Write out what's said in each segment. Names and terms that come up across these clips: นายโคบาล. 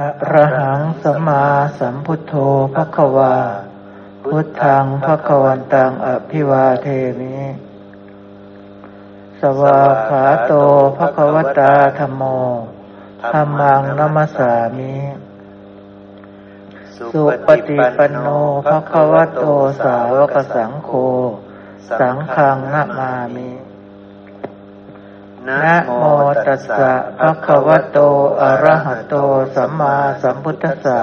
อะระหังสัมมาสัมพุทโธภควาพุทธังภควันตังอภิวาเทมิสวาขาโตภควตาธัมโมธัมมังนัมมาสามิสุปฏิปันโนภควโตสาวกสังโฆสังฆังนะมามินะโมตัสสะภะคะวะโตอะระหะโตสัมมาสัมพุทธัสสะ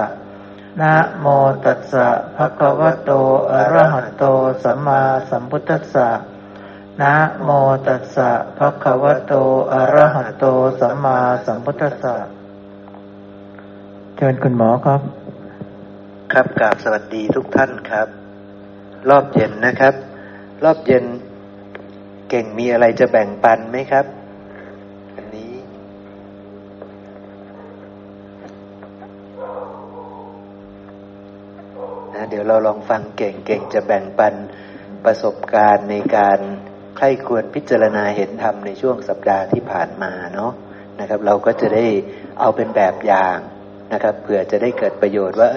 นะโมตัสสะภะคะวะโตอะระหะโตสัมมาสัมพุทธัสสะนะโมตัสสะภะคะวะโตอะระหะโตสัมมาสัมพุทธัสสะเชิญคุณหมอครับครับกราบสวัสดีทุกท่านครับรอบเย็นนะครับรอบเย็นเก่งมีอะไรจะแบ่งปันไหมครับอันนี้นะเดี๋ยวเราลองฟังเก่งจะแบ่งปันประสบการณ์ในการใคร่ควรพิจารณาเห็นธรรมในช่วงสัปดาห์ที่ผ่านมาเนาะนะครับเราก็จะได้เอาเป็นแบบอย่างนะครับเผื่อจะได้เกิดประโยชน์ว่า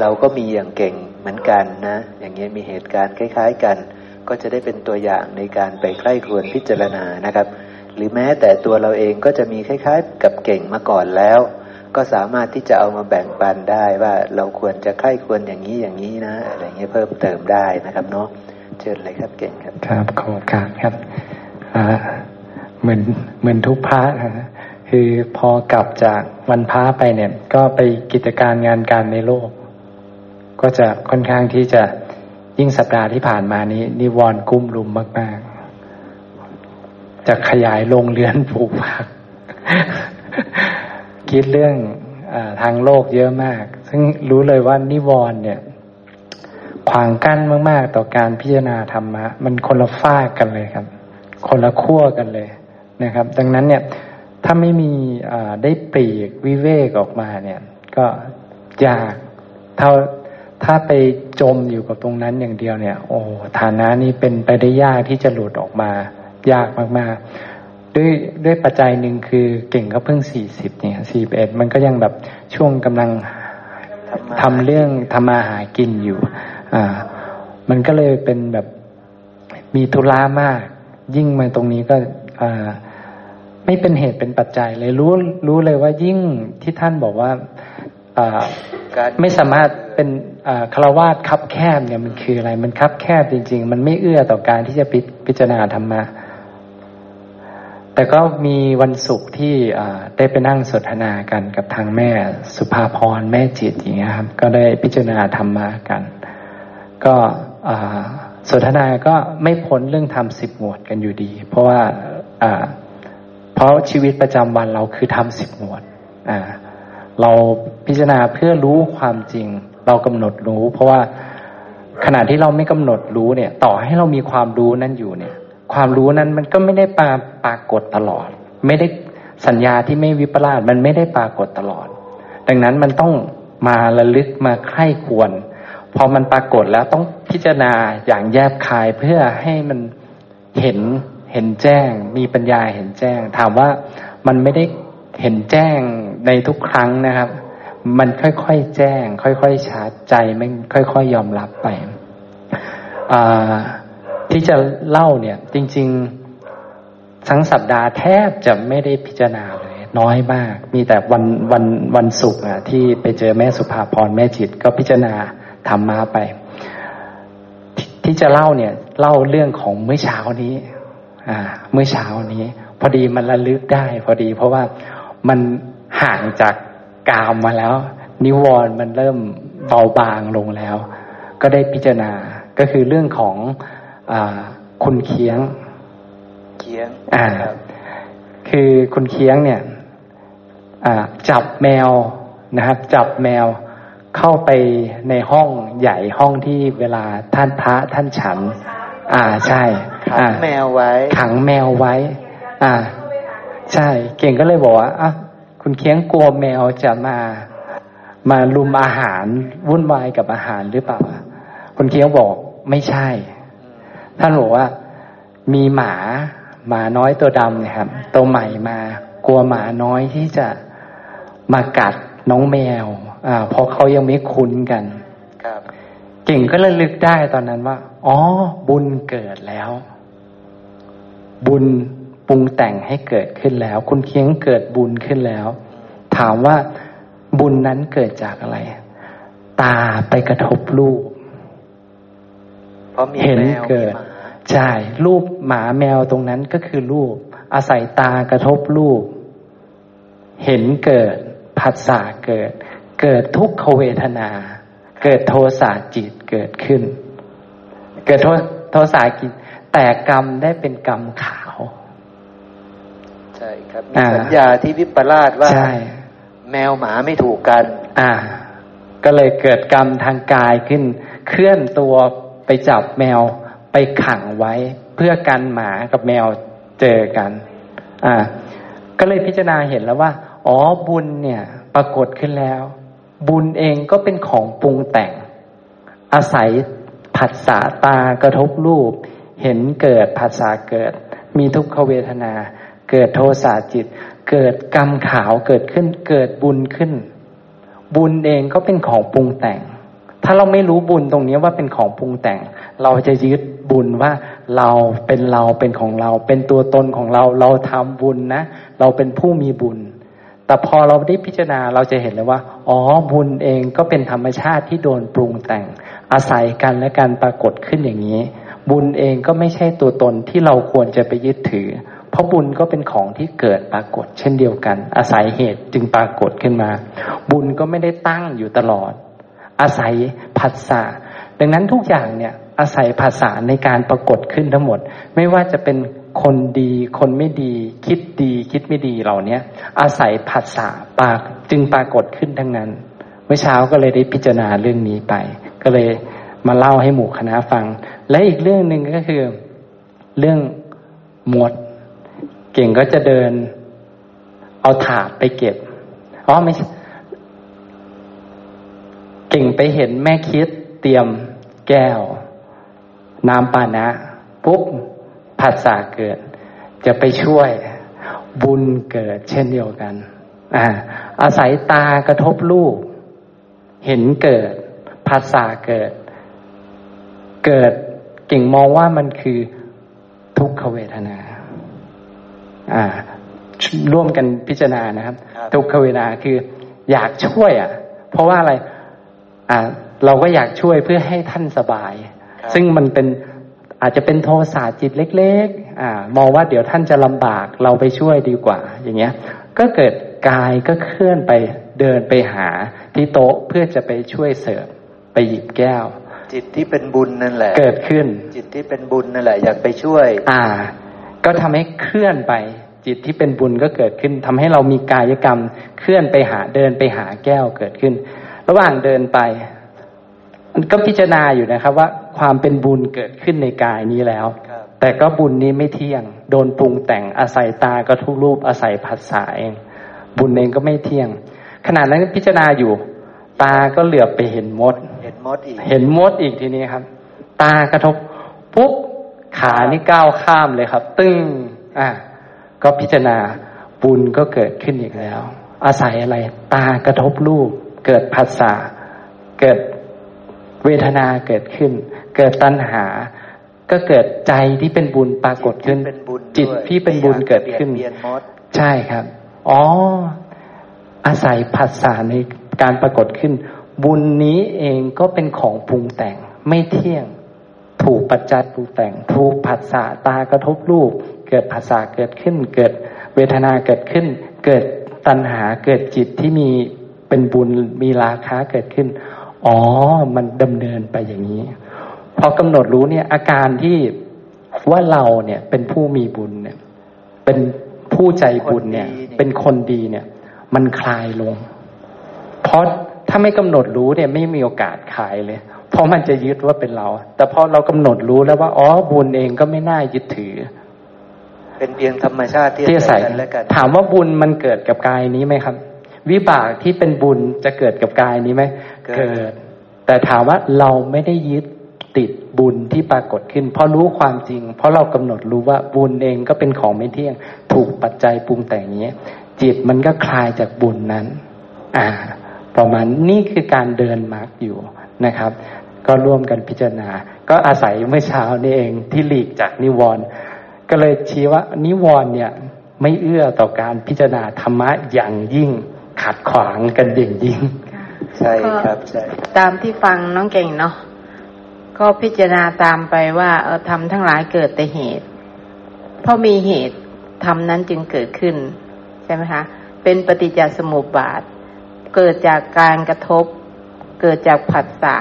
เราก็มีอย่างเก่งเหมือนกันนะอย่างเงี้ยมีเหตุการณ์คล้ายๆกันก็จะได้เป็นตัวอย่างในการไปใคร่ครวญพิจารณานะครับหรือแม้แต่ตัวเราเองก็จะมีคล้ายๆกับเก่งมาก่อนแล้วก็สามารถที่จะเอามาแบ่งปันได้ว่าเราควรจะใคร่ครวญอย่างนี้นะอะไรเงี้ยเพิ่มเติมได้นะครับเนาะเชิญเลยครับเก่งครับครับขอบคุณครับเหมือนทุกพระนะคือพอกลับจากวันพระไปเนี่ยก็ไปกิจการงานการในโลกก็จะค่อนข้างที่จะยิ่งสัปดาห์ที่ผ่านมานี้นิวรณ์กุ้มรุมมากๆจะขยายโรงเรือนปลูกผัก คิดเรื่องทางโลกเยอะมากซึ่งรู้เลยว่านิวรณ์เนี่ยขวางกั้นมากๆต่อการพิจารณาธรรมะมันคนละฝ้ากันเลยครับคนละขั้วกันเลยนะครับดังนั้นเนี่ยถ้าไม่มีได้ปลีกวิเวกออกมาเนี่ยก็ยากถ้าไปจมอยู่กับตรงนั้นอย่างเดียวเนี่ยโอ้ฐานะนี้เป็นไปได้ยากที่จะหลุดออกมายากมากๆด้วยปัจจัยหนึ่งคือเก่งก็เพิ่ง40เนี่ย41มันก็ยังแบบช่วงกำลังทำเรื่องทำมาหากินอยู่มันก็เลยเป็นแบบมีธุระมากยิ่งมาตรงนี้ก็ไม่เป็นเหตุเป็นปัจจัยเลยรู้เลยว่ายิ่งที่ท่านบอกว่าไม่สามารถเป็นฆราวาสคับแคบเนี่ยมันคืออะไรมันคับแคบจริงๆมันไม่เอื้อต่อการที่จะพิจารณาธรรมะแต่ก็มีวันศุกร์ที่ได้ไปนั่งสนทนากันกับทางแม่สุภาพรแม่จิตอย่างเงี้ยครับก็ได้พิจารณาธรรมะกันก็สนทนาก็ไม่พ้นเรื่องธรรม10หมวดกันอยู่ดีเพราะว่าเพราะชีวิตประจำวันเราคือธรรม10หมวดเราพิจารณาเพื่อรู้ความจริงเรากำหนดรู้เพราะว่าขณะที่เราไม่กำหนดรู้เนี่ยต่อให้เรามีความรู้นั้นอยู่เนี่ยความรู้นั้นมันก็ไม่ได้ปรากฏตลอดไม่ได้สัญญาที่ไม่วิปลาสมันไม่ได้ปรากฏตลอดดังนั้นมันต้องมาระลึกมาใคร่ควรพอมันปรากฏแล้วต้องพิจารณาอย่างแยบคายเพื่อให้มันเห็นแจ้งมีปัญญาเห็นแจ้งถามว่ามันไม่ได้เห็นแจ้งในทุกครั้งนะครับมันค่อยๆแจ้งค่อยๆชัดใจมันค่อยๆยอมรับไปที่จะเล่าเนี่ยจริงๆทั้งสัปดาห์แทบจะไม่ได้พิจารณาเลยน้อยมากมีแต่วันศุกร์อ่ะที่ไปเจอแม่สุภาพรแม่จิตก็พิจารณาธรรมะไปที่จะเล่าเนี่ยเล่าเรื่องของเมื่อเช้านี้พอดีมันระลึกได้พอดีเพราะว่ามันห่างจากกามมาแล้วนิวรณ์มันเริ่มเบาบางลงแล้วก็ได้พิจารณาก็คือเรื่องของคุณเคียงคือคุณเคียงเนี่ยจับแมวนะครับจับแมวเข้าไปในห้องใหญ่ห้องที่เวลาท่านพระท่านฉันใช่ขังแมวไว้ใช่เก่งก็เลยบอกว่าคุณเคียงกลัวแมวจะมาลุมอาหารวุ่นวายกับอาหารหรือเปล่าคุณเคียงบอกไม่ใช่ท่านบอกว่ามีหมาน้อยตัวดำนะครับตัวใหม่มากลัวหมาน้อยที่จะมากัด น้องแมวเพราะเขายังไม่คุ้นกันเก่งก็ระลึกได้ตอนนั้นว่าอ๋อบุญเกิดแล้วบุญปรุงแต่งให้เกิดขึ้นแล้วคุณเคียงเกิดบุญขึ้นแล้วถามว่าบุญนั้นเกิดจากอะไรตาไปกระทบรูปเห็นเกิดใช่รูปหมาแมวตรงนั้นก็คือรูปอาศัยตากระทบรูปเห็นเกิดผัสสะเกิดทุกขเวทนาเกิดโทสะจิตเกิดขึ้นเกิดโทสะจิตแต่กรรมได้เป็นกรรมขาวใช่ครับมีสัญญาที่วิปลาสว่าแมวหมาไม่ถูกกันก็เลยเกิดกรรมทางกายขึ้นเคลื่อนตัวไปจับแมวไปขังไว้เพื่อกันหมากับแมวเจอกันก็เลยพิจารณาเห็นแล้วว่าอ๋อบุญเนี่ยปรากฏขึ้นแล้วบุญเองก็เป็นของปรุงแต่งอาศัยผัสสะตากระทบรูปเห็นเกิดผัสสะเกิดมีทุกขเวทนาเกิดโทสะจิตเกิดกรรมขาวเกิดขึ้นเกิดบุญขึ้นบุญเองก็เป็นของปรุงแต่งถ้าเราไม่รู้บุญตรงนี้ว่าเป็นของปรุงแต่งเราจะยึดบุญว่าเราเป็นของเราเป็นตัวตนของเราทำบุญนะเราเป็นผู้มีบุญแต่พอเราได้พิจารณาเราจะเห็นเลยว่าอ๋อบุญเองก็เป็นธรรมชาติที่โดนปรุงแต่งอาศัยกันและการปรากฏขึ้นอย่างนี้บุญเองก็ไม่ใช่ตัวตนที่เราควรจะไปยึดถือเพราะบุญก็เป็นของที่เกิดปรากฏเช่นเดียวกันอาศัยเหตุจึงปรากฏขึ้นมาบุญก็ไม่ได้ตั้งอยู่ตลอดอาศัยผัสสะดังนั้นทุกอย่างเนี่ยอาศัยผัสสะในการปรากฏขึ้นทั้งหมดไม่ว่าจะเป็นคนดีคนไม่ดีคิดไม่ดีเหล่านี้อาศัยผัสสะจึงปรากฏขึ้นทั้งนั้นเมื่อเช้าก็เลยได้พิจารณาเรื่องนี้ไปก็เลยมาเล่าให้หมู่คณะฟังและอีกเรื่องนึงก็คือเรื่องมดเก่งก็จะเดินเอาถาดไปเก็บอ๋อไม่เก่งไปเห็นแม่คิดเตรียมแก้วน้ำปานะปุ๊บผัสสะเกิดจะไปช่วยบุญเกิดเช่นเดียวกันอาศัยตากระทบรูปเห็นเกิดผัสสะเกิดเก่งมองว่ามันคือทุกขเวทนาร่วมกันพิจารณานะครับทุกขเวทนาคืออยากช่วยเพราะว่าอะไรเราก็อยากช่วยเพื่อให้ท่านสบายซึ่งมันเป็นอาจจะเป็นโทสะจิตเล็กๆมองว่าเดี๋ยวท่านจะลำบากเราไปช่วยดีกว่าอย่างเงี้ยก็เกิดกายก็เคลื่อนไปเดินไปหาที่โต๊ะเพื่อจะไปช่วยเสิร์ฟไปหยิบแก้วจิตที่เป็นบุญนั่นแหละเกิดขึ้นจิตที่เป็นบุญนั่นแหละอยากไปช่วยก็ทำให้เคลื่อนไปจิตที่เป็นบุญก็เกิดขึ้นทำให้เรามีกายกรรมเคลื่อนไปหาเดินไปหาแก้วเกิดขึ้นระหว่างเดินไปมันก็พิจารณาอยู่นะครับว่าความเป็นบุญเกิดขึ้นในกายนี้แล้วแต่ก็บุญนี้ไม่เที่ยงโดนปรุงแต่งอาศัยตากระทบรูปอาศัยผัสสะเองบุญเองก็ไม่เที่ยงขณะนั้นพิจารณาอยู่ตาก็เหลือบไปเห็นมดเห็นมดอีกทีนี้ครับตากระทบปุ๊บขานี่ก้าวข้ามเลยครับตึ้งก็พิจารณาบุญก็เกิดขึ้นอีกแล้วอาศัยอะไรตากระทบรูปเกิดผัสสะเกิดเวทนาเกิดขึ้นเกิดตัณหาก็เกิดใจที่เป็นบุญปรากฏขึ้นจิตที่เป็นบุญเกิดขึ้นใช่ครับอ๋ออาศัยผัสสะในการปรากฏขึ้นบุญนี้เองก็เป็นของปรุงแต่งไม่เที่ยงถูกปัจจัยปรุงแต่งถูกผัสสะตากระทบรูปเกิดผัสสะเกิดขึ้นเกิดเวทนาเกิดขึ้นเกิดตัณหาเกิดจิตที่มีเป็นบุญมีราคะเกิดขึ้นอ๋อมันดำเนินไปอย่างนี้พอกำหนดรู้เนี่ยอาการที่ว่าเราเนี่ยเป็นผู้มีบุญเนี่ยเป็นผู้ใจบุญเนี่ยเป็นคนดีเนี่ยมันคลายลงเพราะถ้าไม่กำหนดรู้เนี่ยไม่มีโอกาสคลายเลยเพราะมันจะยึดว่าเป็นเราแต่พอเรากำหนดรู้แล้วว่าอ๋อบุญเองก็ไม่น่ายึดถือเป็นเพียงธรรมชาติที่อาศัยกันและกันถามว่าบุญมันเกิดกับกายนี้ไหมครับวิบากที่เป็นบุญจะเกิดกับกายนี้ไหมเกิดแต่ถามว่าเราไม่ได้ยึดติดบุญที่ปรากฏขึ้นเพราะรู้ความจริงเพราะเรากำหนดรู้ว่าบุญเองก็เป็นของไม่เที่ยงถูกปัจจัยปรุงแต่งนี้จิตมันก็คลายจากบุญนั้น ประมาณนี่คือการเดินมรรคอยู่นะครับก็ร่วมกันพิจารณาก็อาศัยเมื่อเช้านี่เองที่หลีกจากนิวรณ์ก็เลยชี้ว่านิวรณ์เนี่ยไม่เอื้อต่อการพิจารณาธรรมะอย่างยิ่งขัดขวางกันอย่างยิ่งใช่ครับใช่ตามที่ฟังน้องเก่งเนาะก็พิจารณาตามไปว่าธรรมทั้งหลายเกิดแต่เหตุเพราะมีเหตุธรรมนั้นจึงเกิดขึ้นใช่ไหมคะเป็นปฏิจจสมุปบาทเกิดจากการกระทบเกิดจากผัสสะ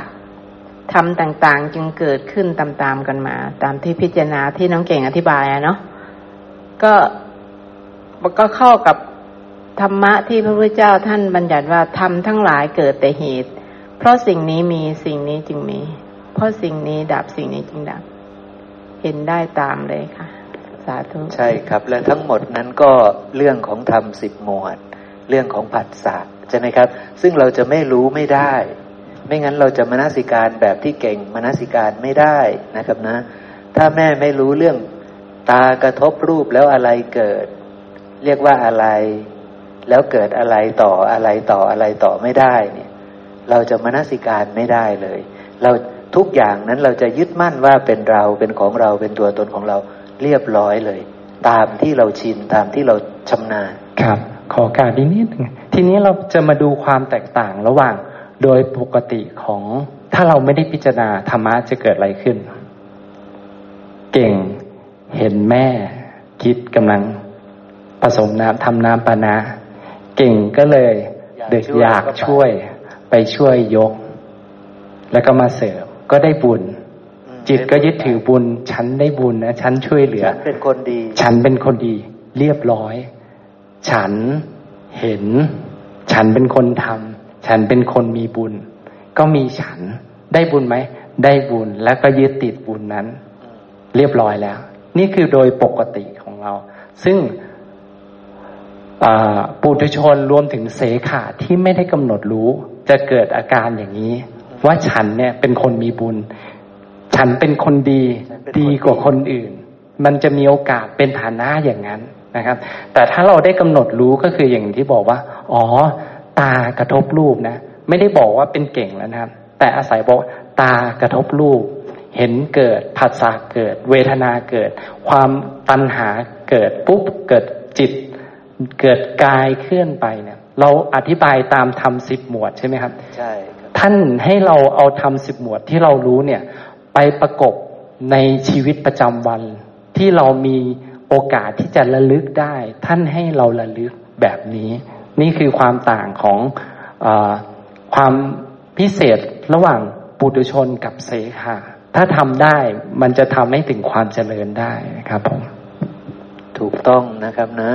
ธรรมต่างๆจึงเกิดขึ้นตามๆกันมาตามที่พิจารณาที่น้องเก่งอธิบายอะเนาะก็เข้ากับธรรมะที่พระพุทธเจ้าท่านบัญญัติว่าธรรมทั้งหลายเกิดแต่เหตุเพราะสิ่งนี้มีสิ่งนี้จึงมีเพราะสิ่งนี้ดับสิ่งนี้จึงดับเห็นได้ตามเลยค่ะสาธุใช่ครับและทั้งหมดนั้นก็เรื่องของธรรม10หมวดเรื่องของผัสสะใช่ไหมครับซึ่งเราจะไม่รู้ไม่ได้ไม่งั้นเราจะมนสิการแบบที่เก่งมนสิการไม่ได้นะครับนะถ้าแม่ไม่รู้เรื่องตากระทบรูปแล้วอะไรเกิดเรียกว่าอะไรแล้วเกิดอะไรต่ออะไรต่ออะไรต่อไม่ได้เนี่ยเราจะมนสิการไม่ได้เลยเราทุกอย่างนั้นเราจะยึดมั่นว่าเป็นเราเป็นของเราเป็นตัวตนของเราเรียบร้อยเลยตามที่เราชินตามที่เราชำนาญครับขอการนิดนึงทีนี้เราจะมาดูความแตกต่างระหว่างโดยปกติของถ้าเราไม่ได้พิจารณาธรรมะจะเกิดอะไรขึ้นเก่งเห็นแม่คิดกำลังผสมน้ำทำน้ำปานะเก่งก็เลยเด็กอยากช่วยไปช่วยยกแล้วก็มาเสิร์ฟก็ได้บุญจิตก็ยึดถือบุญฉันได้บุญนะฉันช่วยเหลือฉันเป็นคนดีฉันเป็นคนดีเรียบร้อยฉันเห็นฉันเป็นคนทำฉันเป็นคนมีบุญก็มีฉันได้บุญไหมได้บุญแล้วก็ยึดติดบุญนั้นเรียบร้อยแล้วนี่คือโดยปกติของเราซึ่งปุถุชนรวมถึงเสขะที่ไม่ได้กำหนดรู้จะเกิดอาการอย่างนี้ว่าฉันเนี่ยเป็นคนมีบุญฉันเป็นคนดีดีกว่าคนอื่นมันจะมีโอกาสเป็นฐานะอย่างนั้นนะครับแต่ถ้าเราได้กำหนดรู้ก็คืออย่างที่บอกว่าอ๋อตากระทบรูปนะไม่ได้บอกว่าเป็นเก่งแล้วนะครับแต่อาศัยบอกตากระทบรูปเห็นเกิดผัสสะเกิดเวทนาเกิดความตัณหาเกิดปุ๊บเกิดจิตเกิดกายเคลื่อนไปเนี่ยเราอธิบายตามธรรม10หมวดใช่ไหมครับใช่ท่านให้เราเอาธรรม10หมวดที่เรารู้เนี่ยไปประกบในชีวิตประจำวันที่เรามีโอกาสที่จะระลึกได้ท่านให้เราระลึกแบบนี้นี่คือความต่างของความพิเศษระหว่างปุถุชนกับเสขะถ้าทำได้มันจะทำให้ถึงความเจริญได้นะครับผมถูกต้องนะครับนะ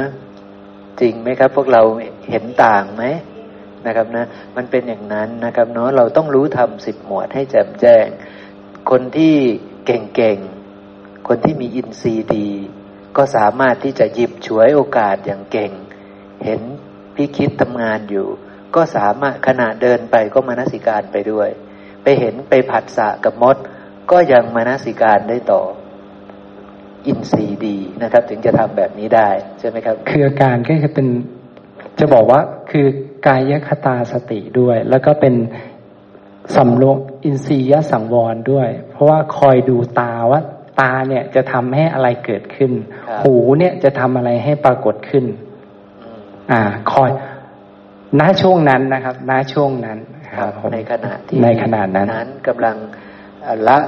จริงไหมครับพวกเราเห็นต่างไหมนะครับนะมันเป็นอย่างนั้นนะครับเนาะเราต้องรู้ธรรม10หมวดให้แจ่มแจ้งคนที่เก่งๆคนที่มีอินทรีย์ดีก็สามารถที่จะหยิบฉวยโอกาสอย่างเก่งเห็นพี่คิดทำงานอยู่ก็สามารถขณะเดินไปก็มนสิการไปด้วยไปเห็นไปผัสสะกับมดก็ยังมนสิการได้ต่ออินทรีย์ดีนะครับถึงจะทำแบบนี้ได้ใช่ไหมครับคืออาการก็คือเป็นจะบอกว่าคือกายคตาสติด้วยแล้วก็เป็นสำรวมอินทรียสังวรด้วยเพราะว่าคอยดูตาว่าตาเนี่ยจะทำให้อะไรเกิดขึ้นหูเนี่ยจะทำอะไรให้ปรากฏขึ้นคอยณช่วงนั้นนะครับณช่วงนั้นครับในขณะที่ในขณะนั้นกำลังละ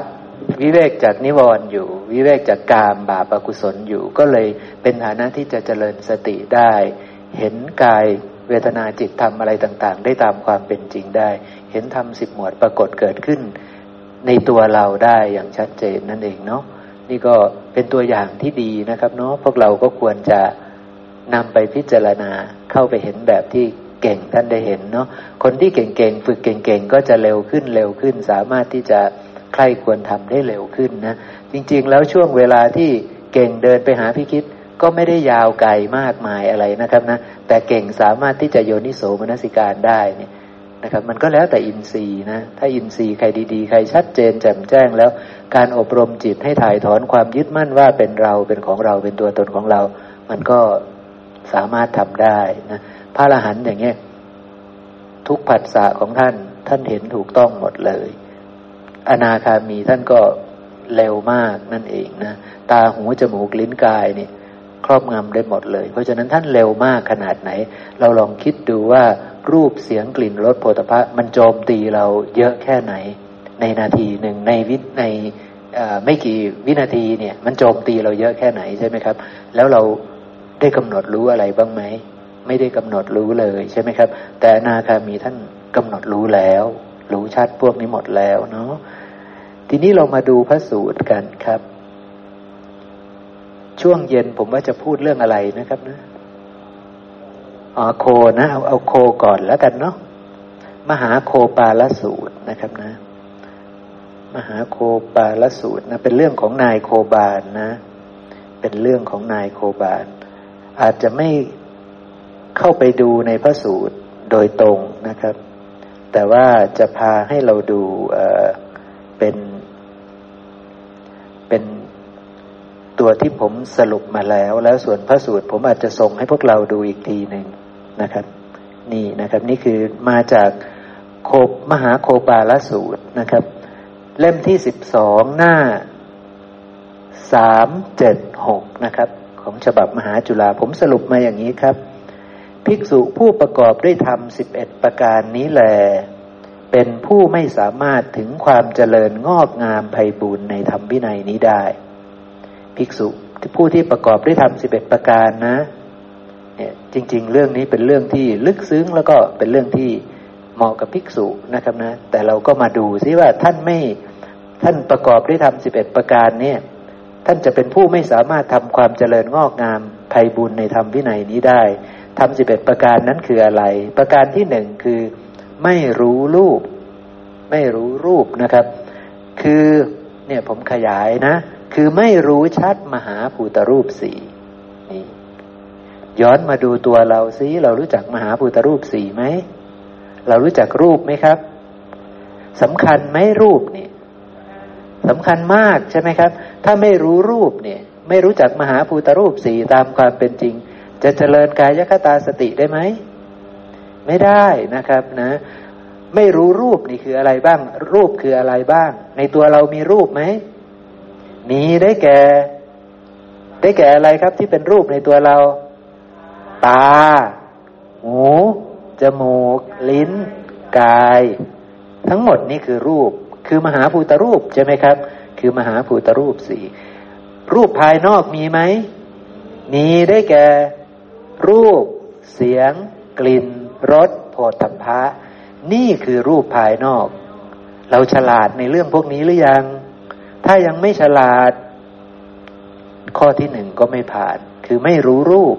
วิเวกจากนิวรณ์อยู่วิเวกจากกามบาปอกุศลอยู่ก็เลยเป็นฐานะที่จะเจริญสติได้เห็นกายเวทนาจิตธรรมอะไรต่างๆได้ตามความเป็นจริงได้เห็นธรรม10หมวดปรากฏเกิดขึ้นในตัวเราได้อย่างชัดเจนนั่นเองเนาะนี่ก็เป็นตัวอย่างที่ดีนะครับเนาะพวกเราก็ควรจะนำไปพิจารณาเข้าไปเห็นแบบที่เก่งท่านได้เห็นเนาะคนที่เก่งๆฝึกเก่งๆก็จะเร็วขึ้นสามารถที่จะใครควรทำได้เร็วขึ้นนะจริงๆแล้วช่วงเวลาที่เก่งเดินไปหาพี่คิดก็ไม่ได้ยาวไกลมากมายอะไรนะครับนะแต่เก่งสามารถที่จะโยนิโสมนสิการได้เนี่ยนะครับมันก็แล้วแต่อินทรีย์นะถ้าอินทรีย์ใครดีๆใครชัดเจนแจ่มแจ้งแล้วการอบรมจิตให้ถ่ายถอนความยึดมั่นว่าเป็นเราเป็นของเราเป็นตัวตนของเรามันก็สามารถทำได้นะพระอรหันต์อย่างเงี้ย ทุกผัสสะของท่านท่านเห็นถูกต้องหมดเลยอนาคามีท่านก็เร็วมากนั่นเองนะตาหูจมูกลิ้นกายนี่ครอบงำได้หมดเลยเพราะฉะนั้นท่านเร็วมากขนาดไหนเราลองคิดดูว่ารูปเสียงกลิ่นรสโผฏฐัพพะมันโจมตีเราเยอะแค่ไหนในนาทีหนึ่งในไม่กี่วินาทีเนี่ยมันโจมตีเราเยอะแค่ไหนใช่ไหมครับแล้วเราได้กำหนดรู้อะไรบ้างไหมไม่ได้กำหนดรู้เลยใช่ไหมครับแต่อนาคามีท่านกำหนดรู้แล้วรู้ชัดพวกนี้หมดแล้วเนาะทีนี้เรามาดูพระสูตรกันครับช่วงเย็นผมว่าจะพูดเรื่องอะไรนะครับนะโคนะเอาโคก่อนแล้วกันเนาะมหาโคปาลสูตรนะครับนะมหาโคปาลสูตรนะเป็นเรื่องของนายโคบาลนะเป็นเรื่องของนายโคบาลอาจจะไม่เข้าไปดูในพระสูตรโดยตรงนะครับแต่ว่าจะพาให้เราดูเป็นตัวที่ผมสรุปมาแล้วส่วนพระสูตรผมอาจจะส่งให้พวกเราดูอีกทีหนึ่งนะครับนี่นะครับนี่คือมาจากมหาโคปาลสูตรนะครับเล่มที่12หน้า376นะครับของฉบับมหาจุฬาผมสรุปมาอย่างนี้ครับภิกษุผู้ประกอบด้วยธรรม11ประการนี้แลเป็นผู้ไม่สามารถถึงความเจริญงอกงามไพบูรย์ในธรรมวินัยนี้ได้ภิกษุผู้ที่ประกอบด้วยธรรม11ประการนะเนี่ยจริงๆเรื่องนี้เป็นเรื่องที่ลึกซึ้งแล้วก็เป็นเรื่องที่เหมาะกับภิกษุนะครับนะแต่เราก็มาดูซิว่าท่านประกอบด้วยธรรม11ประการเนี่ยท่านจะเป็นผู้ไม่สามารถทำความเจริญงอกงามไพบูรย์ในธรรมวินัยนี้ได้ธรรม11ประการนั้นคืออะไรประการที่1คือไม่รู้รูปนะครับคือเนี่ยผมขยายนะคือไม่รู้ชัดมหาภูตรูป4นี่ย้อนมาดูตัวเราซิเรารู้จักมหาภูตรูป4ไหมเรารู้จักรูปไหมครับสำคัญไหมรูปนี่สำคัญมากใช่ไหมครับถ้าไม่รู้รูปเนี่ยไม่รู้จักมหาภูตรูป4ตามความเป็นจริงจะเจริญกายคตาสติได้ไหมไม่ได้นะครับนะไม่รู้รูปนี่คืออะไรบ้างรูปคืออะไรบ้างในตัวเรามีรูปไหมมีได้แก่อะไรครับที่เป็นรูปในตัวเราตาหูจมูกลิ้นกายทั้งหมดนี่คือรูปคือมหาภูตรูปใช่ไหมครับคือมหาภูตรูปสี่รูปภายนอกมีไหมมีได้แก่รูปเสียงกลิ่นรสโผฏฐัพพะนี่คือรูปภายนอกเราฉลาดในเรื่องพวกนี้หรือยังถ้ายังไม่ฉลาดข้อที่1ก็ไม่ผ่านคือไม่รู้รูป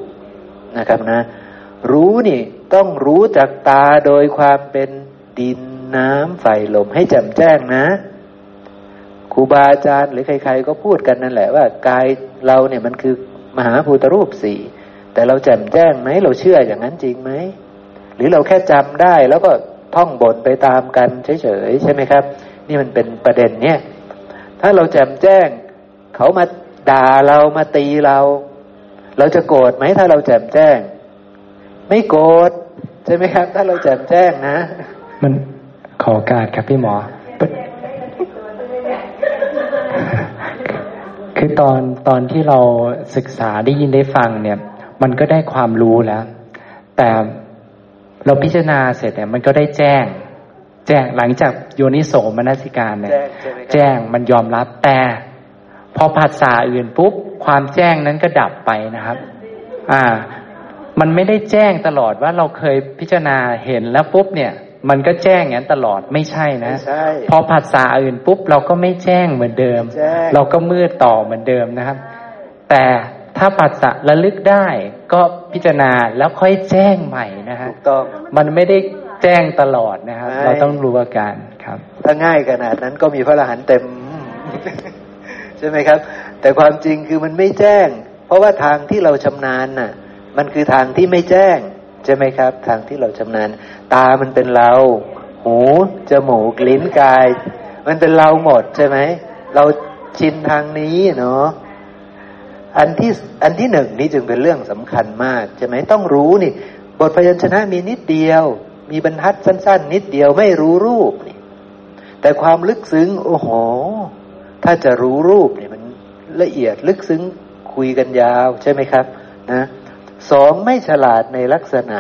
นะครับนะรู้นี่ต้องรู้จากตาโดยความเป็นดินน้ำไฟลมให้แจ่มแจ้งนะครูบาอาจารย์หรือใครๆก็พูดกันนั่นแหละว่ากายเราเนี่ยมันคือมหาภูตรูปสี่แต่เราแจ่มแจ้งไหมเราเชื่ออย่างนั้นจริงไหมหรือเราแค่จำได้แล้วก็ท่องบทไปตามกันเฉยๆใช่ไหมครับนี่มันเป็นประเด็นเนี่ยถ้าเราแจ่มแจ้งเขามาด่าเรามาตีเราจะโกรธไหมถ้าเราแจ่มแจ้งไม่โกรธใช่ไหมครับถ้าเราแจ่มแจ้งนะมันขอโอกาสครับพี่หมอคือตอนที่เราศึกษาได้ยินได้ฟังเนี่ยมันก็ได้ความรู้แล้วแต่เราพิจารณาเสร็จเนี่ยมันก็ได้แจ้งหลังจากโยนิโสมนสิการเนี่ยแจ้งมันยอมรับแต่พอผัสสะอื่นปุ๊บความแจ้งนั้นก็ดับไปนะครับมันไม่ได้แจ้งตลอดว่าเราเคยพิจารณาเห็นแล้วปุ๊บเนี่ยมันก็แจ้งอย่างนั้นตลอดไม่ใช่นะพอผัสสะอื่นปุ๊บเราก็ไม่แจ้งเหมือนเดิมเราก็มืดต่อเหมือนเดิมนะครับแต่ถ้าผัสสะระลึกได้ก็พิจารณาแล้วค่อยแจ้งใหม่นะฮะมันไม่ได้แจ้งตลอดนะครับเราต้องรู้อาการครับถ้าง่ายขนาดนั้นก็มีพระอรหันต์เต็ม ใช่ไหมครับแต่ความจริงคือมันไม่แจ้งเพราะว่าทางที่เราชำนาญน่ะมันคือทางที่ไม่แจ้งใช่ไหมครับทางที่เราชำนาญตามันเป็นเราหูจมูกลิ้นกายมันเป็นเราหมดใช่ไหมเราชินทางนี้เนาะอันที่หนึ่งนี่จึงเป็นเรื่องสำคัญมากใช่ไหมต้องรู้นี่บทพยัญชนะมีนิดเดียว มีบรรทัดสั้นๆ นิดเดียวไม่รู้รูปนี่แต่ความลึกซึ้งโอ้โหถ้าจะรู้รูปนี่มันละเอียดลึกซึ้งคุยกันยาวใช่ไหมครับนะสองไม่ฉลาดในลักษณะ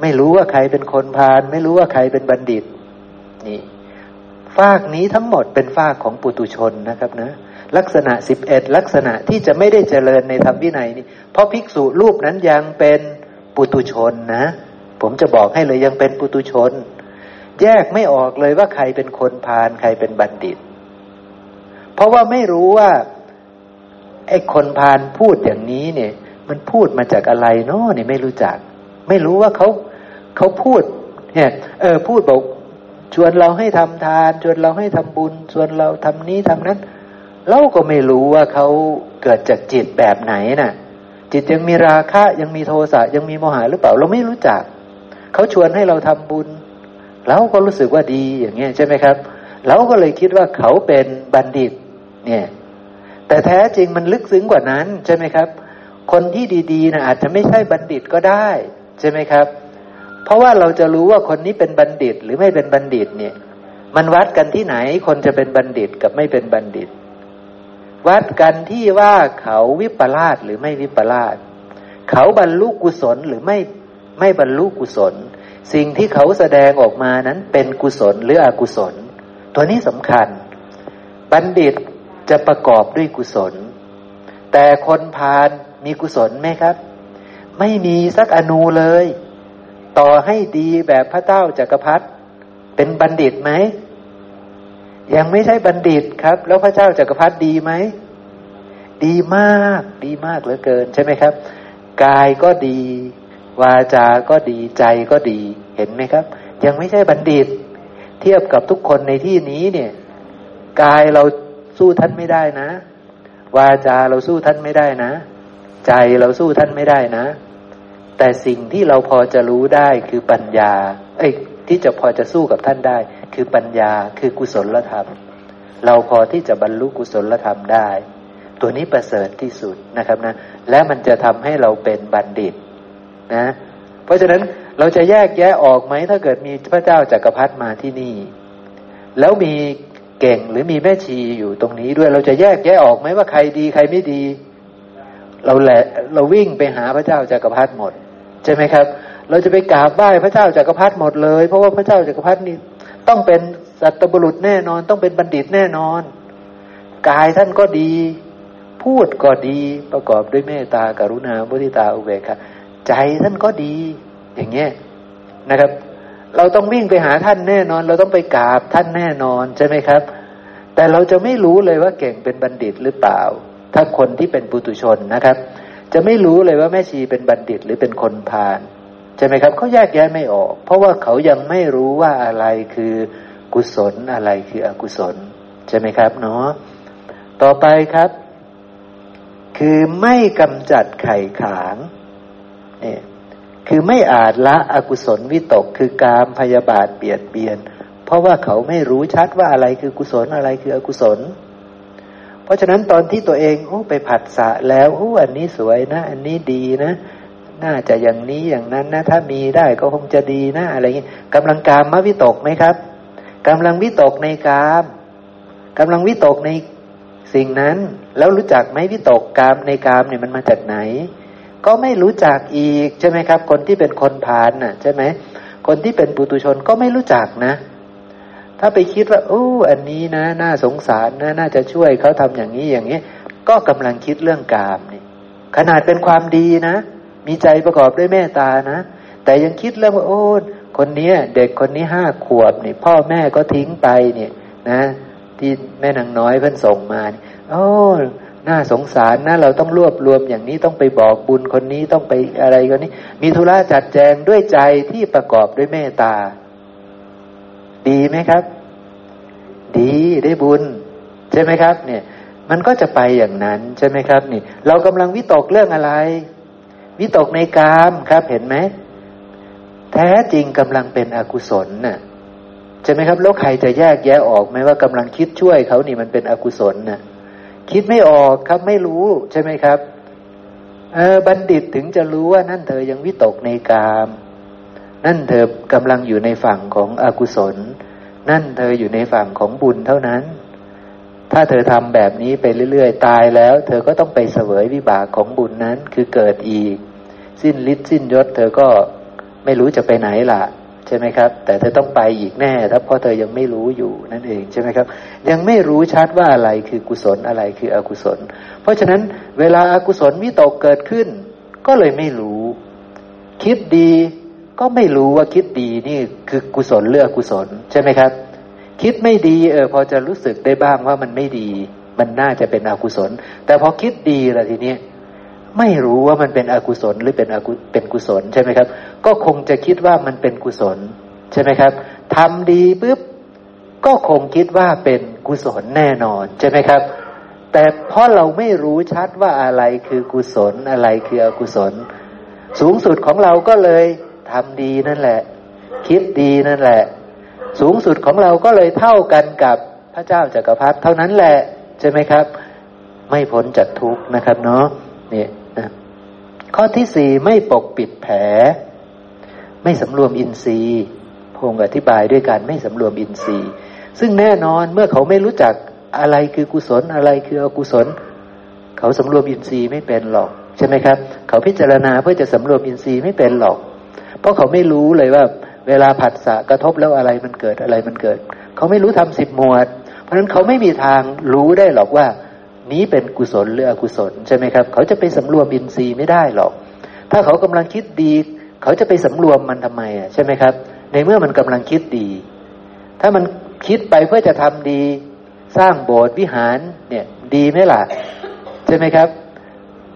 ไม่รู้ว่าใครเป็นคนพาลไม่รู้ว่าใครเป็นบัณฑิตนี่ฝากนี้ทั้งหมดเป็นฝากของปุถุชนนะครับนะลักษณะ11ลักษณะที่จะไม่ได้เจริญในธรรมวินัยนี่เพราะภิกษุรูปนั้นยังเป็นปุถุชนนะผมจะบอกให้เลยยังเป็นปุถุชนแยกไม่ออกเลยว่าใครเป็นคนพาลใครเป็นบัณฑิตเพราะว่าไม่รู้ว่าไอ้คนพาลพูดอย่างนี้เนี่ยมันพูดมาจากอะไรเนาะเนี่ยไม่รู้จักไม่รู้ว่าเขาพูดเนี่ยพูดบอกชวนเราให้ทำทานชวนเราให้ทำบุญชวนเราทำนี้ทำนั้นเราก็ไม่รู้ว่าเขาเกิดจากจิตแบบไหนน่ะจิตยังมีราคะยังมีโทสะยังมีโมหะหรือเปล่าเราไม่รู้จักเขาชวนให้เราทำบุญเราก็รู้สึกว่าดีอย่างเงี้ยใช่ไหมครับเราก็เลยคิดว่าเขาเป็นบัณฑิตเนี่ยแต่แท้จริงมันลึกซึ้งกว่านั้นใช่ไหมครับคนที่ดีๆนะอาจจะไม่ใช่บัณฑิตก็ได้ใช่ไหมครับเพราะว่าเราจะรู้ว่าคนนี้เป็นบัณฑิตหรือไม่เป็นบัณฑิตเนี่ยมันวัดกันที่ไหนคนจะเป็นบัณฑิตกับไม่เป็นบัณฑิตวัดกันที่ว่าเขาวิปลาสหรือไม่วิปลาสเขาบรรลุกุศลหรือไม่บรรลุกุศลสิ่งที่เขาแสดงออกมานั้นเป็นกุศลหรืออกุศลตัวนี้สำคัญบัณฑิตจะประกอบด้วยกุศลแต่คนพาลมีกุศลไหมครับไม่มีสักอนูเลยต่อให้ดีแบบพระเจ้าจักรพรรดิเป็นบัณฑิตไหมยังไม่ใช่บัณฑิตครับแล้วพระเจ้าจักรพรรดิดีไหมดีมากดีมากเหลือเกินใช่ไหมครับกายก็ดีวาจาก็ดีใจก็ดีเห็นไหมครับยังไม่ใช่บัณฑิตเทียบกับทุกคนในที่นี้เนี่ยกายเราสู้ท่านไม่ได้นะวาจาเราสู้ท่านไม่ได้นะใจเราสู้ท่านไม่ได้นะแต่สิ่งที่เราพอจะรู้ได้คือปัญญาที่จะพอจะสู้กับท่านได้คือปัญญาคือกุศลธรรมเราพอที่จะบรรลุกุศลธรรมได้ตัวนี้ประเสริฐที่สุดนะครับนะและมันจะทำให้เราเป็นบัณฑิตนะเพราะฉะนั้นเราจะแยกแยะออกไหมถ้าเกิดมีพระเจ้าจักรพรรดิมาที่นี่แล้วมีเก่งหรือมีแม่ชีอยู่ตรงนี้ด้วยเราจะแยกแยะออกไหมว่าใครดีใครไม่ดีเราวิ่งไปหาพระเจ้าจักรพรรดิหมดใช่ไหมครับเราจะไปกราบไหว้พระเจ้าจักรพรรดิหมดเลยเพราะว่าพระเจ้าจักรพรรดินี่ต้องเป็นสัตบุรุษแน่นอนต้องเป็นบัณฑิตแน่นอนกายท่านก็ดีพูดก็ดีประกอบด้วยเมตตากรุณามุทิตาอุเบกขาใจท่านก็ดีอย่างเงี้ยนะครับเราต้องวิ่งไปหาท่านแน่นอนเราต้องไปกราบท่านแน่นอนใช่ไหมครับแต่เราจะไม่รู้เลยว่าเก่งเป็นบัณฑิตหรือเปล่าถ้าคนที่เป็นปุถุชนนะครับจะไม่รู้เลยว่าแม่ชีเป็นบัณฑิตหรือเป็นคนพาลใช่ไหมครับเขาแยกแยะไม่ออกเพราะว่าเขายังไม่รู้ว่าอะไรคือกุศลอะไรคืออกุศลใช่ไหมครับเนาะต่อไปครับคือไม่กำจัดไข่ขางนี่คือไม่อาจละอกุศลวิตกคือกามพยาบาทเบียดเบียนเพราะว่าเขาไม่รู้ชัดว่าอะไรคือกุศลอะไรคืออกุศลเพราะฉะนั้นตอนที่ตัวเองไปผัสสะแล้วอันนี้สวยนะอันนี้ดีนะน่าจะอย่างนี้อย่างนั้นนะถ้ามีได้ก็คงจะดีนะอะไรอย่างนี้กำลังกามวิตกไหมครับกำลังวิตกในกามกำลังวิตกในสิ่งนั้นแล้วรู้จักไหมวิตกกามในกามเนี่ยมันมาจากไหนก็ไม่รู้จักอีกใช่ไหมครับคนที่เป็นคนพาลน่ะใช่ไหมคนที่เป็นปุถุชนก็ไม่รู้จักนะถ้าไปคิดว่าอันนี้นะน่าสงสารนะน่าจะช่วยเขาทำอย่างนี้อย่างนี้ก็กำลังคิดเรื่องกามนี่ขนาดเป็นความดีนะมีใจประกอบด้วยเมตตานะแต่ยังคิดเรื่องว่าคนนี้เด็กคนนี้5 ขวบนี่พ่อแม่ก็ทิ้งไปเนี่ยนะที่แม่นางน้อยเพิ่นส่งมาน่าสงสารนะเราต้องรวบรวมอย่างนี้ต้องไปบอกบุญคนนี้ต้องไปอะไรคนนี้มีธุระจัดแจงด้วยใจที่ประกอบด้วยเมตตาดีไหมครับดีได้บุญใช่ไหมครับเนี่ยมันก็จะไปอย่างนั้นใช่ไหมครับนี่เรากำลังวิตกเรื่องอะไรวิตกในกามครับเห็นไหมแท้จริงกำลังเป็นอกุศลน่ะใช่ไหมครับแล้วใครจะแยกแยะออกไหมว่ากำลังคิดช่วยเขานี่มันเป็นอกุศลน่ะคิดไม่ออกครับไม่รู้ใช่ไหมครับบัณฑิตถึงจะรู้ว่านั่นเธอยังวิตกในกาม นั่นเธอกำลังอยู่ในฝั่งของอกุศลนั่นเธออยู่ในฝั่งของบุญเท่านั้นถ้าเธอทำแบบนี้ไปเรื่อยๆตายแล้วเธอก็ต้องไปเสวยวิบากของบุญนั้นคือเกิดอีกสิ้นฤทธิ์สิ้นยศเธอก็ไม่รู้จะไปไหนล่ะใช่ไหมครับแต่เธอต้องไปอีกแน่ถ้าเพราะเธอยังไม่รู้อยู่นั่นเองใช่ไหมครับยังไม่รู้ชัดว่าอะไรคือกุศลอะไรคืออกุศลเพราะฉะนั้นเวลาอกุศลวิตกเกิดขึ้นก็เลยไม่รู้คิดดีก็ไม่รู้ว่าคิดดีนี่คือกุศลหรืออกุศลใช่ไหมครับคิดไม่ดีพอจะรู้สึกได้บ้างว่ามันไม่ดีมันน่าจะเป็นอกุศลแต่พอคิดดีละทีนี้ไม่รู้ว่ามันเป็นอกุศลหรือเป็นกุศลใช่ไหมครับก็คงจะคิดว่ามันเป็นกุศลใช่ไหมครับทำดีปุ๊บก็คงคิดว่าเป็นกุศลแน่นอนใช่ไหมครับแต่เพราะเราไม่รู้ชัดว่าอะไรคือกุศลอะไรคืออกุศลสูงสุดของเราก็เลยทำดีนั่นแหละคิดดีนั่นแหละสูงสุดของเราก็เลยเท่ากันกับพระเจ้าจักรพรรดิเท่านั้นแหละใช่ไหมครับไม่พ้นจากทุกข์นะครับเนาะนี่นะข้อที่สี่ไม่ปกปิดแผลไม่สำรวมอินทรีย์พงศ์อธิบายด้วยการไม่สำรวมอินทรีย์ซึ่งแน่นอนเมื่อเขาไม่รู้จักอะไรคือกุศลอะไรคืออกุศลเขาสำรวมอินทรีย์ไม่เป็นหรอกใช่ไหมครับเขาพิจารณาเพื่อจะสำรวมอินทรีย์ไม่เป็นหรอกเพราะเขาไม่รู้เลยว่าเวลาผัสสะกระทบแล้วอะไรมันเกิดอะไรมันเกิดเขาไม่รู้ทำ10 หมวดเพราะฉะนั้นเขาไม่มีทางรู้ได้หรอกว่านี้เป็นกุศลหรืออกุศลใช่ไหมครับเขาจะไปสำรวมอินทรีย์ไม่ได้หรอกถ้าเขากำลังคิดดีเขาจะไปสำรวมมันทำไมอ่ะใช่ไหมครับในเมื่อมันกำลังคิดดีถ้ามันคิดไปเพื่อจะทำดีสร้างโบสถ์วิหารเนี่ยดีไหมล่ะใช่ไหมครับ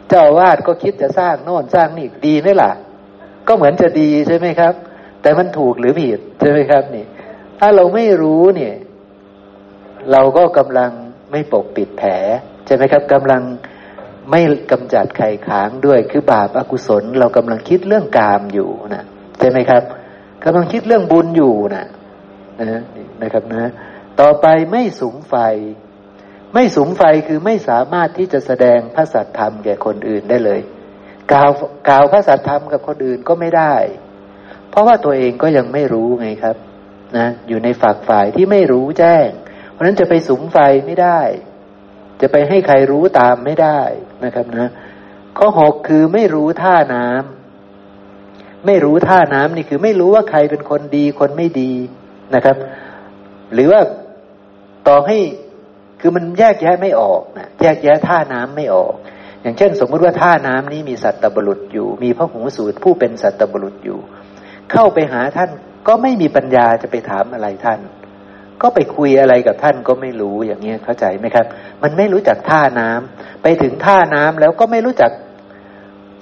เจ้าวาดก็คิดจะสร้างโน่นสร้างนี่ดีไหมล่ะก็เหมือนจะดีใช่ไหมครับแต่มันถูกหรือผิดใช่ไหมครับนี่ถ้าเราไม่รู้เนี่ยเราก็กำลังไม่ปกปิดแผลใช่ไหมครับกำลังไม่กำจัดไข่ค้างด้วยคือบาปอกุศลเรากำลังคิดเรื่องกามอยู่นะใช่ไหมครับกำลังคิดเรื่องบุญอยู่นะนะครับนะต่อไปไม่สุมไฟไม่สุมไฟคือไม่สามารถที่จะแสดงพระสัทธรรมแก่คนอื่นได้เลยกล่าวพระสัทธรรมกับคนอื่นก็ไม่ได้เพราะว่าตัวเองก็ยังไม่รู้ไงครับนะอยู่ในฝักฝ่ายที่ไม่รู้แจ้งเพราะฉะนั้นจะไปสุมไฟไม่ได้จะไปให้ใครรู้ตามไม่ได้นะครับนะข้อ6คือไม่รู้ท่าน้ำไม่รู้ท่าน้ำนี่คือไม่รู้ว่าใครเป็นคนดีคนไม่ดีนะครับหรือว่าต่อให้คือมันแยกแยะไม่ออกนะแยกแยะท่าน้ำไม่ออกอย่างเช่นสมมติว่าท่าน้ำนี้มีสัตตบุรุษอยู่มีพระหูสูตรผู้เป็นสัตตบุรุษอยู่เข้าไปหาท่านก็ไม่มีปัญญาจะไปถามอะไรท่านก็ไปคุยอะไรกับท่านก็ไม่รู้อย่างเงี้ยเข้าใจไหมครับมันไม่รู้จักท่าน้ำไปถึงท่าน้ำแล้วก็ไม่รู้จัก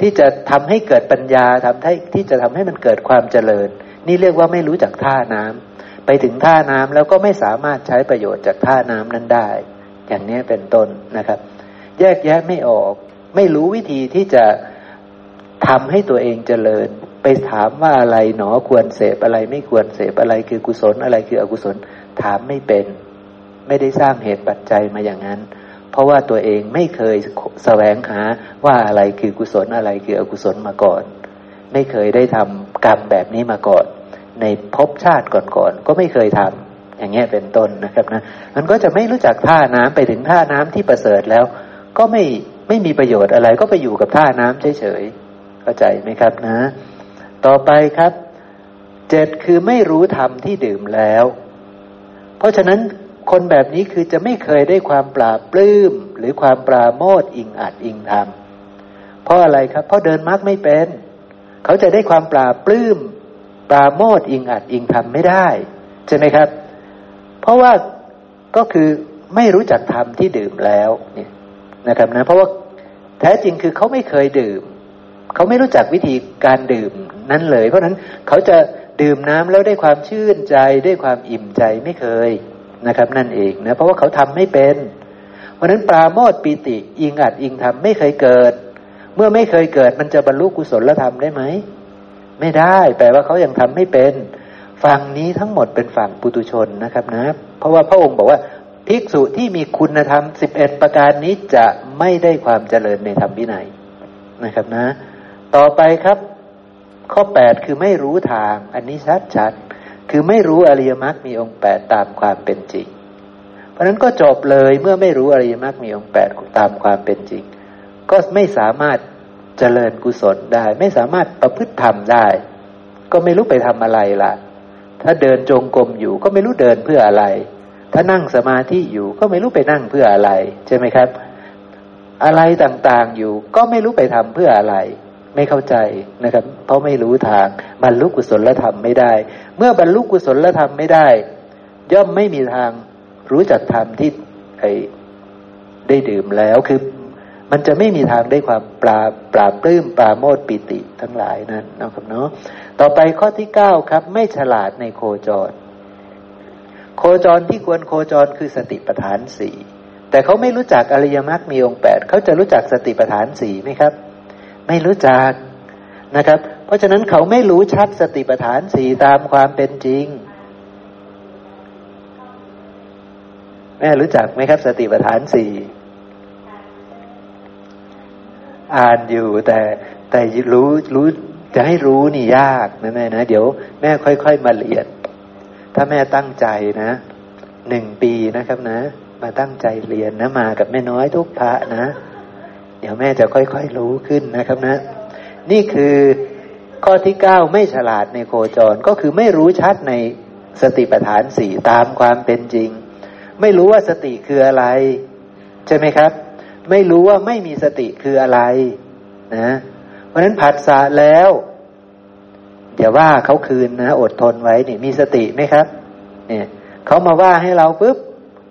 ที่จะทำให้เกิดปัญญาที่จะทำให้มันเกิดความเจริญนี่เรียกว่าไม่รู้จักท่าน้ำไปถึงท่าน้ำแล้วก็ไม่สามารถใช้ประโยชน์จากท่าน้ำนั้นได้อย่างนี้เป็นต้นนะครับแยกแยะไม่ออกไม่รู้วิธีที่จะทำให้ตัวเองเจริญไปถามว่าอะไรหนอควรเสพอะไรไม่ควรเสพอะไรคือกุศลอะไรคืออกุศลถามไม่เป็นไม่ได้สร้างเหตุปัจจัยมาอย่างนั้นเพราะว่าตัวเองไม่เคยแสวงหาว่าอะไรคือกุศลอะไรคืออกุศลมาก่อนไม่เคยได้ทำกรรมแบบนี้มาก่อนในภพชาติก่อนๆก็ไม่เคยทำอย่างเงี้ยเป็นต้นนะครับนะมันก็จะไม่รู้จักท่าน้ำไปถึงท่าน้ำที่ประเสริฐแล้วก็ไม่มีประโยชน์อะไรก็ไปอยู่กับท่าน้ำเฉยๆเข้าใจไหมครับนะต่อไปครับ7คือไม่รู้ธรรมที่ดื่มแล้วเพราะฉะนั้นคนแบบนี้คือจะไม่เคยได้ความปราบปลื้มหรือความปราโมทย์อิงอาจอิงธรรมเพราะอะไรครับเพราะเดินมรรคไม่เป็นเขาจะได้ความปราบปลื้มปราโมทย์อิงอาจอิงธรรมไม่ได้ใช่ไหมครับเพราะว่าก็คือไม่รู้จักธรรมที่ดื่มแล้วเนี่ยนะครับนะเพราะว่าแท้จริงคือเขาไม่เคยดื่มเขาไม่รู้จักวิธีการดื่มนั้นเลยเพราะนั้นเขาจะดื่มน้ำแล้วได้ความชื่นใจได้ความอิ่มใจไม่เคยนะครับนั่นเองนะเพราะว่าเขาทำไม่เป็นเพราะนั้นปราโมทย์ปิติอิงอาจอิงธรรมไม่เคยเกิดเมื่อไม่เคยเกิดมันจะบรรลุกุศลธรรมได้ไหมไม่ได้แปลว่าเขายังทำไม่เป็นฝั่งนี้ทั้งหมดเป็นฝั่งปุถุชนนะครับนะเพราะว่าพระองค์บอกว่าภิกษุที่มีคุณธรรม11ประการนี้จะไม่ได้ความเจริญในธรรมวินัยนะครับนะต่อไปครับ ข้อ8คือไม่รู้ทางอันนี้ชัดๆคือไม่รู้อริยมรรคมีองค์8ตามความเป็นจริงเพราะฉะนั้นก็จบเลยเมื่อไม่รู้อริยมรรคมีองค์8ตามความเป็นจริงก็ไม่สามารถเจริญกุศลได้ไม่สามารถประพฤติธรรมได้ก็ไม่รู้ไปทำอะไรล่ะถ้าเดินจงกรมอยู่ก็ไม่รู้เดินเพื่ออะไรถ้านั่งสมาธิอยู่ก็ไม่รู้ไปนั่งเพื่ออะไรใช่ไหมครับอะไรต่างๆอยู่ก็ไม่รู้ไปทำเพื่ออะไรไม่เข้าใจนะครับเพราะไม่รู้ทางบรรลุกุศลธรรมไม่ได้เมื่อบรรลุกุศลธรรมไม่ได้ย่อมไม่มีทางรู้จักธรรมที่ได้ดื่มแล้วคือมันจะไม่มีทางได้ความปราบปลื้มปราโมทย์ปิติทั้งหลายนั้นนะครับเนาะต่อไปข้อที่9ครับไม่ฉลาดในโคจรโคจรที่ควรโคจรคือสติปัฏฐาน4แต่เขาไม่รู้จักอริยมรรคมีองค์8เขาจะรู้จักสติปัฏฐาน4ไหมครับไม่รู้จักนะครับเพราะฉะนั้นเขาไม่รู้ชัดสติปัฏฐาน4ตามความเป็นจริงแม่รู้จักไหมครับสติปัฏฐาน4อ่านอยู่แต่รู้จะให้รู้นี่ยากนะแม่นะเดี๋ยวแม่ค่อยๆมาเรียนถ้าแม่ตั้งใจนะ1ปีนะครับนะมาตั้งใจเรียนนะมากับแม่น้อยทุกพระนะเดี๋ยวแม่จะค่อยๆรู้ขึ้นนะครับนะนี่คือข้อที่9ไม่ฉลาดในโคจรก็คือไม่รู้ชัดในสติปัฏฐาน4ตามความเป็นจริงไม่รู้ว่าสติคืออะไรใช่ไหมครับไม่รู้ว่าไม่มีสติคืออะไรนะเพราะฉะนั้นผัสสะแล้วอย่าว่าเขาคืนนะอดทนไว้นี่มีสติไหมครับเนี่ยเขามาว่าให้เราปุ๊บ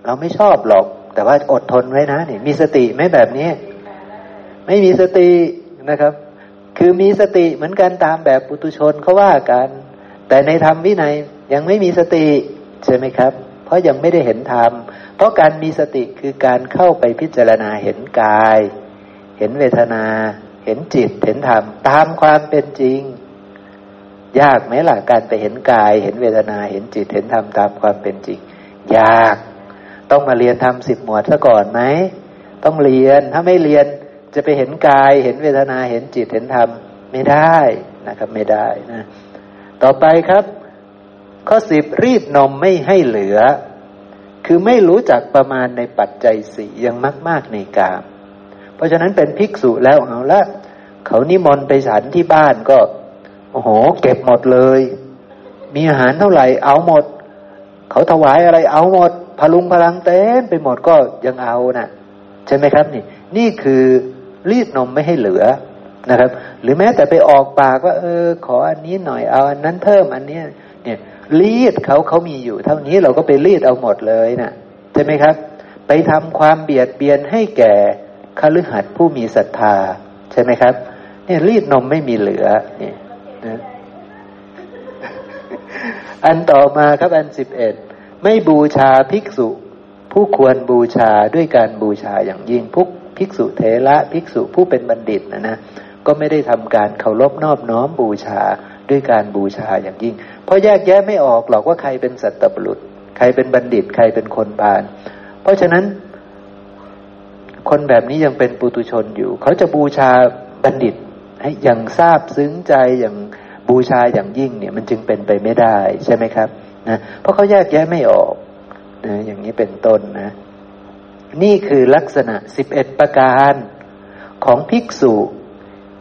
เราไม่ชอบหรอกแต่ว่าอดทนไว้นะนี่มีสติไหมแบบนี้ไม่มีสตินะครับคือมีสติเหมือนกันตามแบบปุถุชนเขาว่ากันแต่ในธรรมวินัยยังไม่มีสติใช่ไหมครับเพราะยังไม่ได้เห็นธรรมเพราะการมีสติคือการเข้าไปพิจารณาเห็นกายเห็นเวทนาเห็นจิตเห็นธรรมตามความเป็นจริงยากไหมล่ะการไปเห็นกายเห็นเวทนาเห็นจิตเห็นธรรมตามความเป็นจริงยากต้องมาเรียนธรรม10 หมวดซะก่อนไหมต้องเรียนถ้าไม่เรียนจะไปเห็นกายเห็นเวทนาเห็นจิตเห็นธรรมไม่ได้นะครับไม่ได้นะต่อไปครับข้อ10รีดนมไม่ให้เหลือคือไม่รู้จักประมาณในปัจจัย4ยังมากๆในกามเพราะฉะนั้นเป็นภิกษุแล้วเอาละเขานิมนต์ไปฉันที่บ้านก็โอ้โหเก็บหมดเลยมีอาหารเท่าไหร่เอาหมดเขาถวายอะไรเอาหมดพลุงพลังเต็มไปหมดก็ยังเอานะใช่ไหมครับนี่คือรีดนมไม่ให้เหลือนะครับหรือแม้แต่ไปออกปากว่าขออันนี้หน่อยเอาอันนั้นเพิ่มอันนี้เนี่ยรีดเขามีอยู่เท่านี้เราก็ไปรีดเอาหมดเลยนะใช่ไหมครับไปทำความเบียดเบียนให้แก่คฤหัสถ์ผู้มีศรัทธาใช่ไหมครับเนี่ยรีดนมไม่มีเหลือเนี่ยนะอันต่อมาครับอัน11ไม่บูชาภิกษุผู้ควรบูชาด้วยการบูชาอย่างยิ่งภิกษุเถระภิกษุผู้เป็นบัณฑิตนะก็ไม่ได้ทำการเคารพนอบน้อมบูชาด้วยการบูชาอย่างยิ่งเพราะแยกแยะไม่ออกหรอกว่าใครเป็นสัตตบุรุษใครเป็นบัณฑิตใครเป็นคนพาลเพราะฉะนั้นคนแบบนี้ยังเป็นปุถุชนอยู่เขาจะบูชาบัณฑิตให้อย่างซาบซึ้งใจอย่างบูชาอย่างยิ่งเนี่ยมันจึงเป็นไปไม่ได้ใช่ไหมครับนะเพราะเขาแยกแยะไม่ออกนะอย่างนี้เป็นต้นนะนี่คือลักษณะ11ประการของภิกษุ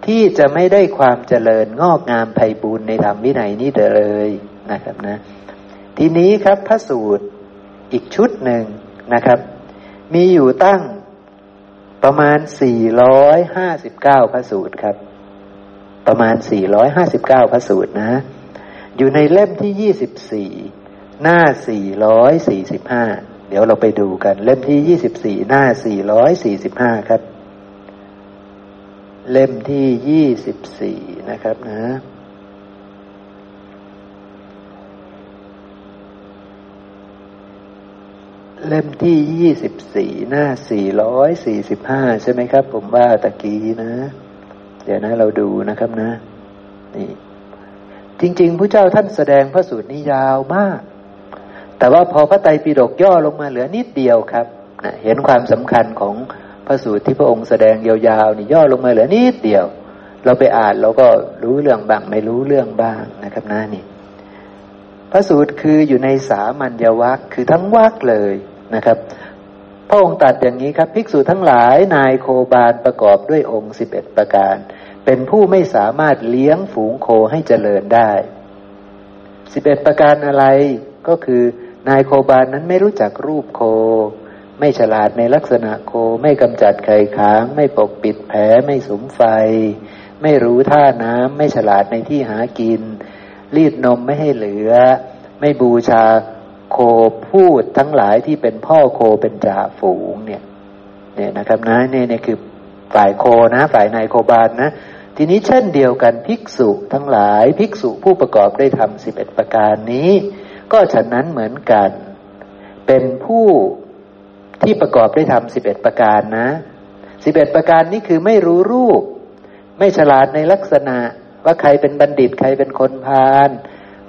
ที่จะไม่ได้ความเจริญงอกงามไพบูลย์ในธรรมวินัยนี้เลยนะครับนะทีนี้ครับพระสูตรอีกชุดหนึ่งนะครับมีอยู่ตั้งประมาณ459พระสูตรครับประมาณ459พระสูตรนะอยู่ในเล่มที่24หน้า445เดี๋ยวเราไปดูกันเล่มที่24หน้า445ครับเล่มที่24นะครับนะเล่มที่24หน้า445ใช่ไหมครับผมว่าตะกี้นะเดี๋ยวนะเราดูนะครับนะนี่จริงๆพระเจ้าท่านแสดงพระสูตรนี้ยาวมากแต่ว่าพอพระไตรปิฎกย่อลงมาเหลือนิดเดียวครับนะเห็นความสำคัญของพระสูตรที่พระองค์แสดงยาวๆนี่ย่อลงมาเหลือนิดเดียว เราไปอ่านเราก็รู้เรื่องบ้างไม่รู้เรื่องบ้างนะครับนะนี่พระสูตรคืออยู่ในสามัญญวรรคคือทั้งวรรคเลยนะครับพระองค์ตรัสอย่างนี้ครับภิกษุทั้งหลายนายโคบาลประกอบด้วยองค์11ประการเป็นผู้ไม่สามารถเลี้ยงฝูงโคให้เจริญได้11ประการอะไรก็คือนายโคบาลนั้นไม่รู้จักรูปโคไม่ฉลาดในลักษณะโคไม่กำจัดไข่ค้างไม่ปกปิดแผลไม่สุมไฟไม่รู้ท่าน้ำไม่ฉลาดในที่หากินรีดนมไม่ให้เหลือไม่บูชาโคพูดทั้งหลายที่เป็นพ่อโคเป็นจ่าฝูงเนี่ยนะครับนะเนี่ยคือฝ่ายโคนะฝ่ายนายโคบาลนะทีนี้เช่นเดียวกันภิกษุทั้งหลายภิกษุผู้ประกอบด้วยธรรม11ประการนี้ก็ฉะนั้นเหมือนกันเป็นผู้ที่ประกอบด้วยธรรม11ประการนะ11ประการนี้คือไม่รู้รูปไม่ฉลาดในลักษณะว่าใครเป็นบัณฑิตใครเป็นคนพาล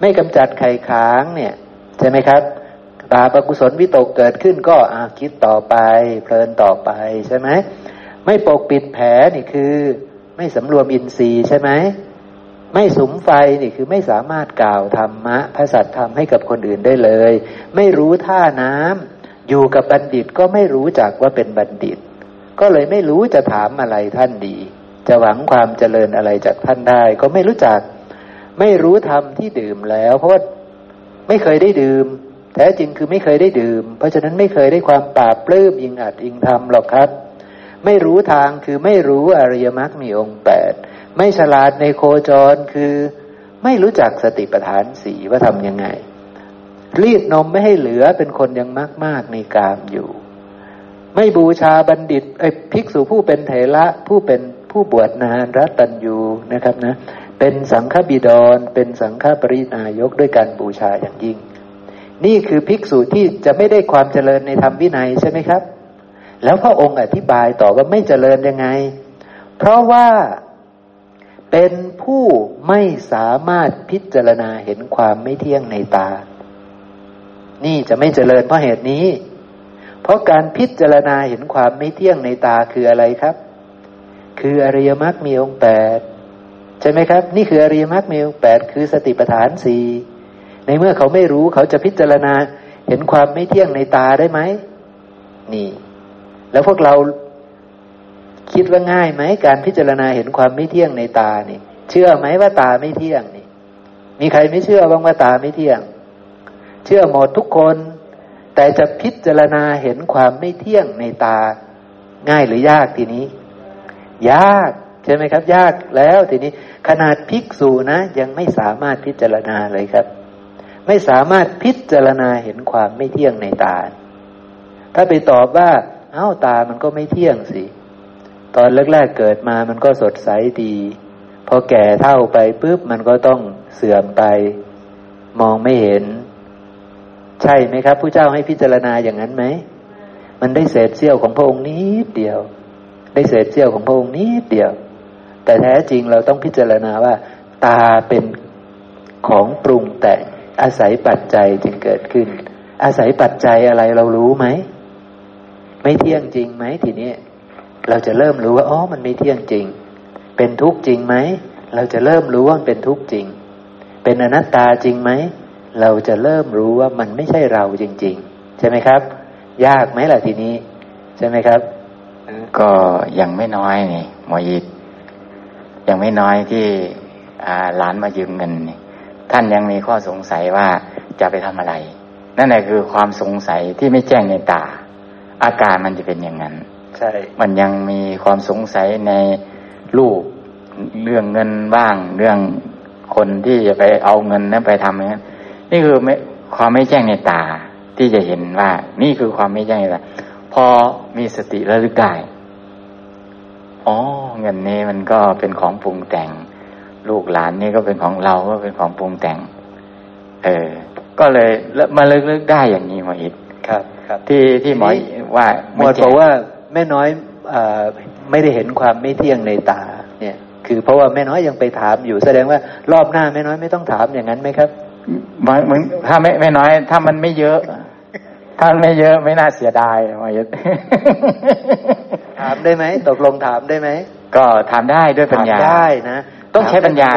ไม่กำจัดไข่ค้างเนี่ยใช่ไหมครับบาปอกุศลวิตกเกิดขึ้นก็คิดต่อไปเพลินต่อไปใช่ไหมไม่ปกปิดแผลนี่คือไม่สำรวมอินทรีย์ใช่ไหมไม่สุมไฟนี่คือไม่สามารถกล่าวธรรมะพระสัทธรรมให้กับคนอื่นได้เลยไม่รู้ท่าน้ำอยู่กับบัณฑิตก็ไม่รู้จักว่าเป็นบัณฑิตก็เลยไม่รู้จะถามอะไรท่านดีจะหวังความเจริญอะไรจากท่านได้ก็ไม่รู้จักไม่รู้ธรรมที่ดื่มแล้วเพราะว่าไม่เคยได้ดื่มแท้จริงคือไม่เคยได้ดื่มเพราะฉะนั้นไม่เคยได้ความปราบปลื้มยิ่งอัดยิ่งทำหรอกครับไม่รู้ทางคือไม่รู้อริยมรรคมีองค์8ไม่ฉลาดในโคจรคือไม่รู้จักสติปัฏฐาน4ว่าทำยังไงรีดนมไม่ให้เหลือเป็นคนยังมากๆในกามอยู่ไม่บูชาบัณฑิตภิกษุผู้เป็นเถระผู้เป็นผู้บวชนานรัตตัญญูนะครับนะเป็นสังฆบิดรเป็นสังฆปรินายกด้วยการบูชาอย่างยิ่งนี่คือภิกษุที่จะไม่ได้ความเจริญในธรรมวินัยใช่ไหมครับแล้วพระองค์อธิบายต่อว่าไม่เจริญยังไงเพราะว่าเป็นผู้ไม่สามารถพิจารณาเห็นความไม่เที่ยงในตานี่จะไม่เจริญเพราะเหตุนี้เพราะการพิจารณาเห็นความไม่เที่ยงในตาคืออะไรครับคืออริยมรรคมีองค์8ใช่ไหมครับนี่คืออริยมรรคมีองค์8คือสติปัฏฐาน4ในเมื่อเขาไม่รู้เขาจะพิจารณาเห็นความไม่เที่ยงในตาได้ไหมนี่แล้วพวกเราคิดว่าง่ายไหมการพิจารณาเห็นความไม่เที่ยงในตานี่เชื่อไหมว่าตาไม่เที่ยงนี่มีใครไม่เชื่อบ้างว่าตาไม่เที่ยงเชื่อหมดทุกคนแต่จะพิจารณาเห็นความไม่เที่ยงในตาง่ายหรือยากทีนี้ยากใช่ไหมครับยากแล้วทีนี้ขนาดภิกษุนะยังไม่สามารถพิจารณาเลยครับไม่สามารถพิจารณาเห็นความไม่เที่ยงในตาถ้าไปตอบว่าเอ้าตามันก็ไม่เที่ยงสิตอนแรกๆเกิดมามันก็สดใสดีพอแก่เฒ่าไปปุ๊บมันก็ต้องเสื่อมไปมองไม่เห็นใช่ไหมครับผู้เจ้าให้พิจารณาอย่างนั้นไหมมันได้เศษเสี้ยวของพระองค์นิดเดียวได้เศษเสี้ยวของพระองค์นิดเดียวแต่แท้จริงเราต้องพิจารณาว่าตาเป็นของปรุงแต่งอาศัยปัจจัยจึงเกิดขึ้นอาศัยปัจจัยอะไรเรารู้ไหมไม่เที่ยงจริงไหมทีนี้เราจะเริ่มรู้ว่าอ๋อมันไม่เที่ยงจริงเป็นทุกข์จริงไหมเราจะเริ่มรู้ว่ามันเป็นทุกข์จริงเป็นอนัตตาจริงไหมเราจะเริ่มรู้ว่ามันไม่ใช่เราจริงๆใช่ไหมครับยากไหมล่ะทีนี้ใช่ไหมครับก็ยังไม่น้อยนี่หมอยิทยังไม่น้อยที่หลานมายืมเงินนี่ท่านยังมีข้อสงสัยว่าจะไปทำอะไรนั่นแหละคือความสงสัยที่ไม่แจ้งในตาอาการมันจะเป็นอย่างนั้นใช่มันยังมีความสงสัยในรูปเรื่องเงินบ้างเรื่องคนที่จะไปเอาเงินนั้นไปทำอย่างนั้นนี่คือความไม่แจ้งในตาที่จะเห็นว่านี่คือความไม่แจ้งในตาพอมีสติระลึกได้อ๋อเงินนี้มันก็เป็นของปรุงแต่งลูกหลานนี่ก็เป็นของเราก็เป็นของปรุงแต่งก็เลยมาลึกได้อย่างนี้หมออิทครับที่หมอว่าหมอบอกว่าแม่น้อยไม่ได้เห็นความไม่เที่ยงในตาเนี่ยคือเพราะว่าแม่น้อยยังไปถามอยู่แสดงว่ารอบหน้าแม่น้อยไม่ต้องถามอย่างนั้นไหมครับมันถ้าแม่น้อยถ้ามันไม่เยอะถ้าไม่เยอะไม่น่าเสียดายหมอถามได้ไหมตกลงถามได้ไหม ก็ถามได้ด้วยปัญญาได้นะต้องใช้ปัญญา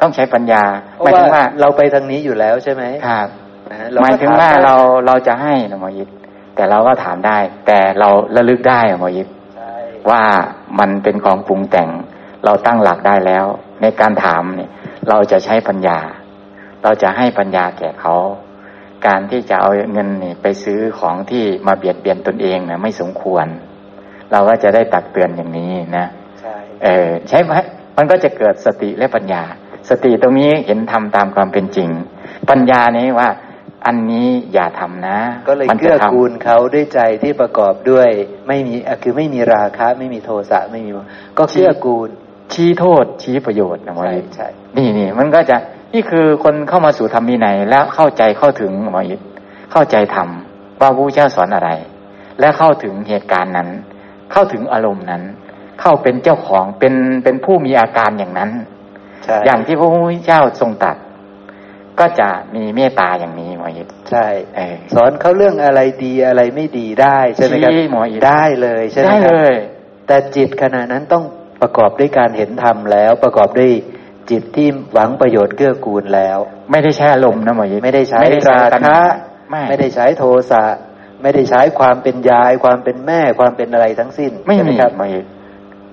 ต้องใช้ปัญญาหมายถึงว่าเราไปทางนี้อยู่แล้วใช่ไหมครับหมายถึงว่าเราจะให้นะหมอยิปแต่เราก็ถามได้แต่เราระลึกได้หมอยิปว่ามันเป็นของปรุงแต่งเราตั้งหลักได้แล้วในการถามเนี่ยเราจะใช้ปัญญาเราจะให้ปัญญาแก่เขาการที่จะเอาเงินนี่ไปซื้อของที่มาเบียดเบียนตนเองนะไม่สมควรเราก็จะได้ตักเตือนอย่างนี้นะใช่ใช่ไหมมันก็จะเกิดสติและปัญญาสติตรงนี้เห็นทำตามความเป็นจริงปัญญานี้ว่าอันนี้อย่าทำนะก็เลยเกื้อกูลเขาด้วยใจที่ประกอบด้วยไม่มีคือไม่มีราคะไม่มีโทสะไม่มีก็เกื้อกูลชี้โทษชี้ประโยชน์นะหมอยิปใช่นี่มันก็จะนี่คือคนเข้ามาสู่ธรรมวินัยแล้วเข้าใจเข้าถึงหมอยิปเข้าใจธรรมว่าพระพุทธเจ้าสอนอะไรและเข้าถึงเหตุการณ์นั้นเข้าถึงอารมณ์นั้นเข้าเป็นเจ้าของเป็นผู้มีอาการอย่างนั้นอย่างที่พระพุทธเจ้าทรงตรัสก็จะมีเมตตาอย่างนี้หมอยิปใช่สอนเขาเรื่องอะไรดีอะไรไม่ดีได้ใช่ไหมครับหมอยิปได้เลยใช่ไหมครับแต่จิตขณะนั้นต้องประกอบด้วยการเห็นธรรมแล้วประกอบด้วยจิตที่หวังประโยชน์เกื้อกูลแล้วไม่ได้ใช้อารมณ์นะหมอยิปไม่ได้ใช้ราคะไม่ได้ใช้โทสะไม่ได้ใช้ความเป็นยายความเป็นแม่ความเป็นอะไรทั้งสิ้นไม่มีครับหมอยิป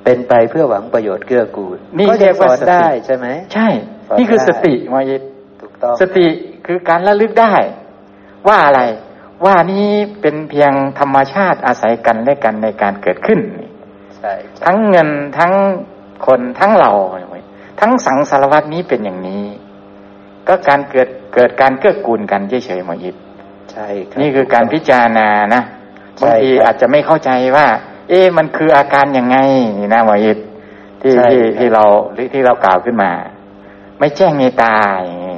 เป็นไปเพื่อหวังประโยชน์เกื้อกูลนี่เรียกว่าสติใช่ไหมใช่นี่คือสติหมอยิปสติคือการระลึกได้ว่าอะไรว่านี้เป็นเพียงธรรมชาติอาศัยกันและกันในการเกิดขึ้นใช่ทั้งเงินทั้งคนทั้งเราทั้งสังสารวัฏนี้เป็นอย่างนี้ก็การเกิดการเกื้อกูลกันเฉยๆหมอยิปใช่นี่คือการพิจารณานะบางทีอาจจะไม่เข้าใจว่าเอ๊ะมันคืออาการยังไงนี่นะหมอยิปที่เรากล่าวขึ้นมาไม่แจ้งในตาอย่างนี้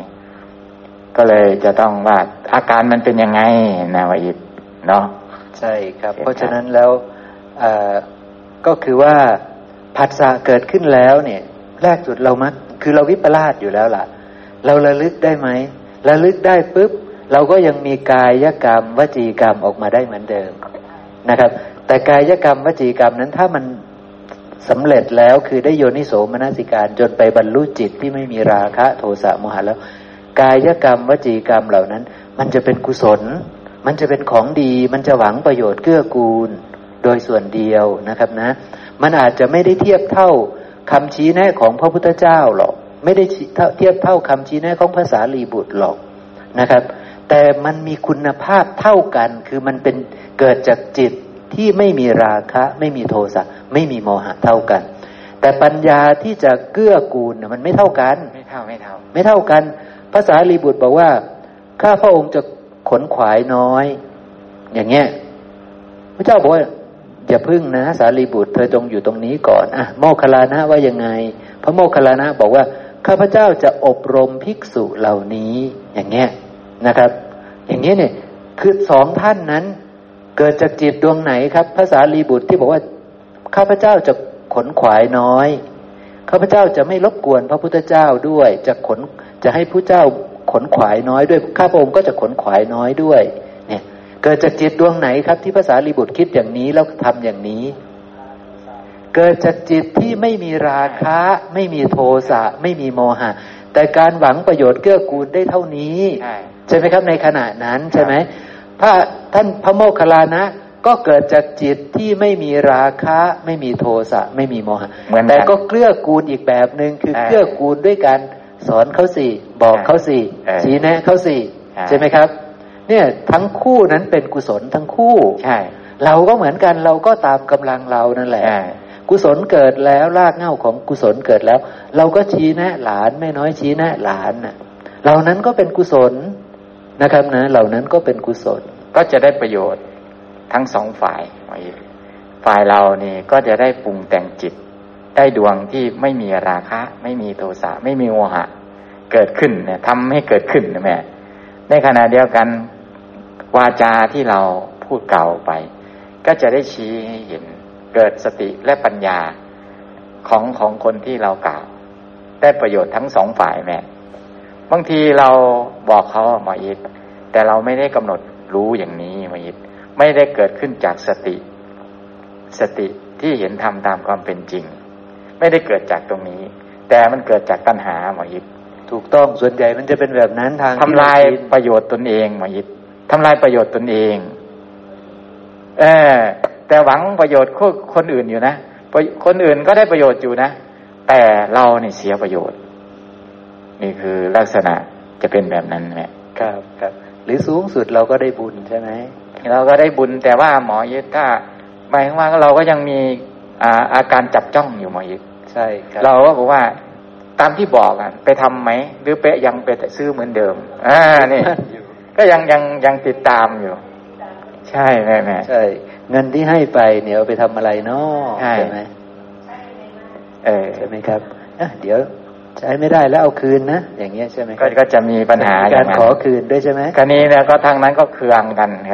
ก็เลยจะต้องว่าอาการมันเป็นยังไงนะวะอิบเนาะใช่ครับเพราะฉะนั้นแล้วก็คือว่าผัสสะเกิดขึ้นแล้วเนี่ยแรกสุดเรามักคือเราวิปลาสอยู่แล้วล่ะเราระลึกได้ไหมระลึกได้ปุ๊บเราก็ยังมีกายกรรมวจีกรรมออกมาได้เหมือนเดิมนะครับแต่กายกรรมวจีกรรมนั้นถ้ามันสำเร็จแล้วคือได้โยนิโสมนสิการจนไปบรรลุจิตที่ไม่มีราคะโทสะโมหะแล้วกายกรรมวจีกรรมเหล่านั้นมันจะเป็นกุศลมันจะเป็นของดีมันจะหวังประโยชน์เกื้อกูลโดยส่วนเดียวนะครับนะมันอาจจะไม่ได้เทียบเท่าคำชี้แนะของพระพุทธเจ้าหรอกไม่ได้เทียบเท่าคำชี้แนะของพระสารีบุตรหรอกนะครับแต่มันมีคุณภาพเท่ากันคือมันเป็นเกิดจากจิตที่ไม่มีราคะไม่มีโทสะไม่มีโมหะเท่ากันแต่ปัญญาที่จะเกื้อกูลมันไม่เท่ากันไม่เท่ากันพระสารีบุตรบอกว่าข้าพระองค์จะขนขวายน้อยอย่างเงี้ยพระเจ้าบอกว่าอย่าพึ่งนะสารีบุตรเธอจงอยู่ตรงนี้ก่อนอ่ะโมคคัลลานะว่ายังไงพระโมคคัลลานะบอกว่าข้าพเจ้าจะอบรมภิกษุเหล่านี้อย่างเงี้ยนะครับอย่างเงี้ยเนี่ยคือสองท่านนั้นเกิดจากจิตดวงไหนครับพระสารีบุตรที่บอกว่าข้าพเจ้าจะขนขวายน้อยข้าพเจ้าจะไม่รบกวนพระพุทธเจ้าด้วยจะให้พระเจ้าขนขวายน้อยด้วยข้าพระองค์ก็จะขนขวายน้อยด้วยเนี่ยเกิดจากจิตดวงไหนครับที่พระสารีบุตรคิดอย่างนี้แล้วทำอย่างนี้เกิดจากจิตที่ไม่มีราคะไม่มีโทสะไม่มีโมหะแต่การหวังประโยชน์เกื้อกูลได้เท่านี้ใช่ไหมครับในขณะนั้นใช่ไหมพระท่านพระโมคคัลลานะก็เกิดจากจิตที่ไม่มีราคะไม่มีโทสะไม่มีโมหะแต่ก็เกื้อกูลอีกแบบนึงคือเกื้อกูลด้วยการสอนเขาสิบอกเขาสิชี้แนะเขาสิใช่ไหมครับเนี่ยทั้งคู่นั้นเป็นกุศลทั้งคู่ใช่เราก็เหมือนกันเราก็ตามกำลังเรานั่นแหละกุศลเกิดแล้วรากเหง้าของกุศลเกิดแล้วเราก็ชี้แนะหลานไม่น้อยชี้แนะหลานน่ะเหล่านั้นก็เป็นกุศลนะครับนะเหล่านั้นก็เป็นกุศลก็จะได้ประโยชน์ทั้งสองฝ่ายฝ่ายเรานี่ก็จะได้ปรุงแต่งจิตได้ดวงที่ไม่มีราคะไม่มีโทสะไม่มีโมหะเกิดขึ้นเนี่ยทำให้เกิดขึ้นนะแม่ในขณะเดียวกันวาจาที่เราพูดกล่าวไปก็จะได้ชี้ให้เห็นเกิดสติและปัญญาของคนที่เรากล่าวได้ประโยชน์ทั้งสองฝ่ายแม่บางทีเราบอกเขาหมอยิปแต่เราไม่ได้กำหนดรู้อย่างนี้หมอยิปไม่ได้เกิดขึ้นจากสติที่เห็นธรรมตามความเป็นจริง ไม่ได้เกิดจากตรงนี้แต่มันเกิดจากตัณหาหมอยิปถูกต้องส่วนใหญ่มันจะเป็นแบบนั้นทางทำลายประโยชน์ตนเองหมอยิปทำลายประโยชน์ตนเองแต่หวังประโยชน์คนอื่นอยู่นะคนอื่นก็ได้ประโยชน์อยู่นะแต่เราเนี่ยเสียประโยชน์นี่คือลักษณะจะเป็นแบบนั้นแหละครับครับหรือสูงสุดเราก็ได้บุญใช่ไหมเราก็ได้บุญแต่ว่าหมอยึดถ้าหมายถึงว่าเราก็ยังมีอาการจับจ้องอยู่หมอยึดใช่ครับเราก็บอกว่าตามที่บอกอ่ะไปทำไหมหรือเป๊ะยังไปซื้อเหมือนเดิมนี่ ก็ยังติดตามอยู่ใช่แม่ใช่เงินที่ให้ไปเนี่ยเอาไปทำอะไรเนาะใช่ไหมใช่ไหมครับเดี๋ยวใช้ไม่ได้แล้วเอาคืนนะอย่างเงี้ยใช่ไหมก็จะมีปัญหาการขอคืนด้วยใช่ไหมการนี้แล้วก็ทางนั้นก็เคืองกันไง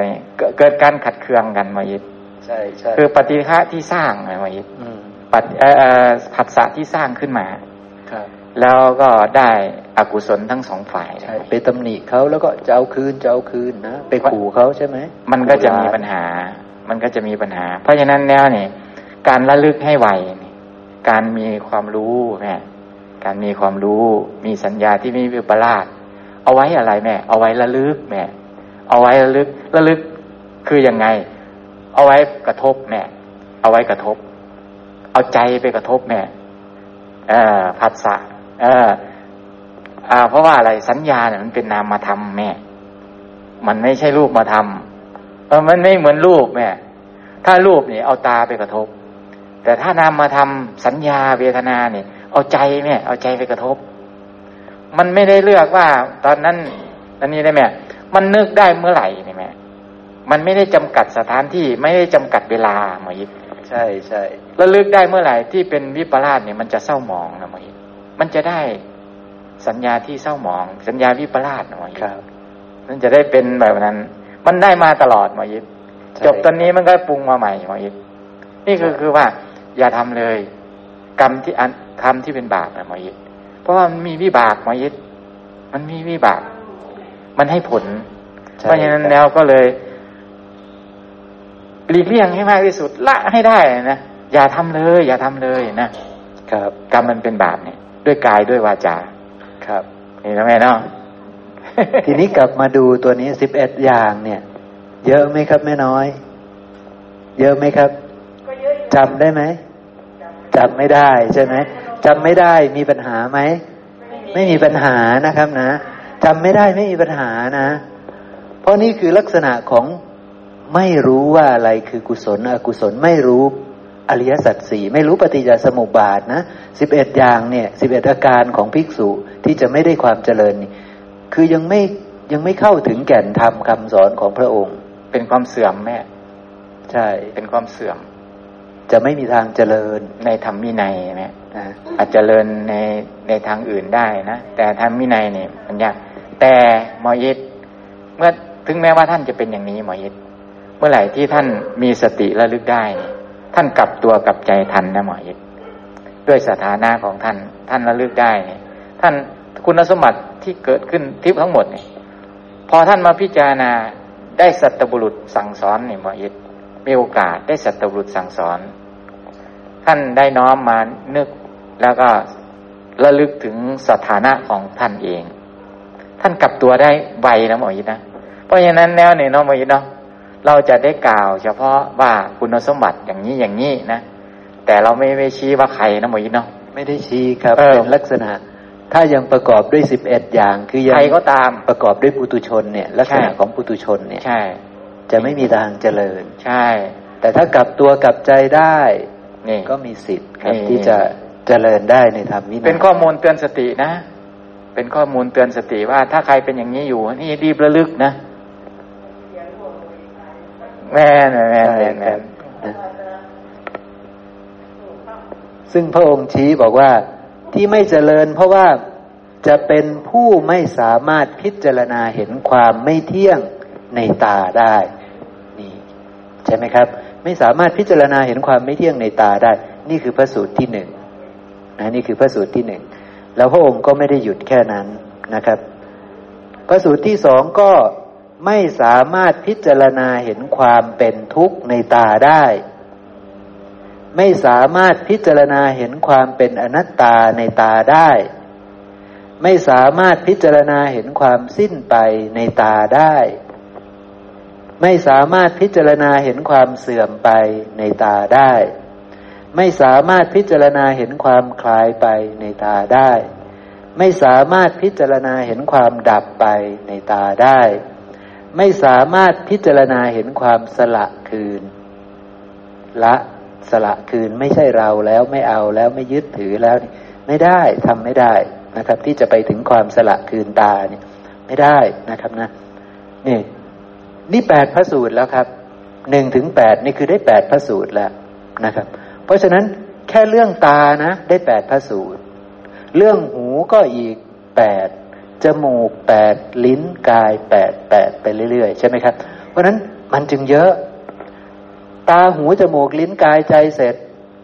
เกิดการขัดเคืองกันมายิทใช่ใช่คือปฏิฆะที่สร้างมายิทผัสสะที่สร้างขึ้นมาแล้วก็ได้อกุศลทั้งสองฝ่ายไปตำหนิเขาแล้วก็จะเอาคืนนะไปขู่เขาใช่ไหมมันก็จะมีปัญหาเพราะฉะนั้นแล้วเนี่ยการระลึกให้ไวการมีความรู้เนี่ยการมีความรู้มีสัญญาที่ไม่วิปลาสเอาไว้อะไรแม่เอาไว้ระลึกแม่เอาไว้ระลึกคือยังไงเอาไว้กระทบแม่เอาไว้กระทบเอาใจไปกระทบแม่ผัสสะเพราะว่าอะไรสัญญาเนี่ยมันเป็นนามธรรมแม่มันไม่ใช่รูปธรรมมันไม่เหมือนรูปแม่ถ้ารูปเนี่ยเอาตาไปกระทบแต่ถ้านามธรรมสัญญาเวทนาเนี่ยเอาใจแม่เอาใจไปกระทบมันไม่ได้เลือกว่าตอนนั้นอันนี้ได้แม่มันนึกได้เมื่อไหร่นี่แม่มันไม่ได้จำกัดสถานที่ไม่ได้จำกัดเวลาหมอยิปใช่ใช่แล้วลึกได้เมื่อไหร่ที่เป็นวิปลาสเนี่ยมันจะเศร้าหมองนะหมอยิปมันจะได้สัญญาที่เศร้าหมองสัญญาวิปลาสนะหมอยิปนั่นจะได้เป็นแบบนั้นมันได้มาตลอดหมอยิปจบตอนนี้มันก็ปรุงมาใหม่หมอยิปนี่คือว่าอย่าทำเลยกรรมที่ทำที่เป็นบาปนะหมอยิทเพราะว่ามันมีวิบากหมอยิทมันมีวิบากมันให้ผลเพราะฉะนั้นแล้วก็เลยหลีกเลี่ยงให้มากที่สุดละให้ได้นะอย่าทำเลยนะครับกรรมมันเป็นบาปเนี่ยด้วยกายด้วยวาจาครับนี่นะแม่เนาะ ทีนี้กลับมาดูตัวนี้11อย่างเนี่ยเยอะไหมครับแม่น้อยเยอะไหมครับจำได้ไหมจำไม่ได้ใช่ไหมจำไม่ได้มีปัญหาไหมไม่มีปัญหานะครับนะจำไม่ได้ไม่มีปัญหานะเพราะนี่คือลักษณะของไม่รู้ว่าอะไรคือกุศลอกุศลไม่รู้อริยสัจสี่ไม่รู้ปฏิจจสมุปบาทนะ11อย่างเนี่ย11อาการของภิกษุที่จะไม่ได้ความเจริญนี่คือยังไม่เข้าถึงแก่นธรรมคำสอนของพระองค์เป็นความเสื่อมแม่ใช่เป็นความเสื่อมจะไม่มีทางเจริญในธรรมวินัยนะอาจเจริญในทางอื่นได้นะแต่ธรรมวินัยเนี่ยมันยากแต่หมอยิทเมื่อถึงแม้ว่าท่านจะเป็นอย่างนี้หมอยิทเมื่อไหร่ที่ท่านมีสติระลึกได้ท่านกลับตัวกลับใจทันนะหมอยิทด้วยสถานะของท่านระลึกได้ท่านคุณสมบัติที่เกิดขึ้นทิพย์ทั้งหมดเนี่ยพอท่านมาพิจารณาได้สัตตบุรุษสั่งสอนเนี่ยหมอยิทมีโอกาสได้สัตตบุรุษสั่งสอนท่านได้น้อมมานึกแล้วก็ระลึกถึงสถานะของท่านเองท่านกลับตัวได้ไวนะหมอยิทนะเพราะฉะนั้นแล้วเนี่ยน้องหมอยิทเนาะเราจะได้กล่าวเฉพาะว่าคุณสมบัติอย่างนี้นะแต่เราไม่ชี้ว่าใครนะหมอยิทเนาะไม่ได้ชี้ครับ เป็นลักษณะถ้ายังประกอบด้วย11อย่างคือยังใครก็ตามประกอบด้วยปุถุชนเนี่ยลักษณะของปุถุชนเนี่ยใช่จะไม่มีทางเจริญใช่แต่ถ้ากลับตัวกลับใจได้นี่ก็มีสิทธิ์ครับที่จะเจริญได้ในธรรมวินัยเป็นข้อมูลเตือนสตินะเป็นข้อมูลเตือนสติว่าถ้าใครเป็นอย่างนี้อยู่นี่รีบระลึกนะแม่นซึ่งพระองค์ชี้บอกว่าที่ไม่เจริญเพราะว่าจะเป็นผู้ไม่สามารถพิจารณาเห็นความไม่เที่ยงในตาได้นี่ใช่ไหมครับไม่สามารถพิจารณาเห็นความไม่เที่ยงในตาได้นี่คือพระสูตรที่หนึ่งนะนี่คือพระสูตรที่หนึ่งแล้วพระองค์ก็ไม่ได้หยุดแค่นั้นนะครับพระสูตรที่สองก็ไม่สามารถพิจารณาเห็นความเป็นทุกข์ในตาได้ ไม่สามารถพิจารณาเห็นความเป็นอนัตตาในตาได้ไม่สามารถพิจารณาเห็นความสิ้นไปในตาได้ไม่สามารถพิจารณาเห็นความเสื่อมไปในตาได้ไม่สามารถพิจารณาเห็นความคลายไปในตาได้ไม่สามารถพิจารณาเห็นความดับไปในตาได้ไม่สามารถพิจารณาเห็นความสละคืนละสละคืนไม่ใช่เราแล้วไม่เอาแล้วไม่ยึดถือแล้วไม่ได้ทำไม่ได้นะครับที่จะไปถึงความสละคืนตาเนี่ยไม่ได้นะครับนะนี่8พระสูตรแล้วครับ1ถึง8นี่คือได้8พระสูตรแล้วนะครับเพราะฉะนั้นแค่เรื่องตานะได้8พระสูตรเรื่องหูก็อีก8จมูก8ลิ้นกาย8 8ไปเรื่อยๆใช่ไหมครับเพราะฉะนั้นมันจึงเยอะตาหูจมูกลิ้นกายใจเสร็จ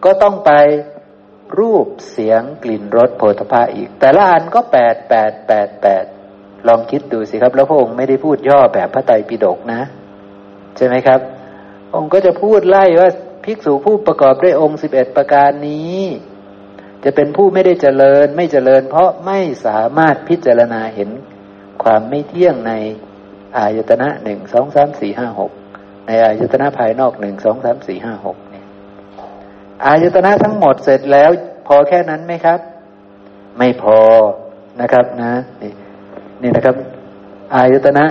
ก็ต้องไปรูปเสียงกลิ่นรสโผฏฐัพพะอีกแต่ละอันก็8 8 8 8ลองคิดดูสิครับแล้วพระองค์ไม่ได้พูดย่อแบบพระไตรปิฎกนะใช่ไหมครับองค์ก็จะพูดไล่ว่าภิกษุผู้ประกอบด้วยองค์11ประการนี้จะเป็นผู้ไม่ได้เจริญไม่เจริญเพราะไม่สามารถพิจารณาเห็นความไม่เที่ยงในอายตนะ1 2 3 4 5 6ในอายตนะภายนอก1 2 3 4 5 6เนี่ยอายตนะทั้งหมดเสร็จแล้วพอแค่นั้นไหมครับไม่พอนะครับนะนี่นะครับอายตนะ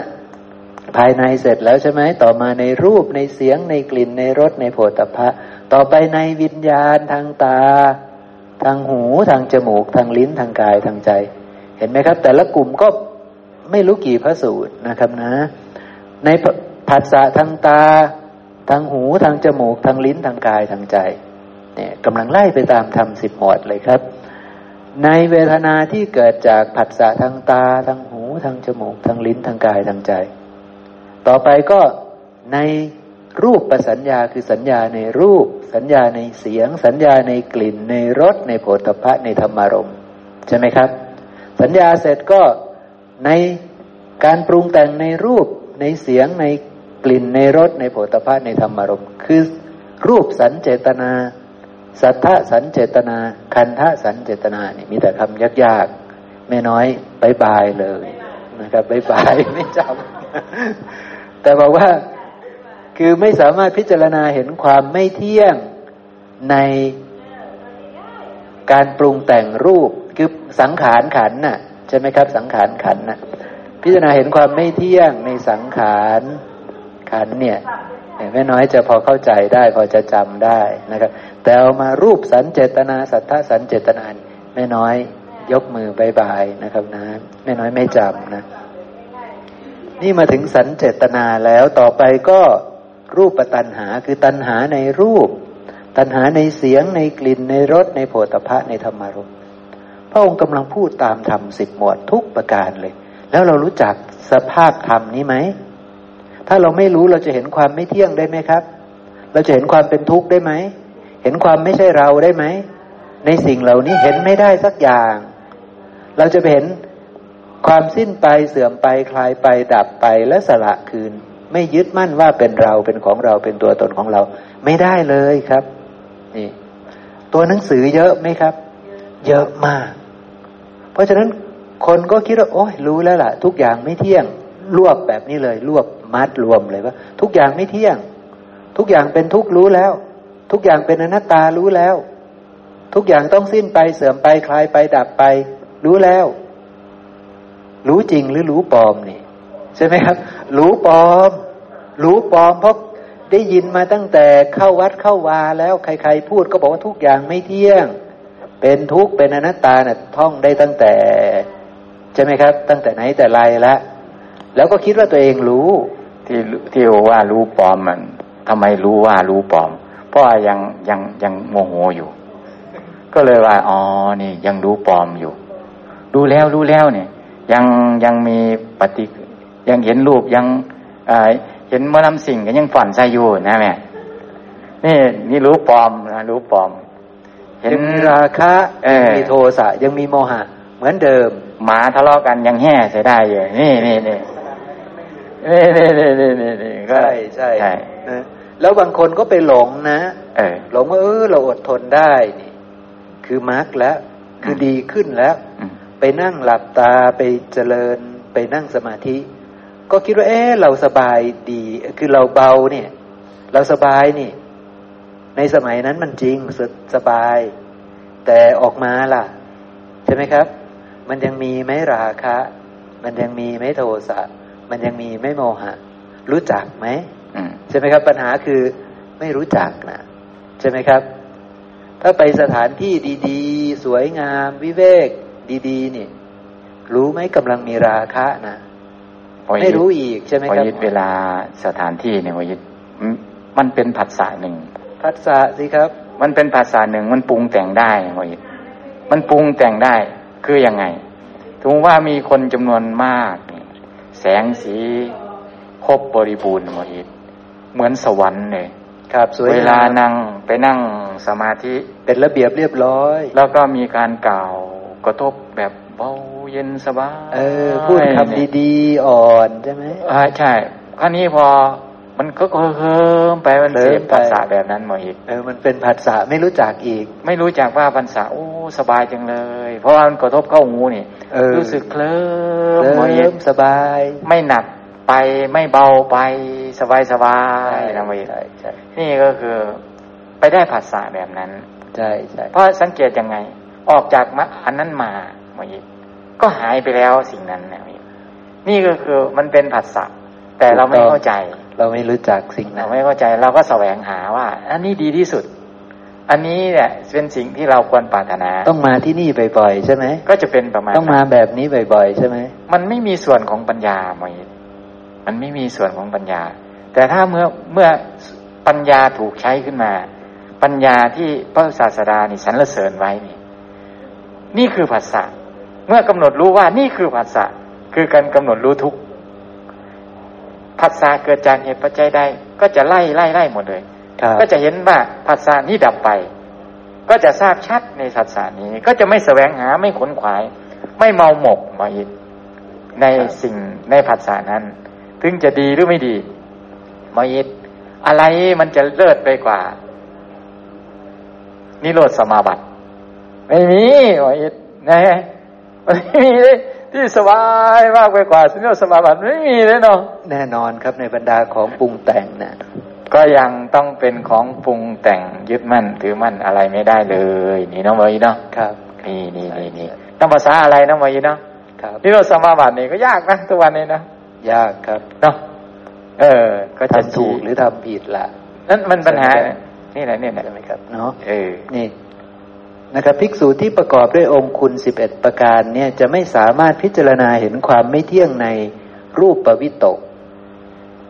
ภายในเสร็จแล้วใช่ไหมต่อมาในรูปในเสียงในกลิ่นในรสในโผฏฐัพพะต่อไปในวิญญาณทางตาทางหูทางจมูกทางลิ้นทางกายทางใจเห็นไหมครับแต่ละกลุ่มก็ไม่รู้กี่พระสูตรนะครับนะในผัสสะทางตาทางหูทางจมูกทางลิ้นทางกายทางใจเนี่ยกำลังไล่ไปตามธรรม10หมวดเลยครับในเวทนาที่เกิดจากผัสสะทางตาทางหูทางจมูกทางลิ้นทางกายทางใจต่อไปก็ในรูปประสัญญาคือสัญญาในรูปสัญญาในเสียงสัญญาในกลิ่นในรสในโผฏฐัพพะในธรรมารมณ์ใช่ไหมครับสัญญาเสร็จก็ในการปรุงแต่งในรูปในเสียงในกลิ่นในรสในโผฏฐัพพะในธรรมารมณ์คือรูปสัญเจตนาสัทธะสัญเจตนาคันธะสัญเจตนานี่มีแต่คำยากๆไม่น้อยบายบายเลยนะครับบายบายไม่จำแต่บอกว่าคือไม่สามารถพิจารณาเห็นความไม่เที่ยงในการปรุงแต่งรูปคือสังขารขันธ์น่ะใช่ไหมครับสังขารขันธ์น่ะพิจารณาเห็นความไม่เที่ยงในสังขารขันธ์เนี่ยแม่น้อยจะพอเข้าใจได้พอจะจำได้นะครับแต่เอามารูปสัญเจตนาสัทธะสัญเจตนาแม่น้อยยกมือบายบายนะครับนะแม่น้อยไม่จำนะนี่มาถึงสัญเจตนาแล้วต่อไปก็รูปตัณหาคือตัณหาในรูปตัณหาในเสียงในกลิ่นในรสในโผฏฐัพพะในธรรมารมณ์พระองค์กำลังพูดตามธรรม10หมวดทุกประการเลยแล้วเรารู้จักสภาพธรรมนี้ไหมถ้าเราไม่รู้เราจะเห็นความไม่เที่ยงได้ไหมครับเราจะเห็นความเป็นทุกข์ได้ไหมเห็นความไม่ใช่เราได้ไหมในสิ่งเหล่านี้เห็นไม่ได้สักอย่างเราจะไปเห็นความสิ้นไปเสื่อมไปคลายไปดับไปและสละคืนไม่ยึดมั่นว่าเป็นเราเป็นของเราเป็นตัวตนของเราไม่ได้เลยครับนี่ตัวหนังสือเยอะไหมครับเยอะมากเพราะฉะนั้นคนก็คิดว่าโอ๊ยรู้แล้วล่ะทุกอย่างไม่เที่ยงรวบแบบนี้เลยรวบมัดรวมเลยว่าทุกอย่างไม่เที่ยงทุกอย่างเป็นทุกข์รู้แล้วทุกอย่างเป็นอนัตตารู้แล้วทุกอย่างต้องสิ้นไปเสื่อมไปคลายไปดับไปรู้แล้วรู้จริงหรือรู้ปลอมนี่ใช่ไหมครับรู้ปลอมเพราะได้ยินมาตั้งแต่เข้าวัดเข้าวาแล้วใครๆพูดก็บอกว่าทุกอย่างไม่เที่ยงเป็นทุกข์เป็นอนัตตาน่ะท่องได้ตั้งแต่ใช่ไหมครับตั้งแต่ไหนแต่ไรละแล้วก็คิดว่าตัวเองรู้ที่ว่ารู้ปลอมมันทำไมรู้ว่ารู้ปลอมเพราะยังโมโหอยู่ก็เลยว่าอ๋อนี่ยังรู้ปลอมอยู่รู้แล้วเนี่ยยังมีปฏิยังเห็นรูปยังเห็นเมื่อทำสิ่งก็ยังฝันใจอยู่นะแม่นี่รู้ปลอมนะรู้ปลอมเห็นราคะมีโทสะยังมีโมหะเหมือนเดิมหมาทะเลาะกันยังแห่ใส่ได้อยู่นี่ก็ใช่แล้วบางคนก็ไปหลงนะ เราเมื่อเราอดทนได้นี่คือมรรคแล้วคือดีขึ้นแล้วไปนั่งหลับตาไปเจริญไปนั่งสมาธิก็คิดว่าเราสบายดีคือเราเบาเนี่ยเราสบายนี่ในสมัยนั้นมันจริงสบายแต่ออกมาล่ะใช่ไหมครับมันยังมีไหมราคะมันยังมีไหมโทสะมันยังมีไหมโมหะรู้จักไหมใช่ไหมครับปัญหาคือไม่รู้จักนะใช่ไหมครับถ้าไปสถานที่ดีๆสวยงามวิเวกดีๆนี่รู้ไหมกำลังมีราคะนะไม่รู้อีกใช่ไหมครับพอยึดเวลาสถานที่เนี่ยพอยึดมันเป็นผัสสะหนึ่งผัสสะสิครับมันเป็นผัสสะหนึ่งมันปรุงแต่งได้พอยึดมันปรุงแต่งได้คือยังไงถึงว่ามีคนจำนวนมากแสงสีครบบริบูรณ์พอยึดเหมือนสวรรค์เลยครับเวลานั่งไปนั่งสมาธิเป็นระเบียบเรียบร้อยแล้วก็มีการกล่าวกระทบแบบเบาเย็นสบายพูดคำดีๆอ่อนใช่ไหมใช่ครั้งนี้พอมันก็เคิมไปมันเสพผัสสะแบบนั้นมาอีกมันเป็นผัสสะไม่รู้จักอีกไม่รู้จักว่าผัสสะโอ้สบายจังเลยเพราะว่ามันกระทบเข้าหูนี่รู้สึกเคลิ้มมาเย็นสบายไม่หนักไปไม่เบาไปสบายสบายนะมาอีกนี่ก็คือไปได้ผัสสะแบบนั้นใช่ใช่เพราะสังเกตยังไงออกจากมะอันนั้นมาโมยิก็หายไปแล้วสิ่งนั้นนี่ก็คือมันเป็นผัสสะแต่เราไม่เข้าใจเราไม่รู้จักสิ่งนั้นเราไม่เข้าใจเราก็แสวงหาว่าอันนี้ดีที่สุดอันนี้เนี่ยเป็นสิ่งที่เราควรปรารถนาต้องมาที่นี่บ่อยๆใช่ไหมก็จะเป็นประมาณต้องมาแบบนี้บ่อยๆใช่ไหมมันไม่มีส่วนของปัญญาโมยิมันไม่มีส่วนของปัญญาแต่ถ้าเมื่อปัญญาถูกใช้ขึ้นมาปัญญาที่พระศาสดานี่สรรเสริญไว้นี่คือผัสสะเมื่อกำหนดรู้ว่านี่คือผัสสะคือการกำหนดรู้ทุกผัสสะเกิดจากเหตุปัจจัยใดก็จะไล่หมดเลยก็จะเห็นว่าผัสสะนี้ดับไปก็จะทราบชัดในผัสสะนี้ก็จะไม่แสวงหาไม่ขนขวายไม่เมาหมกมาอีกในสิ่งในผัสสะนั้นถึงจะดีหรือไม่ดีมาอีกอะไรมันจะเลิศไปกว่านิโรธสมาบัติไม่มีหมออิทนะฮะไม่มีเลยที่สบายมากไปกว่าสุญญสมาบัติไม่มีเลยเนาะแน่นอนครับในบรรดาของปรุงแต่งนะก็ยังต้องเป็นของปรุงแต่งยึดมั่นถือมั่นอะไรไม่ได้เลยนี่น้องหมออิทเนาะครับนี่ต้องภาษาอะไรน้องหมออิทเนาะครับนิโรธสมาบัตินี่ก็ยากนะทุกวันนี้นะยากครับเนาะก็จะถูกหรือทำผิดล่ะนั่นมันปัญหานี่แหละใช่ไหมครับเนาะนี่นะครับภิกษุที่ประกอบด้วยองค์คุณ11ประการเนี่ยจะไม่สามารถพิจารณาเห็นความไม่เที่ยงในรูปวิตก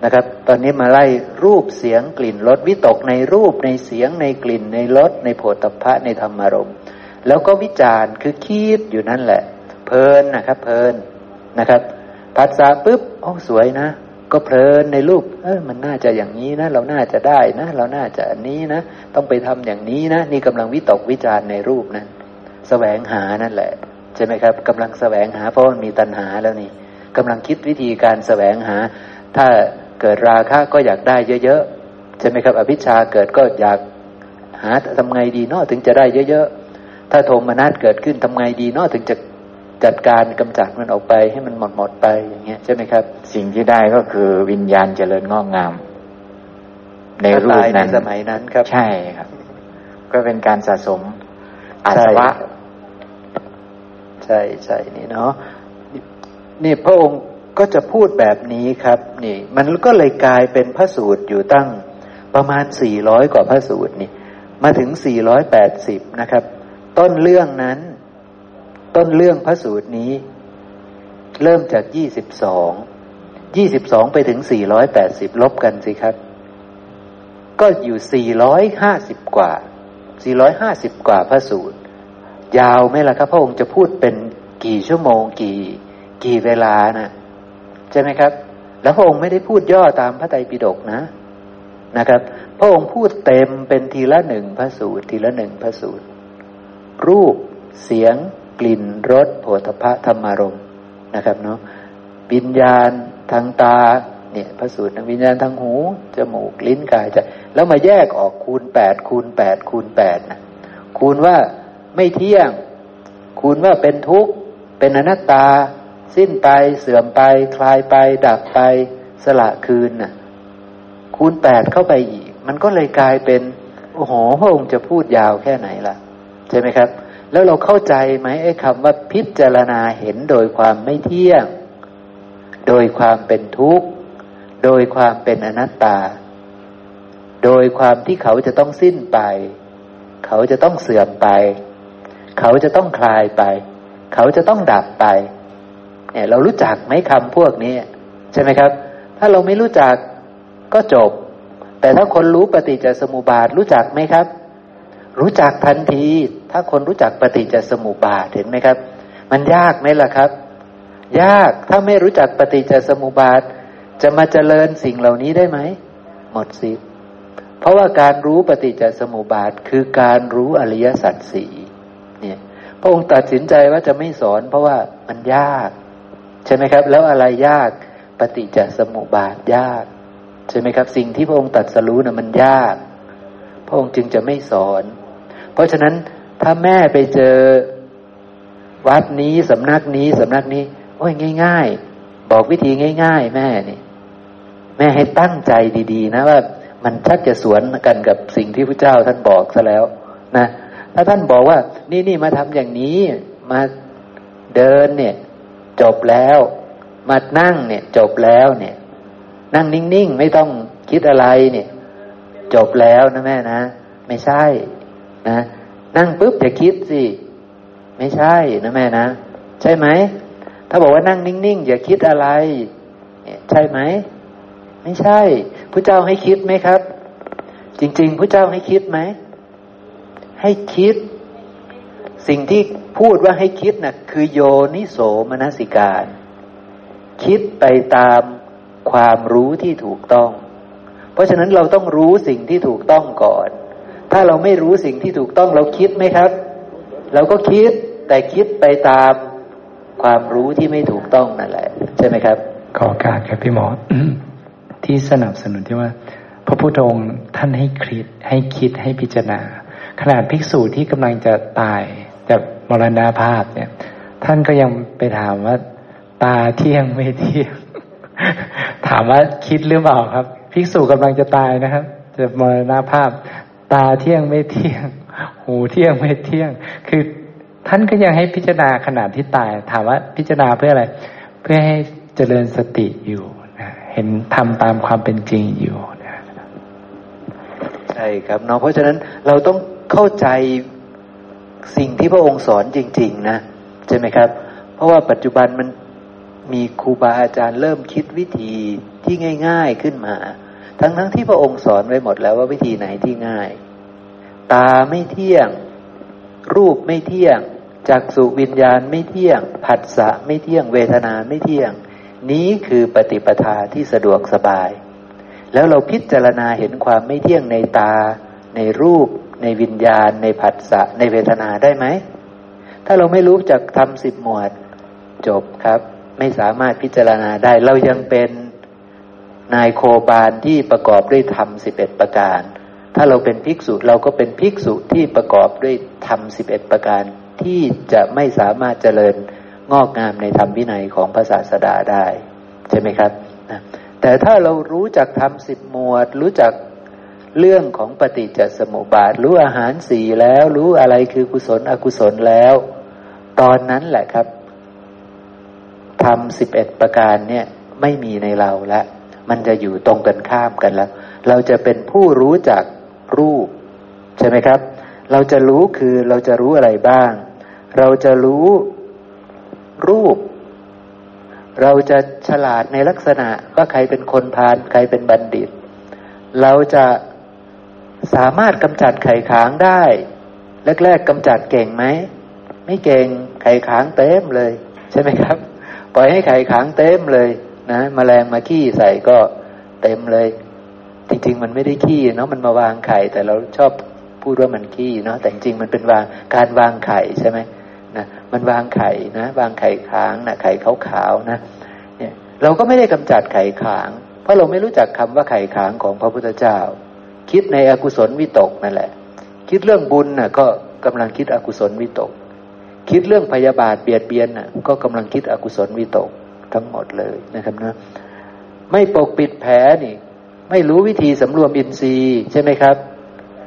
นะครับตอนนี้มาไล่รูปเสียงกลิ่นรสวิตกในรูปในเสียงในกลิ่นในรสในโผฏฐัพพะในธรรมารมณ์แล้วก็วิจารณ์คือคิดอยู่นั่นแหละเพลินนะครับผัสสะปุ๊บโอ้สวยนะก็เพลินในรูปมันน่าจะอย่างนี้นะเราน่าจะได้นะเราน่าจะอันนี้นะต้องไปทำอย่างนี้นะนี่กำลังวิตกวิจารณ์ในรูปนั้นแสวงหานั่นแหละใช่ไหมครับกำลังแสวงหาเพราะมันมีตัณหาแล้วนี่กำลังคิดวิธีการแสวงหาถ้าเกิดราคะก็อยากได้เยอะๆใช่ไหมครับอภิชาเกิดก็อยากหาทำไงดีเนาะถึงจะได้เยอะๆถ้าโทมนัสเกิดขึ้นทำไงดีเนาะถึงจะจัดการกำจัดมันออกไปให้มันหมดไปอย่างเงี้ยใช่ไหมครับสิ่งที่ได้ก็คือวิญญาณเจริญงอกงามในรูปนั้นสมัยนั้นครับใช่ครับก็เป็นการสะสมอาสวะใช่นี่เนาะนี่พระองค์ก็จะพูดแบบนี้ครับนี่มันก็เลยกลายเป็นพระสูตรอยู่ตั้งประมาณ400กว่าพระสูตรนี่มาถึง480นะครับต้นเรื่องพระสูตรนี้เริ่มจาก22ไปถึง480ลบกันสิครับก็อยู่450กว่าพระสูตรยาวไหมล่ะครับพระองค์จะพูดเป็นกี่ชั่วโมงกี่เวลานะใช่ไหมครับแล้วพระองค์ไม่ได้พูดย่อตามพระไตรปิฎกนะครับพระองค์พูดเต็มเป็นทีละหนึ่งพระสูตรรูปเสียงกลิ่นรสโผฏฐัพพะธรรมารมณ์นะครับเนาะวิญญาณทางตา เนี่ยพระสูตรวิญญาณทางหูจมูกลิ้นกายใจแล้วมาแยกออกคูณ8คูณ8คูณ8นะคูณว่าไม่เที่ยงคูณว่าเป็นทุกข์เป็นอนัตตาสิ้นไปเสื่อมไปคลายไปดับไปสละคืนนะคูณ8เข้าไปอีกมันก็เลยกลายเป็นโอ้โหพระองค์จะพูดยาวแค่ไหนล่ะใช่ไหมครับแล้วเราเข้าใจไหมไอ้คำว่าพิจารณาเห็นโดยความไม่เที่ยงโดยความเป็นทุกข์โดยความเป็นอนัตตาโดยความที่เขาจะต้องสิ้นไปเขาจะต้องเสื่อมไปเขาจะต้องคลายไปเขาจะต้องดับไปเนี่ยเรารู้จักไหมคำพวกนี้ใช่ไหมครับถ้าเราไม่รู้จักก็จบแต่ถ้าคนรู้ปฏิจจสมุปบาทรู้จักไหมครับรู้จักทันทีถ้าคนรู้จักปฏิจจสมุปบาทเห็นไหมครับมันยากไหมล่ะครับยากถ้าไม่รู้จักปฏิจจสมุปบาทจะมาเจริญสิ่งเหล่านี้ได้ไหมหมดสิเพราะว่าการรู้ปฏิจจสมุปบาทคือการรู้อริยสัจสี่เนี่ยพระองค์ตัดสินใจว่าจะไม่สอนเพราะว่ามันยากใช่ไหมครับแล้วอะไรยากปฏิจจสมุปบาทยากใช่ไหมครับสิ่งที่พระองค์ตรัสรู้นะมันยากพระองค์จึงจะไม่สอนเพราะฉะนั้นถ้าแม่ไปเจอวัดนี้สำนักนี้สำนักนี้โอ้ยง่ายๆบอกวิธีง่ายๆแม่นี่แม่ให้ตั้งใจดีๆนะว่ามันชักจะสวนกันกับสิ่งที่พระเจ้าท่านบอกซะแล้วนะถ้าท่านบอกว่านี่มาทำอย่างนี้มาเดินเนี่ยจบแล้วมานั่งเนี่ยจบแล้วเนี่ยนั่งนิ่งๆไม่ต้องคิดอะไรเนี่ยจบแล้วนะแม่นะไม่ใช่นะนั่งปุ๊บอย่าคิดสิไม่ใช่นะแม่นะใช่ไหมถ้าบอกว่านั่งนิ่งๆอย่าคิดอะไรใช่ไหมไม่ใช่พระเจ้าให้คิดไหมครับจริงๆพระเจ้าให้คิดไหมให้คิดสิ่งที่พูดว่าให้คิดน่ะคือโยนิโสมนสิการคิดไปตามความรู้ที่ถูกต้องเพราะฉะนั้นเราต้องรู้สิ่งที่ถูกต้องก่อนถ้าเราไม่รู้สิ่งที่ถูกต้องเราคิดไหมครับเราก็คิดแต่คิดไปตามความรู้ที่ไม่ถูกต้องนั่นแหละใช่ไหมครับขอการครับพี่หมอ ที่สนับสนุนที่ว่าพระพุทธองค์ท่านให้คิดให้พิจารณาขนาดภิกษุที่กำลังจะตายจะมรณภาพเนี่ยท่านก็ยังไปถามว่าตาเที่ยงไม่เที่ยงถามว่าคิดหรือเปล่าครับภิกษุกำลังจะตายนะครับจะมรณภาพตาเที่ยงไม่เที่ยงหูเที่ยงไม่เที่ยงคือท่านก็ยังให้พิจารณาขณะที่ตายถามว่าพิจารณาเพื่ออะไรเพื่อให้เจริญสติอยู่นะเห็นธรรมตามความเป็นจริงอยู่นะใช่ครับเนาะเพราะฉะนั้นเราต้องเข้าใจสิ่งที่พระองค์สอนจริงๆนะใช่ไหมครับเพราะว่าปัจจุบันมันมีครูบาอาจารย์เริ่มคิดวิธีที่ง่ายๆขึ้นมาทั้งที่พระองค์สอนไว้หมดแล้วว่าวิธีไหนที่ง่ายตาไม่เที่ยงรูปไม่เที่ยงจักษุวิญญาณไม่เที่ยงผัสสะไม่เที่ยงเวทนาไม่เที่ยงนี้คือปฏิปทาที่สะดวกสบายแล้วเราพิจารณาเห็นความไม่เที่ยงในตาในรูปในวิญญาณในผัสสะในเวทนาได้ไหมถ้าเราไม่รู้จักธรรม10หมวดจบครับไม่สามารถพิจารณาได้เรายังเป็นนายโคบาลที่ประกอบด้วยธรรม11ประการถ้าเราเป็นภิกษุเราก็เป็นภิกษุที่ประกอบด้วยธรรม11ประการที่จะไม่สามารถเจริญงอกงามในธรรมวินัยของพระศาสดาได้ใช่ไหมครับแต่ถ้าเรารู้จักธรรม10หมวดรู้จักเรื่องของปฏิจจสมุปบาทรู้อาหารสี่แล้วรู้อะไรคือกุศลอกุศลแล้วตอนนั้นแหละครับธรรม11ประการเนี่ยไม่มีในเราละมันจะอยู่ตรงกันข้ามกันแล้วเราจะเป็นผู้รู้จักรูปใช่ไหมครับเราจะรู้คือเราจะรู้อะไรบ้างเราจะรู้รูปเราจะฉลาดในลักษณะว่าใครเป็นคนพาลใครเป็นบัณฑิตเราจะสามารถกำจัดไข่ค้างได้แรกๆกำจัดเก่งไหมไม่เก่งไข่ค้างเต็มเลยใช่ไหมครับปล่อยให้ไข่ค้างเต็มเลยนะแมลงมาขี้ใส่ก็เต็มเลยจริงๆมันไม่ได้ขี้เนาะมันมาวางไข่แต่เราชอบพูดว่ามันขี้เนาะแต่จริงๆมันเป็นการวางไข่ใช่ไหมนะมันวางไข่นะวางไข่ค้างนะไข่ขาวๆนะเนี่ยเราก็ไม่ได้กำจัดไข่ค้าง เพราะเราไม่รู้จักคำว่าไข่ขางของพระพุทธเจ้าคิดในอกุศลวิตกนั่นแหละคิดเรื่องบุญน่ะก็กำลังคิดอกุศลวิตกคิดเรื่องพยาบาทเบียดเบียนน่ะก็กำลังคิดอกุศลวิตกทั้งหมดเลยนะครับนะไม่ปกปิดแผลนี่ไม่รู้วิธีสำรวมอินทรีย์ใช่ไหมครับ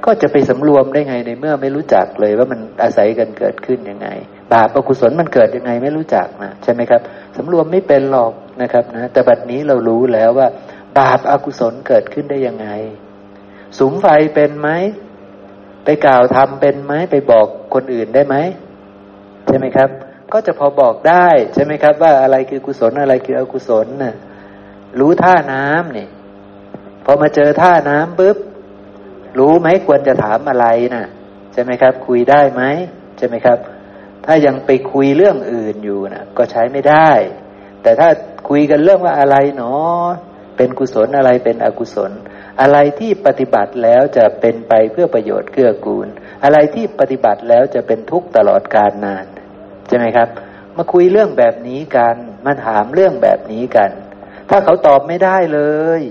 ก็จะไปสำรวมได้ไงในเมื่อไม่รู้จักเลยว่ามันอาศัยกันเกิดขึ้นยังไงบาปอกุศลมันเกิดยังไงไม่รู้จักนะใช่ไหมครับสำรวมไม่เป็นหรอกนะครับนะแต่บัดนี้เรารู้แล้วว่าบาปอกุศลเกิดขึ้นได้ยังไงสุมไฟเป็นไหมไปกล่าวทำเป็นไหมไปบอกคนอื่นได้ไหมใช่ไหมครับก็จะพอบอกได้ใช่ไหมครับว่าอะไรคือกุศลอะไรคืออกุศลน่ะรู้ท่าน้ำนี่พอมาเจอท่าน้ำปุ๊บรู้ไหมควรจะถามอะไรน่ะใช่ไหมครับคุยได้ไหมใช่ไหมครับถ้ายังไปคุยเรื่องอื่นอยู่น่ะก็ใช้ไม่ได้แต่ถ้าคุยกันเรื่องว่าอะไรเนาะเป็นกุศลอะไรเป็นอกุศลอะไรที่ปฏิบัติแล้วจะเป็นไปเพื่อประโยชน์เกื้อกูลอะไรที่ปฏิบัติแล้วจะเป็นทุกข์ตลอดกาลนานใช่ไหมครับมาคุยเรื่องแบบนี้กันมาถามเรื่องแบบนี้กันถ้าเขาตอบไม่ได้เลย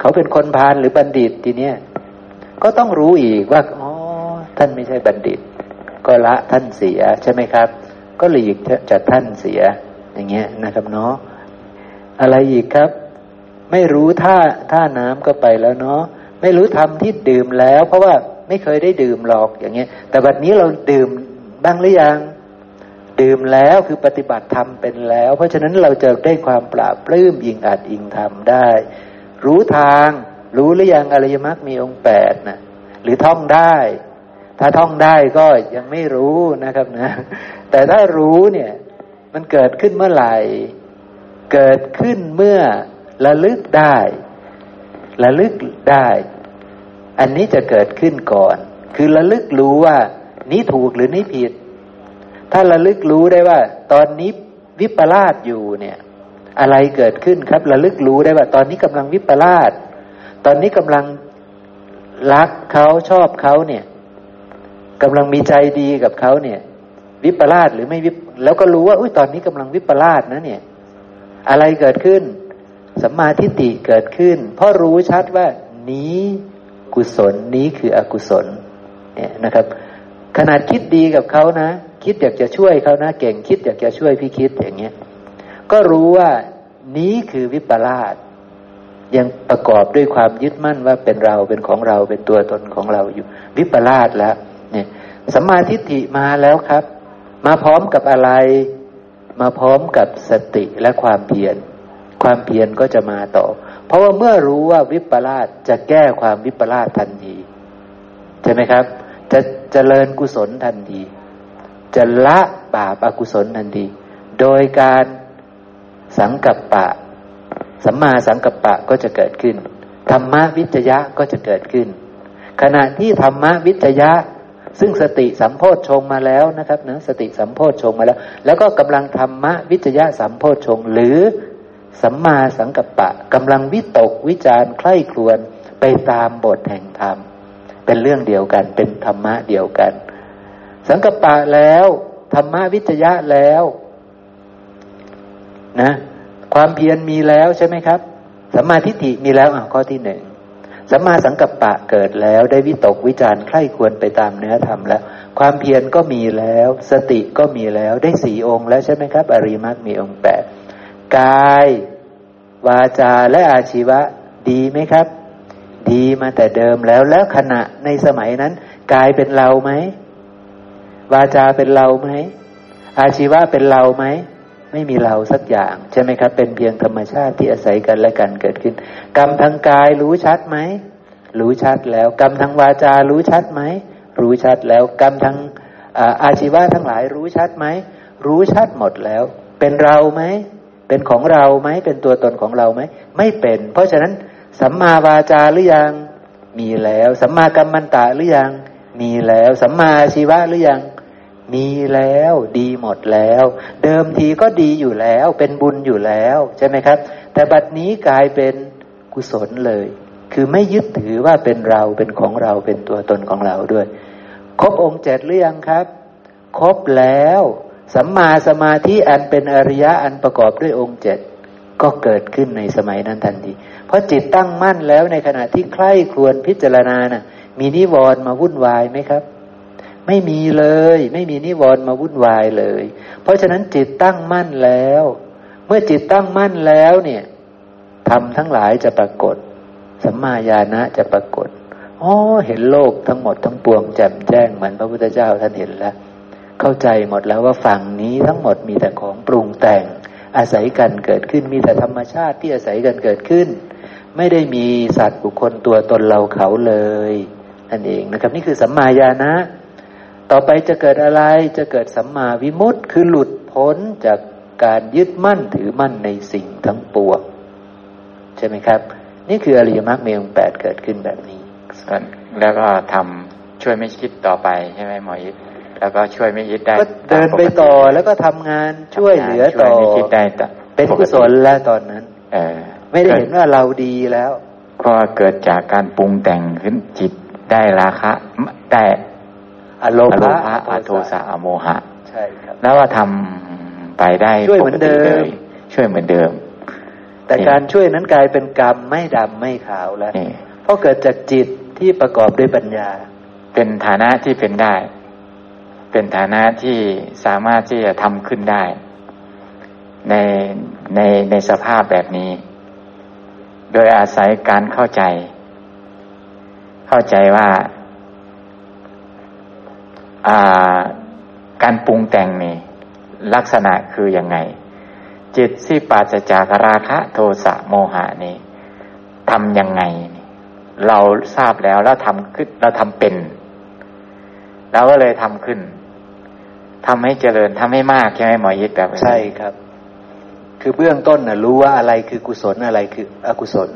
เขาเป็นคนพาลหรือบัณฑิตทีเนี้ยก็ต้องรู้อีกว่าอ๋อท่านไม่ใช่บัณฑิตก็ละท่านเสียใช่ไหมครับก็หลีกจากท่านเสียอย่างเงี้ยนะครับเนาะอะไรอีกครับไม่รู้ท่าน้ำก็ไปแล้วเนาะไม่รู้ทำที่ดื่มแล้วเพราะว่าไม่เคยได้ดื่มหรอกอย่างเงี้ยแต่วันนี้เราดื่มบ้างหรือยังดื่มแล้วคือปฏิบัติธรรมเป็นแล้วเพราะฉะนั้นเราจะได้ความปราบปลื้มยิ่งอาจยิ่งทำได้รู้ทางรู้หรือยังอริยมรรคมีองค์8นะหรือท่องได้ถ้าท่องได้ก็ยังไม่รู้นะครับนะแต่ถ้ารู้เนี่ยมันเกิดขึ้นเมื่อไหร่เกิดขึ้นเมื่อระลึกได้ระลึกได้อันนี้จะเกิดขึ้นก่อนคือระลึกรู้ว่านี้ถูกหรือนี้ผิดถ้าระลึกรู้ได้ว่าตอนนี้วิปลาสอยู่เนี่ยอะไรเกิดขึ้นครับระลึกรู้ได้ว่าตอนนี้กำลังวิปลาสตอนนี้กำลังรักเขาชอบเขาเนี่ยกำลังมีใจดีกับเขาเนี่ยวิปลาสหรือไม่วิปแล้วก็รู้ว่าอุ๊ยตอนนี้กำลังวิปลาสนะเนี่ยอะไรเกิดขึ้นสัมมาทิฏฐิเกิดขึ้นเพราะรู้ชัดว่านี้กุศลนี้คืออกุศลเนี่ยนะครับขนาดคิดดีกับเขานะคิดอยากจะช่วยเขานะเก่งคิดอยากจะช่วยพี่คิดอย่างเงี้ยก็รู้ว่านี้คือวิปลาสยังประกอบด้วยความยึดมั่นว่าเป็นเราเป็นของเราเป็นตัวตนของเราอยู่วิปลาสแล้วเนี่ยสัมมาทิฏฐิมาแล้วครับมาพร้อมกับอะไรมาพร้อมกับสติและความเพียรความเพียรก็จะมาต่อเพราะว่าเมื่อรู้ว่าวิปลาสจะแก้ความวิปลาสทันทีใช่ไหมครับจะเจริญกุศลทันทีจะละบาปอกุศลทันทีโดยการสังกัปปะสัมมาสังกัปปะก็จะเกิดขึ้นธรรมวิจยะก็จะเกิดขึ้นขณะที่ธรรมวิจยะซึ่งสติสัมโพชฌงค์มาแล้วนะครับนะสติสัมโพชฌงค์มาแล้วแล้วก็กำลังธรรมวิจยะสัมโพชฌงค์หรือสัมมาสังกัปปะกำลังวิตกวิจารใคร่ครวญไปตามบทแห่งธรรมเป็นเรื่องเดียวกันเป็นธรรมะเดียวกันสังกัปปะแล้วธรรมวิจยะแล้วนะความเพียรมีแล้วใช่ไหมครับสัมมาทิฏฐิมีแล้วข้อที่หนึ่งสัมมาสังกัปปะเกิดแล้วได้วิตกวิจารใคร่ครวญไปตามเนื้อธรรมแล้วความเพียรก็มีแล้วสติก็มีแล้วได้4องค์แล้วใช่ไหมครับอริยมรรคมีองค์8กายวาจาและอาชีวะดีไหมครับดีมาแต่เดิมแล้วแล้วขณะในสมัยนั้นกายเป็นเราไหมวาจาเป็นเราไหมอาชีวะเป็นเราไหมไม่มีเราสักอย่างใช่ไหมครับเป็นเพียงธรรมชาติที่อาศัยกันและกันเกิดขึ้นกรรมทางกายรู้ชัดไหมรู้ชัดแล้วกรรมทางวาจารู้ชัดไหมรู้ชัดแล้วกรรมทางอาชีวะทั้งหลายรู้ชัดไหมรู้ชัดหมดแล้วเป็นเราไหมเป็นของเราไหมเป็นตัวตนของเราไหมไม่เป็นเพราะฉะนั้นสัมมาวาจาหรือยังมีแล้วสัมมากัมมันตะหรือยังมีแล้วสัมมาอาชีวะหรือยังมีแล้วดีหมดแล้วเดิมทีก็ดีอยู่แล้วเป็นบุญอยู่แล้วใช่ไหมครับแต่บัดนี้กลายเป็นกุศลเลยคือไม่ยึดถือว่าเป็นเราเป็นของเราเป็นตัวตนของเราด้วยครบองค์7หรือยังครับครบแล้วสัมมาสมาธิอันเป็นอริยะอันประกอบด้วยองค์7 ก็เกิดขึ้นในสมัยนั้นทันทีเพราะจิตตั้งมั่นแล้วในขณะที่ใคร่ครวญพิจารณาน่ะมีนิวรณ์มาวุ่นวายไหมครับไม่มีเลยไม่มีนิวรณ์มาวุ่นวายเลยเพราะฉะนั้นจิตตั้งมั่นแล้วเมื่อจิตตั้งมั่นแล้วเนี่ยธรรมทั้งหลายจะปรากฏสัมมาญาณะจะปรากฏอ๋อเห็นโลกทั้งหมดทั้งปวงแจ่มแจ้งเหมือนพระพุทธเจ้าท่านเห็นแล้วเข้าใจหมดแล้วว่าฝั่งนี้ทั้งหมดมีแต่ของปรุงแต่งอาศัยกันเกิดขึ้นมีแต่ธรรมชาติที่อาศัยกันเกิดขึ้นไม่ได้มีสัตว์บุคคลตัวตนเราเขาเลยนั่นเองนะครับนี่คือสัมมาญาณะต่อไปจะเกิดอะไรจะเกิดสัมมาวิมุตติคือหลุดพ้นจากการยึดมั่นถือมั่นในสิ่งทั้งปวงใช่ไหมครับนี่คืออริยมรรคมีองค์ 8เกิดขึ้นแบบนี้แล้วก็ทำช่วยไม่คิดต่อไปใช่ไหมหมออิทแล้วก็ช่วยไม่คิดได้ก็เดินไปต่อแล้วก็ทำงานช่วยเหลือต่อเป็นกุศลแล้วตอนนั้นไม่ได้เห็นว่าเราดีแล้วก็เกิดจากการปรุงแต่งขึ้นจิตได้ราคะได้อโลภะอโทสะอโมหะใช่ครับแล้วว่าทำไปได้ช่วยเหมือนเดิมช่วยเหมือนเดิมแต่การช่วยนั้นกลายเป็นกรรมไม่ดำไม่ขาวแล้วเพราะเกิดจากจิตที่ประกอบด้วยปัญญาเป็นฐานะที่เป็นได้เป็นฐานะที่สามารถที่จะทำขึ้นได้ในสภาพแบบนี้โดยอาศัยการเข้าใจว่าการปรุงแต่งนี่ลักษณะคือยังไงจิตที่ปราศจากราคะโทสะโมหะนี่ทำยังไงเราทราบแล้วแล้วทำขึ้นเราทำเป็นเราก็เลยทำขึ้นทำให้เจริญทำให้มากใช่ไหมหมอยิทธิ์แบบใช่ครับคือเบื้องต้นนะรู้ว่าอะไรคือกุศลอะไรคืออกุศล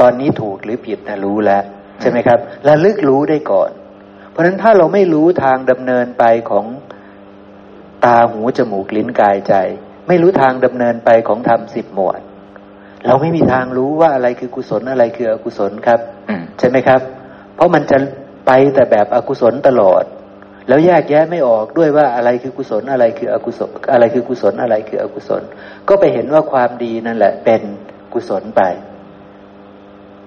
ตอนนี้ถูกหรือผิดนะรู้แล้วใช่ไหมครับระลึกรู้ได้ก่อนเพราะฉะนั้นถ้าเราไม่รู้ทางดำเนินไปของตาหูจมูกลิ้นกายใจไม่รู้ทางดำเนินไปของธรรม10หมวดเราไม่มีทางรู้ว่าอะไรคือกุศลอะไรคืออกุศลครับใช่ไหมครับเพราะมันจะไปแต่แบบอกุศลตลอดแล้วแยกแยะไม่ออกด้วยว่าอะไรคือกุศลอะไรคืออกุศลอะไรคือกุศลอะไรคืออกุศลก็ไปเห็นว่าความดีนั่นแหละเป็นกุศลไป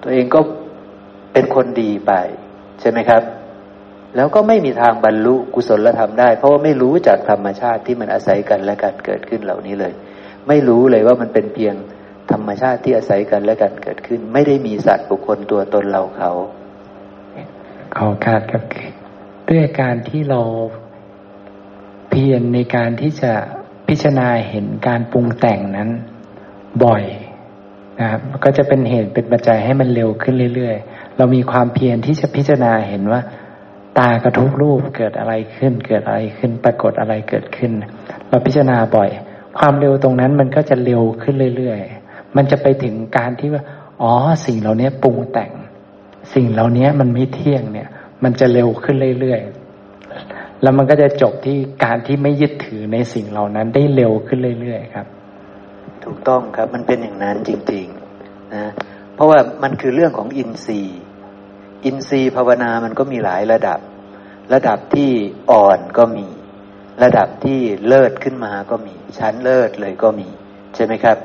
ตัวเองก็เป็นคนดีไปใช่ไหมครับแล้วก็ไม่มีทางบรรลุกุศลธรรมได้เพราะว่าไม่รู้จากธรรมชาติที่มันอาศัยกันและกันเกิดขึ้นเหล่านี้เลยไม่รู้เลยว่ามันเป็นเพียงธรรมชาติที่อาศัยกันและกันเกิดขึ้นไม่ได้มีสัตว์บุคคลตัวตนเราเขาขอการครับด้วยการที่เราเพียรในการที่จะพิจารณาเห็นการปรุงแต่งนั้นบ่อยนะครับก็จะเป็นเหตุเป็นปัจจัยให้มันเร็วขึ้นเรื่อยๆเรามีความเพียรที่จะพิจารณาเห็นว่าตากระทบรูปเกิดอะไรขึ้นเกิดอะไรขึ้นปรากฏอะไรเกิดขึ้นเราพิจารณาบ่อยความเร็วตรงนั้นมันก็จะเร็วขึ้นเรื่อยๆมันจะไปถึงการที่ว่าอ๋อสิ่งเหล่านี้ปรุงแต่งสิ่งเหล่านี้มันไม่เที่ยงเนี่ยมันจะเร็วขึ้นเรื่อยๆแล้วมันก็จะจบที่การที่ไม่ยึดถือในสิ่งเหล่านั้นได้เร็วขึ้นเรื่อยๆครับถูกต้องครับมันเป็นอย่างนั้นจริงๆนะเพราะว่ามันคือเรื่องของอินทรีย์ภาวนามันก็มีหลายระดับที่อ่อนก็มีระดับที่เลิศขึ้นมาก็มีชั้นเลิศเลยก็มีใช่ไหมครับ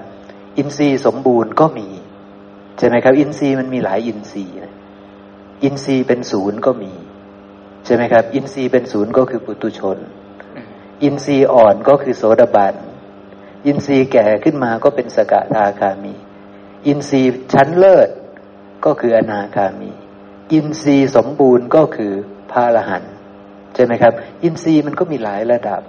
อินทรีย์สมบูรณ์ก็มีใช่ไหมครับอินทรีย์มันมีหลายอินทรีย์นะอินทรีย์เป็นศูนย์ก็มีใช่ไหมครับอินทรีย์เป็นศูนย์ก็คือปุถุชนอินทรีย์อ่อนก็คือโสดาบันอินทรีย์แก่ขึ้นมาก็เป็นสกทาคามีอินทรีย์ชั้นเลิศก็คืออนาคามีอินทรีย์สมบูรณ์ก็คือพระอรหันต์ใช่ไหมครับอินทรีย์มันก็มีหลายระดับ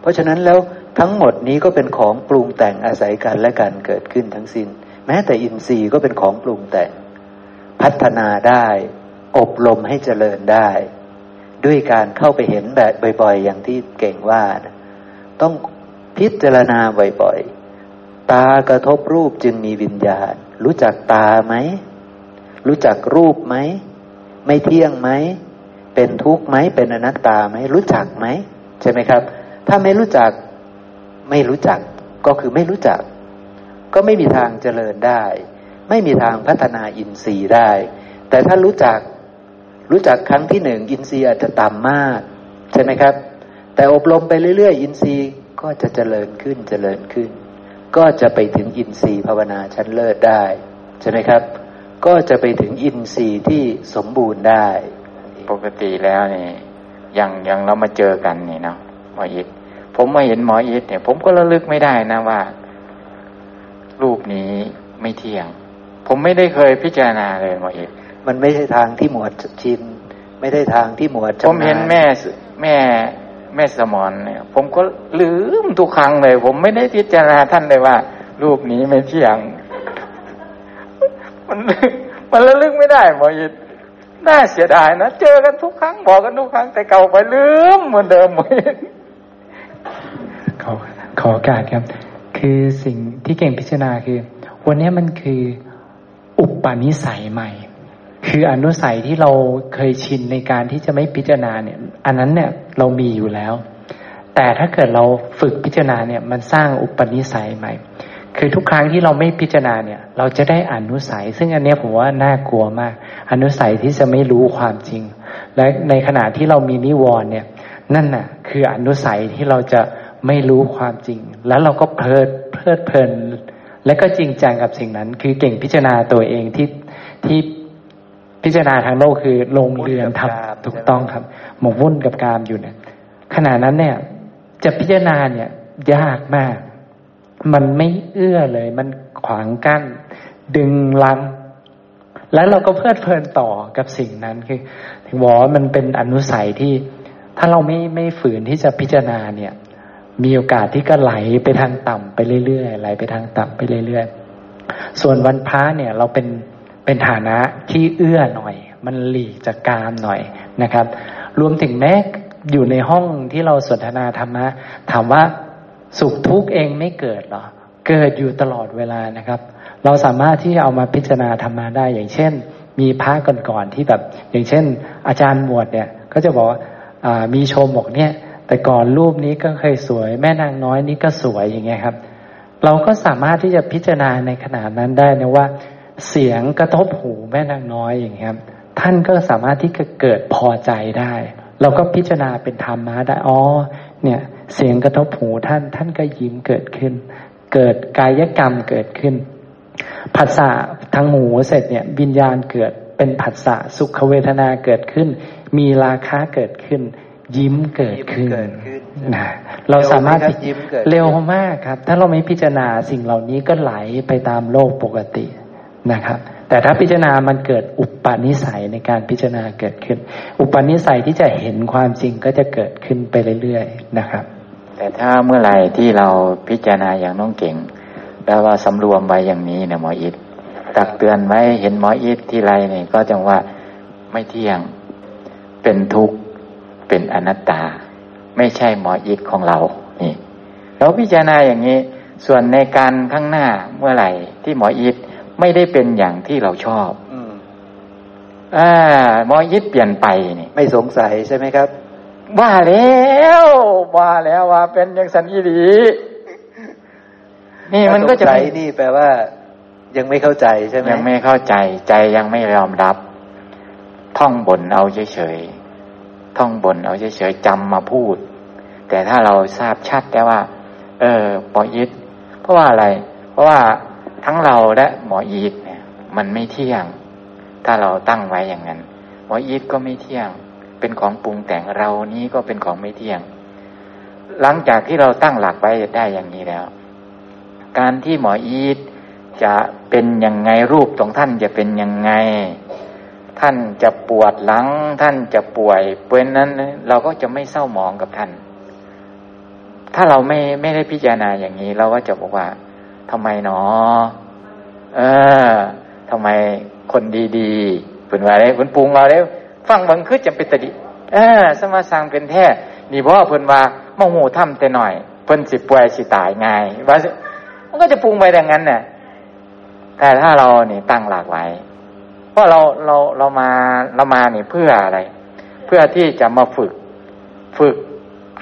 เพราะฉะนั้นแล้วทั้งหมดนี้ก็เป็นของปรุงแต่งอาศัยกันและกันเกิดขึ้นทั้งสิ้นแม้แต่อินทรีย์ก็เป็นของปรุงแต่งพัฒนาได้อบรมให้เจริญได้ด้วยการเข้าไปเห็นแบบบ่อยๆอย่างที่เก่งว่าต้องพิจารณาบ่อยๆตากระทบรูปจึงมีวิญญาณรู้จักตาไหมรู้จักรูปไหมไม่เที่ยงไหมเป็นทุกข์ไหมเป็นอนัตตาไหมรู้จักไหมใช่ไหมครับถ้าไม่รู้จักก็คือไม่รู้จักก็ไม่มีทางเจริญได้ไม่มีทางพัฒนาอินทรีย์ได้แต่ถ้ารู้จักครั้งที่หนึ่งอินทรีย์อาจจะต่ำมากใช่ไหมครับแต่อบรมไปเรื่อยๆอินทรีย์ก็จะเจริญขึ้น ก็จะไปถึงอินทรีย์ภาวนาชั้นเลิศได้ใช่ไหมครับก็จะไปถึงอินทรีย์ที่สมบูรณ์ได้ปกติแล้วนี่อย่างเรามาเจอกันนี่เนาะหมออิทผมมาเห็นหมออิทเนี่ยผมก็ระลึกไม่ได้นะว่ารูปนี้ไม่เที่ยงผมไม่ได้เคยพิจารณาเลยหมออิทมันไม่ใช่ทางที่หมวดชินไม่ได้ทางที่หมวดจำนานผมเห็นแม่สมรเนี่ยผมก็ลืมทุกครั้งเลยผมไม่ได้พิจารณาท่านเลยว่ารูปนี้ไม่เที่ยง มันระลึกไม่ได้หมออิทน่าเสียดายนะเจอกันทุกครั้งบอกกันทุกครั้งแต่เก่าไปลืมเหมือนเดิมหมดขอโอกาสครับคือสิ่งที่เก่งพิจารณาคือวันนี้มันคืออุปนิสัยใหม่คืออนุสัยที่เราเคยชินในการที่จะไม่พิจารณาเนี่ยอันนั้นเนี่ยเรามีอยู่แล้วแต่ถ้าเกิดเราฝึกพิจารณาเนี่ยมันสร้างอุปนิสัยใหม่คือทุกครั้งที่เราไม่พิจารณาเนี่ยเราจะได้อนุสัยซึ่งอันนี้ผมว่าน่ากลัวมากอนุสัยที่จะไม่รู้ความจริงและในขณะที่เรามีนิวรณ์เนี่ยนั่นน่ะคืออนุสัยที่เราจะไม่รู้ความจริงแล้วเราก็เพลิดเพลินและก็จริงจังกับสิ่งนั้นคือเก่งพิจารณาตัวเองที่พิจารณาทางโลกคือลงเรือนทำถูกต้องครับหมกมุ่นกับการอยู่เนี่ยขณะนั้นเนี่ยจะพิจารณาเนี่ยยากมากมันไม่เอื้อเลยมันขวางกั้นดึงรั้งแล้วเราก็เพลิดเพลินต่อกับสิ่งนั้นคือถึงบอกว่ามันเป็นอนุสัยที่ถ้าเราไม่ฝืนที่จะพิจารณาเนี่ยมีโอกาสที่ก็ไหลไปทางต่ำไปเรื่อยๆไหลไปทางต่ำไปเรื่อยๆส่วนวันพระเนี่ยเราเป็นฐานะที่เอื้อหน่อยมันหลีกจากกามหน่อยนะครับรวมถึงแม้อยู่ในห้องที่เราสนทนาธรรมะถามว่าสุขทุกข์เองไม่เกิดหรอเกิดอยู่ตลอดเวลานะครับเราสามารถที่จะเอามาพิจารณาธรรมะได้อย่างเช่นมีพระก่อนๆที่แบบอย่างเช่นอาจารย์หมวดเนี่ยก็จะบอกว่ามีชมบอกเนี่ยแต่ก่อนรูปนี้ก็เคยสวยแม่นางน้อยนี้ก็สวยอย่างเงี้ยครับเราก็สามารถที่จะพิจารณาในขณะนั้นได้นะว่าเสียงกระทบหูแม่นางน้อยอย่างเงี้ยท่านก็สามารถที่จะเกิดพอใจได้เราก็พิจารณาเป็นธรรมะได้อ๋อเนี่ยเสียงกระทบหูท่านก็ยิ้มเกิดขึ้นเกิดกายกรรมเกิดขึ้นผัสสะทางหูเสร็จเนี่ยวิญญาณเกิดเป็นผัสสะสุขเวทนาเกิดขึ้นมีราคะเกิดขึ้นยิ้มเกิดขึ้นนะเราสามารถเร็วมากครับถ้าเราไม่พิจารณาสิ่งเหล่านี้ก็ไหลไปตามโลกปกตินะครับแต่ถ้าพิจารณามันเกิดอุปนิสัยในการพิจารณาเกิดขึ้นอุปนิสัยที่จะเห็นความจริงก็จะเกิดขึ้นไปเรื่อยๆนะครับแต่ถ้าเมื่อไหร่ที่เราพิจารณาอย่างน้องเก่งแปลว่าสำรวมไว้อย่างนี้นะหมออิทตักเตือนไว้เห็นหมออิทที่ไรเนี่ยก็จังว่าไม่เที่ยงเป็นทุกข์เป็นอนัตตาไม่ใช่หมออิทของเรานี่เราพิจารณาอย่างนี้ส่วนในการข้างหน้าเมื่อไหร่ที่หมออิทไม่ได้เป็นอย่างที่เราชอบหมออิทเปลี่ยนไปนี่ไม่สงสัยใช่ไหมครับว่าแล้วว่าเป็นอย่างสันอีหลีนี่มันก็จะนี่แปลว่ายังไม่เข้าใจใช่ไหมยังไม่เข้าใจใจยังไม่ยอมรับท่องบ่นเอาเฉยๆท่องบ่นเอาเฉยๆจำมาพูดแต่ถ้าเราทราบชัดแต่ว่าหมออิทเพราะว่าอะไรเพราะว่าทั้งเราและหมออิทเนี่ยมันไม่เที่ยงถ้าเราตั้งไว้อย่างนั้นหมออิทก็ไม่เที่ยงเป็นของปรุงแต่งเรานี้ก็เป็นของไม่เที่ยงหลังจากที่เราตั้งหลักไว้ได้อย่างนี้แล้วการที่หมออีทจะเป็นยังไงรูปของท่านจะเป็นยังไงท่านจะปวดหลังท่านจะป่วยเป็นนั้นเราก็จะไม่เศร้าหมองกับท่านถ้าเราไม่ได้พิจารณาอย่างนี้เราก็จะบอกว่าทำไมหนอทำไมคนดีๆเป็นว่าอะไรเป็นปรุงเราแล้วฟังบังคือจำเป็นตดิสมาสร้างเป็นแท้นี่เพราะเพิ่นว่าโมโหทำแต่หน่อยเพิ่นสิป่วยสิตายง่ายว่ามันก็จะปรุงไปดังนั้นน่ะแต่ถ้าเรานี่ตั้งหลักไว้เพราะเรามานี่เพื่ออะไรเพื่อที่จะมาฝึก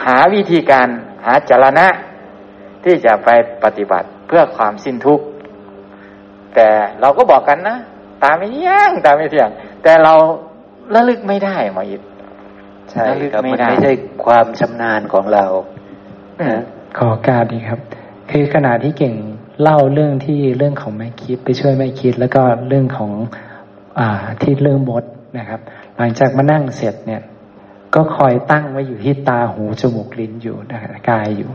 หาวิธีการหาจรณะที่จะไปปฏิบัติเพื่อความสิ้นทุกข์แต่เราก็บอกกันนะตามไม่เที่ยงแต่เราระลึกไม่ได้หมออิทใช่ครับมันไม่ใช่ความชำนาญของเราขอการดีครับคือขณะที่เก่ง เล่าเรื่องที่เรื่องของแม่คิดไปช่วยแม่คิดแล้วก็เรื่องของที่เรื่องมดนะครับหลังจากมานั่งเสร็จเนี่ยก็คอยตั้งไว้อยู่ที่ตาหูจมูกลิ้นอยู่นะครับกายอยู่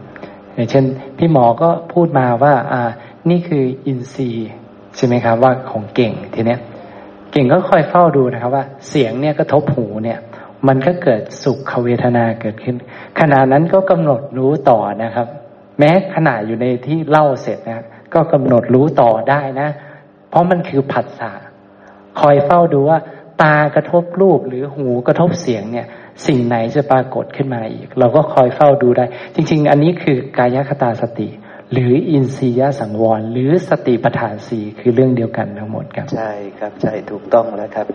อย่างเช่นพี่หมอก็พูดมาว่านี่คืออินทรีย์ใช่ไหมครับว่าของเก่งทีเนี้ยเก่งก็คอยเฝ้าดูนะครับว่าเสียงเนี่ยกระทบหูเนี่ยมันก็เกิดสุขเวทนาเกิดขึ้นขณะนั้นก็กำหนดรู้ต่อนะครับแม้ขณะอยู่ในที่เล่าเสร็จนะก็กำหนดรู้ต่อได้นะเพราะมันคือผัสสะคอยเฝ้าดูว่าตากระทบรูปหรือหูกระทบเสียงเนี่ยสิ่งไหนจะปรากฏขึ้นมาอีกเราก็คอยเฝ้าดูได้จริงๆอันนี้คือกายคตาสติหรืออินทรียสังวรหรือสติปัฏฐานสี่คือเรื่องเดียวกันทั้งหมดครับใช่ครับใช่ถูกต้องแล้วครับ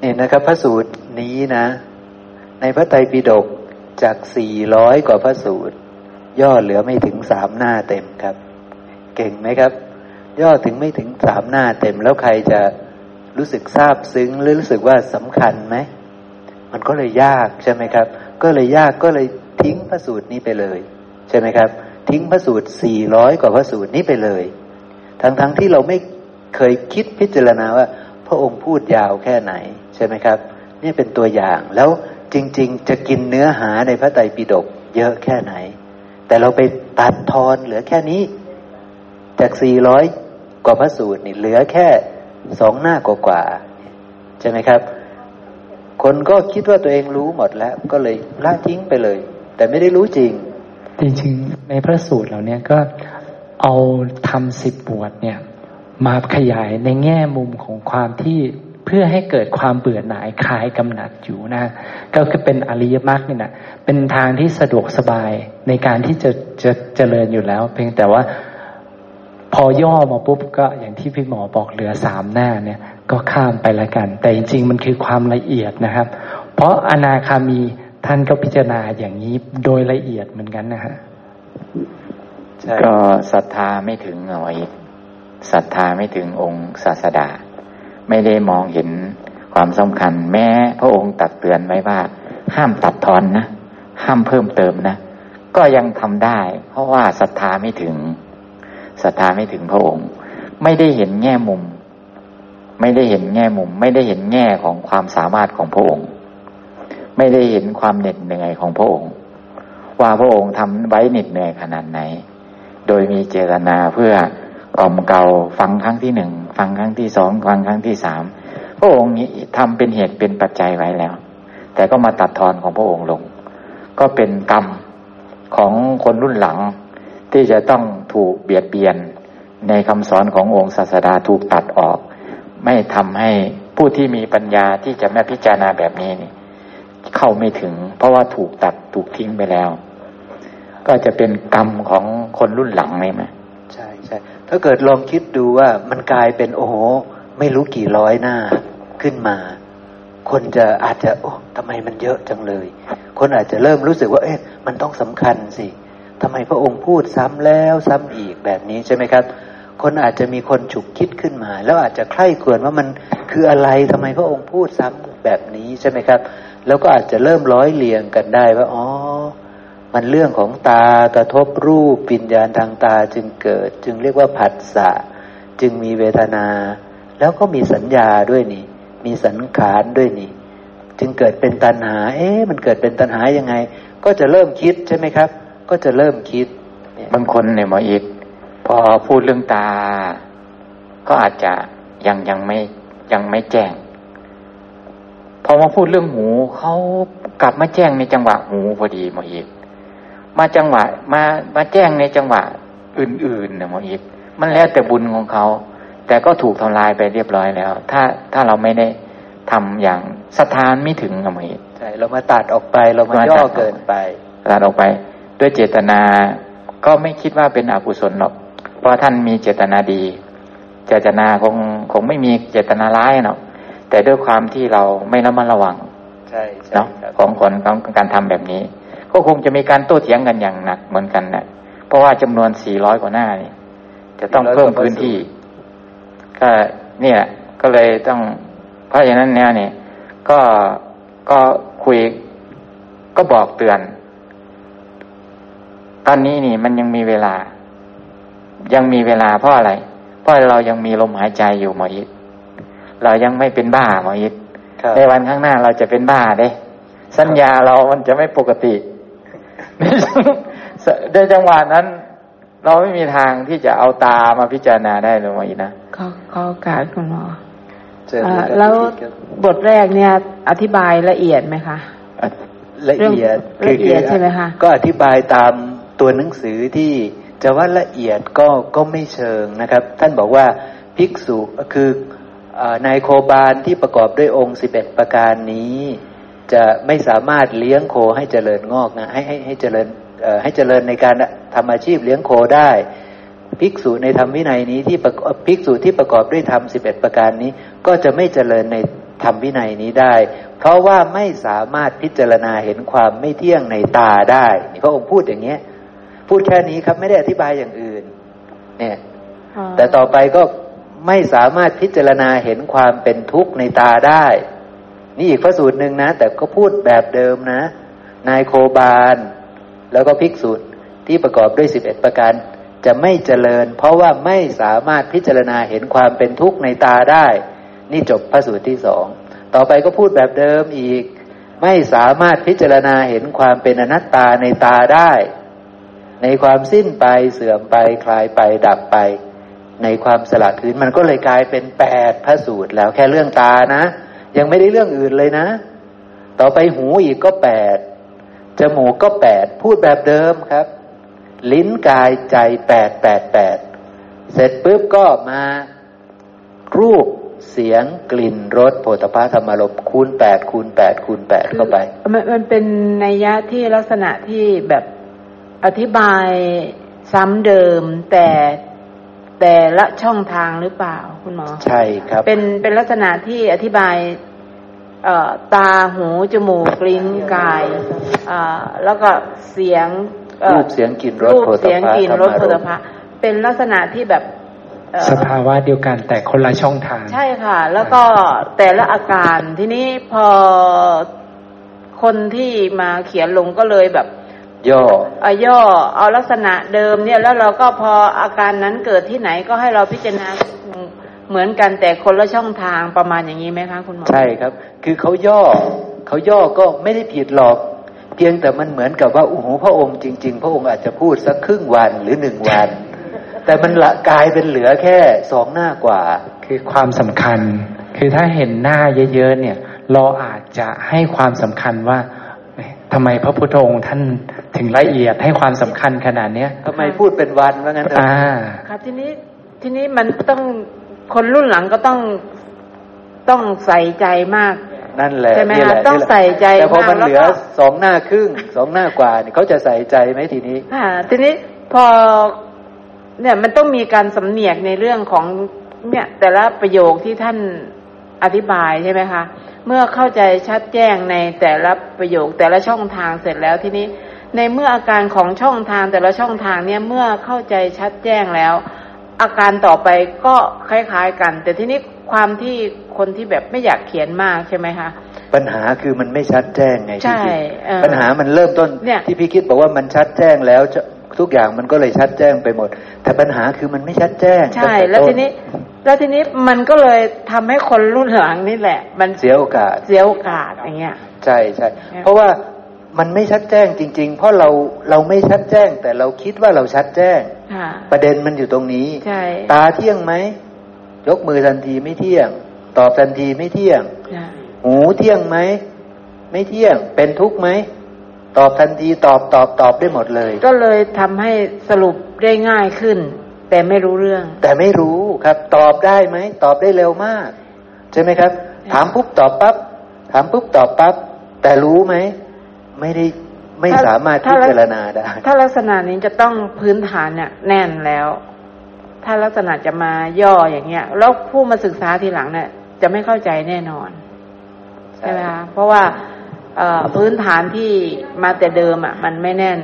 เนี่ยนะครับพระสูตรนี้นะในพระไตรปิฎกจาก400กว่าพระสูตรย่อเหลือไม่ถึง3หน้าเต็มครับเก่งไหมครับย่อถึงไม่ถึง3หน้าเต็มแล้วใครจะรู้สึกซาบซึ้งหรือรู้สึกว่าสำคัญไหมมันก็เลยยากใช่ไหมครับก็เลยยากก็เลยทิ้งพระสูตรนี้ไปเลยใช่ไหมครับทิ้งพระสูตร400กว่าพระสูตรนี้ไปเลยทั้งที่เราไม่เคยคิดพิจารณาว่าพระองค์พูดยาวแค่ไหนใช่ไหมครับนี่เป็นตัวอย่างแล้วจริงๆจะกินเนื้อหาในพระไตรปิฎกเยอะแค่ไหนแต่เราไปตัดทอนเหลือแค่นี้จาก400กว่าพระสูตรนี่เหลือแค่2หน้ากว่าๆใช่ไหมครับคนก็คิดว่าตัวเองรู้หมดแล้วก็เลยละทิ้งไปเลยแต่ไม่ได้รู้จริงจริงๆในพระสูตรเหล่านี้ก็เอาธรรม10บทเนี่ยมาขยายในแง่มุมของความที่เพื่อให้เกิดความเบื่อหน่ายคลายกำหนัดอยู่นะก็คือเป็นอริยมรรคนี่นะเป็นทางที่สะดวกสบายในการที่จะเจริญอยู่แล้วเพียงแต่ว่าพอย่อมาปุ๊บก็อย่างที่พี่หมอบอกเหลือ3หน้าเนี่ยก็ข้ามไปละกันแต่จริงๆมันคือความละเอียดนะครับเพราะอนาคามีท่านก็พิจารณาอย่างนี้โดยละเอียดเหมือนกันนะฮะก็ศรัทธาไม่ถึงหน่อยศรัทธาไม่ถึงองค์ศาสดาไม่ได้มองเห็นความสำคัญแม้พระองค์ตักเตือนไว้ว่าห้ามตัดทอนนะห้ามเพิ่มเติมนะก็ยังทำได้เพราะว่าศรัทธาไม่ถึงศรัทธาไม่ถึงพระองค์ไม่ได้เห็นแง่มุมไม่ได้เห็นแง่มุมไม่ได้เห็นแง่ของความสามารถของพระองค์ไม่ได้เห็นความเหน็ดเหนื่อยของพระองค์ว่าพระองค์ทำไว้เหน็ดเหนื่อยขนาดไหนโดยมีเจตนาเพื่อกล่อมเกลาฟังครั้งที่1ฟังครั้งที่2ฟังครั้งที่3พระองค์ทำเป็นเหตุเป็นปัจจัยไว้แล้วแต่ก็มาตัดทอนของพระองค์ลงก็เป็นกรรมของคนรุ่นหลังที่จะต้องถูกเบียดเบียนในคำสอนขององค์ศาสดาถูกตัดออกไม่ทำให้ผู้ที่มีปัญญาที่จะมาพิจารณาแบบนี้นี่เข้าไม่ถึงเพราะว่าถูกตัดถูกทิ้งไปแล้วก็จะเป็นกรรมของคนรุ่นหลังเลยไหมใช่ใช่ถ้าเกิดลองคิดดูว่ามันกลายเป็นโอ้โหไม่รู้กี่ร้อยหน้าขึ้นมาคนจะอาจจะโอ้ทำไมมันเยอะจังเลยคนอาจจะเริ่มรู้สึกว่าเอ๊ะมันต้องสำคัญสิทำไมพระองค์พูดซ้ำแล้วซ้ำอีกแบบนี้ใช่ไหมครับคนอาจจะมีคนฉุกคิดขึ้นมาแล้วอาจจะใคร่ครวญว่ามันคืออะไรทำไมพระองค์พูดซ้ำแบบนี้ใช่ไหมครับแล้วก็อาจจะเริ่มร้อยเรียงกันได้ว่าอ๋อมันเรื่องของตากระทบรูปวิญญาณทางตาจึงเกิดจึงเรียกว่าผัสสะจึงมีเวทนาแล้วก็มีสัญญาด้วยนี่มีสังขารด้วยนี่จึงเกิดเป็นตัณหาเอ๊ะมันเกิดเป็นตัณหายังไงก็จะเริ่มคิดใช่ไหมครับก็จะเริ่มคิดบางคนเนี่ยหมอเอกพอพูดเรื่องตาก็อาจจะยังไม่แจ้งพอมาพูดเรื่องหูเขากลับมาแจ้งในจังหวะหูพอดีหมอเอกมาจังหวะมาแจ้งในจังหวะอื่นๆนะหมอเอกมันแล้วแต่บุญของเขาแต่ก็ถูกทำลายไปเรียบร้อยแล้วถ้าเราไม่ได้ทำอย่างสถานไม่ถึงหมอเอกใช่เรามาตัดออกไปเรามาย่อเกินไปตัดออกไปด้วยเจตนาก็ไม่คิดว่าเป็นอกุศลหรอกเพราะท่านมีเจตนาดีเจตนาคงไม่มีเจตนาร้ายหรอกแต่ด้วยความที่เราไม่ระมัดระวังใช่เนาะของคนการทำแบบนี้ก็คงจะมีการโต้เถียงกันอย่างหนักเหมือนกันนะเพราะว่าจำนวน400กว่าหน้านี่จะต้องเพิ่มพื้นที่ก็เนี่ยก็เลยต้องเพราะอย่างนั้นแนวนี่ก็คุยก็บอกเตือนตอนนี้นี่มันยังมีเวลา ยังมีเวลาเพราะอะไรเพราะเรายังมีลมหายใจอยู่หมออิทเรายังไม่เป็นบ้าหมออิทในวันข้างหน้าเราจะเป็นบ้าเด้สัญญาเรามันจะไม่ปกติในจังหวะนั้นเราไม่มีทางที่จะเอาตามาพิจารณาได้เลยหมออิทนะขอโอกาสคุณหมอแล้วบทแรกเนี่ยอธิบายละเอียดไหมคะละเอียดใช่ไหมคะก็อธิบายตามตัวหนังสือที่จะว่าละเอียดก็ไม่เชิงนะครับท่านบอกว่าภิกษุคือนายโคบาลที่ประกอบด้วยองค์11ประการนี้จะไม่สามารถเลี้ยงโคให้เจริญงอกนะให้เจริญให้เจริญในการทำอาชีพเลี้ยงโคได้ภิกษุในธรรมวินัยนี้ที่ภิกษุที่ประกอบด้วยธรรม11ประการนี้ก็จะไม่เจริญในธรรมวินัยนี้ได้เพราะว่าไม่สามารถพิจารณาเห็นความไม่เที่ยงในตาได้นี่พระองค์พูดอย่างเงี้ยพูดแค่นี้ครับไม่ได้อธิบายอย่างอื่นเนี่ยแต่ต่อไปก็ไม่สามารถพิจารณาเห็นความเป็นทุกข์ในตาได้นี่อีกพระสูตรหนึ่งนะแต่ก็พูดแบบเดิมนะนายโคบาลแล้วก็ภิกษุที่ประกอบด้วย11ประการจะไม่เจริญเพราะว่าไม่สามารถพิจารณาเห็นความเป็นทุกข์ในตาได้นี่จบพระสูตรที่สองต่อไปก็พูดแบบเดิมอีกไม่สามารถพิจารณาเห็นความเป็นอนัตตาในตาได้ในความสิ้นไปเสื่อมไปคลายไปดับไปในความสละคืนมันก็เลยกลายเป็น8พระสูตรแล้วแค่เรื่องตานะยังไม่ได้เรื่องอื่นเลยนะต่อไปหูอีกก็8จมูกก็8พูดแบบเดิมครับลิ้นกายใจ888เสร็จปุ๊บก็มารูปเสียงกลิ่นรสโผฏฐัพพะธรรมารมณ์คูณ8คูณ8คูณ8เข้าไปมันเป็นนัยยะที่ลักษณะที่แบบอธิบายซ้ำเดิมแต่ละช่องทางหรือเปล่าคุณหมอใช่ครับเป็นลักษณะที่อธิบายตาหูจมูกลิ้นกายแล้วก็เสียงรูปเสียงกลิ่นรสโผฏฐัพพะธรรมารมณ์เป็นลักษณะที่แบบสภาวะเดียวกันแต่คนละช่องทางใช่ค่ะแล้วก็แต่ละอาการทีนี้พอคนที่มาเขียนลงก็เลยแบบย่อเอาลักษณะเดิมเนี่ยแล้วเราก็พออาการนั้นเกิดที่ไหนก็ให้เราพิจารณาเหมือนกันแต่คนละช่องทางประมาณอย่างนี้ไหมคะคุณหมอใช่ครับคือเขาย่อก็ไม่ได้ผิดหรอกเพียงแต่มันเหมือนกับว่าโอ้โหพระองค์จริงๆพระองค์อาจจะพูดสักครึ่งวันหรือ1วัน แต่มันละกลายเป็นเหลือแค่2หน้ากว่าคือความสำคัญคือถ้าเห็นหน้าเยอะๆเนี่ยเราอาจจะให้ความสำคัญว่าทำไมพระพุทธองค์ท่านถึงละเอียดให้ความสำคัญขนาดนี้ทำไมพูดเป็นวันว่างั้นค่ะทีนี้มันต้องคนรุ่นหลังก็ต้องใส่ใจมากนั่นแหละใช่ไหมคะต้องใส่ใจแต่พอมันเหลือ2หน้าครึ่ง2หน้ากว่าเนี่ยเขาจะใส่ใจไหมทีนี้ทีนี้พอเนี่ยมันต้องมีการสำเนียกในเรื่องของเนี่ยแต่ละประโยคที่ท่านอธิบายใช่ไหมคะเมื่อเข้าใจชัดแจ้งในแต่ละประโยคแต่ละช่องทางเสร็จแล้วทีนี้ในเมื่ออาการของช่องทางแต่ละช่องทางเนี่ยเมื่อเข้าใจชัดแจ้งแล้วอาการต่อไปก็คล้ายๆกันแต่ทีนี้ความที่คนที่แบบไม่อยากเขียนมากใช่ไหมคะปัญหาคือมันไม่ชัดแจ้งไงใช่ปัญหามันเริ่มต้นที่พี่คิดบอกว่ามันชัดแจ้งแล้วทุกอย่างมันก็เลยชัดแจ้งไปหมดแต่ปัญหาคือมันไม่ชัดแจ้งใช่แล้วทีนี้มันก็เลยทำให้คนรุ่นหลังนี่แหละมันเสียโอกาสอย่างเงี้ยใช่ใช่เพราะว่ามันไม่ชัดแจ้งจริงๆเพราะเราไม่ชัดแจ้งแต่เราคิดว่าเราชัดแจ้งประเด็นมันอยู่ตรงนี้ตาเที่ยงไหมยกมือทันทีไม่เที่ยงตอบทันทีไม่เที่ยงหูเที่ยงไหมไม่เที่ยงเป็นทุกข์ไหมตอบทันทีตอบได้หมดเลยก็เลยทำให้สรุปได้ง่ายขึ้นแต่ไม่รู้เรื่องแต่ไม่รู้ครับตอบได้ไหมตอบได้เร็วมากใช่ไหมครับถามปุ๊บตอบปั๊บถามปุ๊บตอบปั๊บแต่รู้ไหมไม่ได้ไม่สามารถพิจารณาได้ถ้าลักษณะนี้จะต้องพื้นฐานเนี่ยแน่นแล้วถ้าลักษณะจะมาย่ออย่างเงี้ยแล้วผู้มาศึกษาทีหลังเนี่ยจะไม่เข้าใจแน่นอนใช่ไหมคะเพราะว่าพื้นฐานที่มาแต่เดิมอ่ะมันไม่แน่น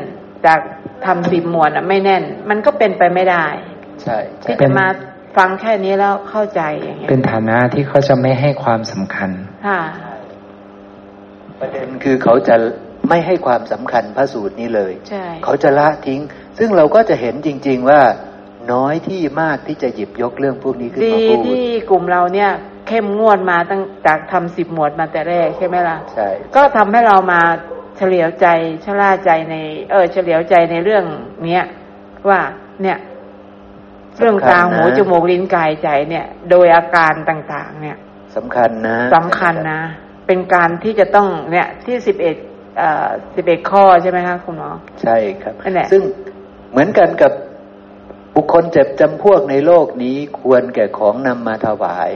จากทำ10หมวดอ่ะไม่แน่นมันก็เป็นไปไม่ได้ใช่ที่จะมาฟังแค่นี้แล้วเข้าใจอย่างเงี้ยเป็นฐานะที่เขาจะไม่ให้ความสำคัญค่ะประเด็นคือเขาจะไม่ให้ความสำคัญพระสูตรนี้เลยเขาจะละทิ้งซึ่งเราก็จะเห็นจริงๆว่า น้อยที่มากที่จะหยิบยกเรื่องพวกนี้ขึ้นมาพูดดีที่กลุ่มเราเนี่ยเข้มงวดมาตั้งจากทำ10หมวดมาแต่แรกใช่ไหมล่ะใช่ก็ทำให้เรามาเฉลียวใจชะล่าใจในเฉลียวใจในเรื่องเนี้ยว่าเนี่ยเรื่องตาหูจมูกลิ้นกายใจเนี่ยโดยอาการต่างๆเนี่ยสำคัญนะสำคัญนะเป็นการที่จะต้องเนี่ยที่11ข้อใช่ไหมคะคุณหมอใช่ครับซึ่งเหมือนกันกับบุคคลเจ็บจำพวกในโลกนี้ควรแก่ของนำมาถวาย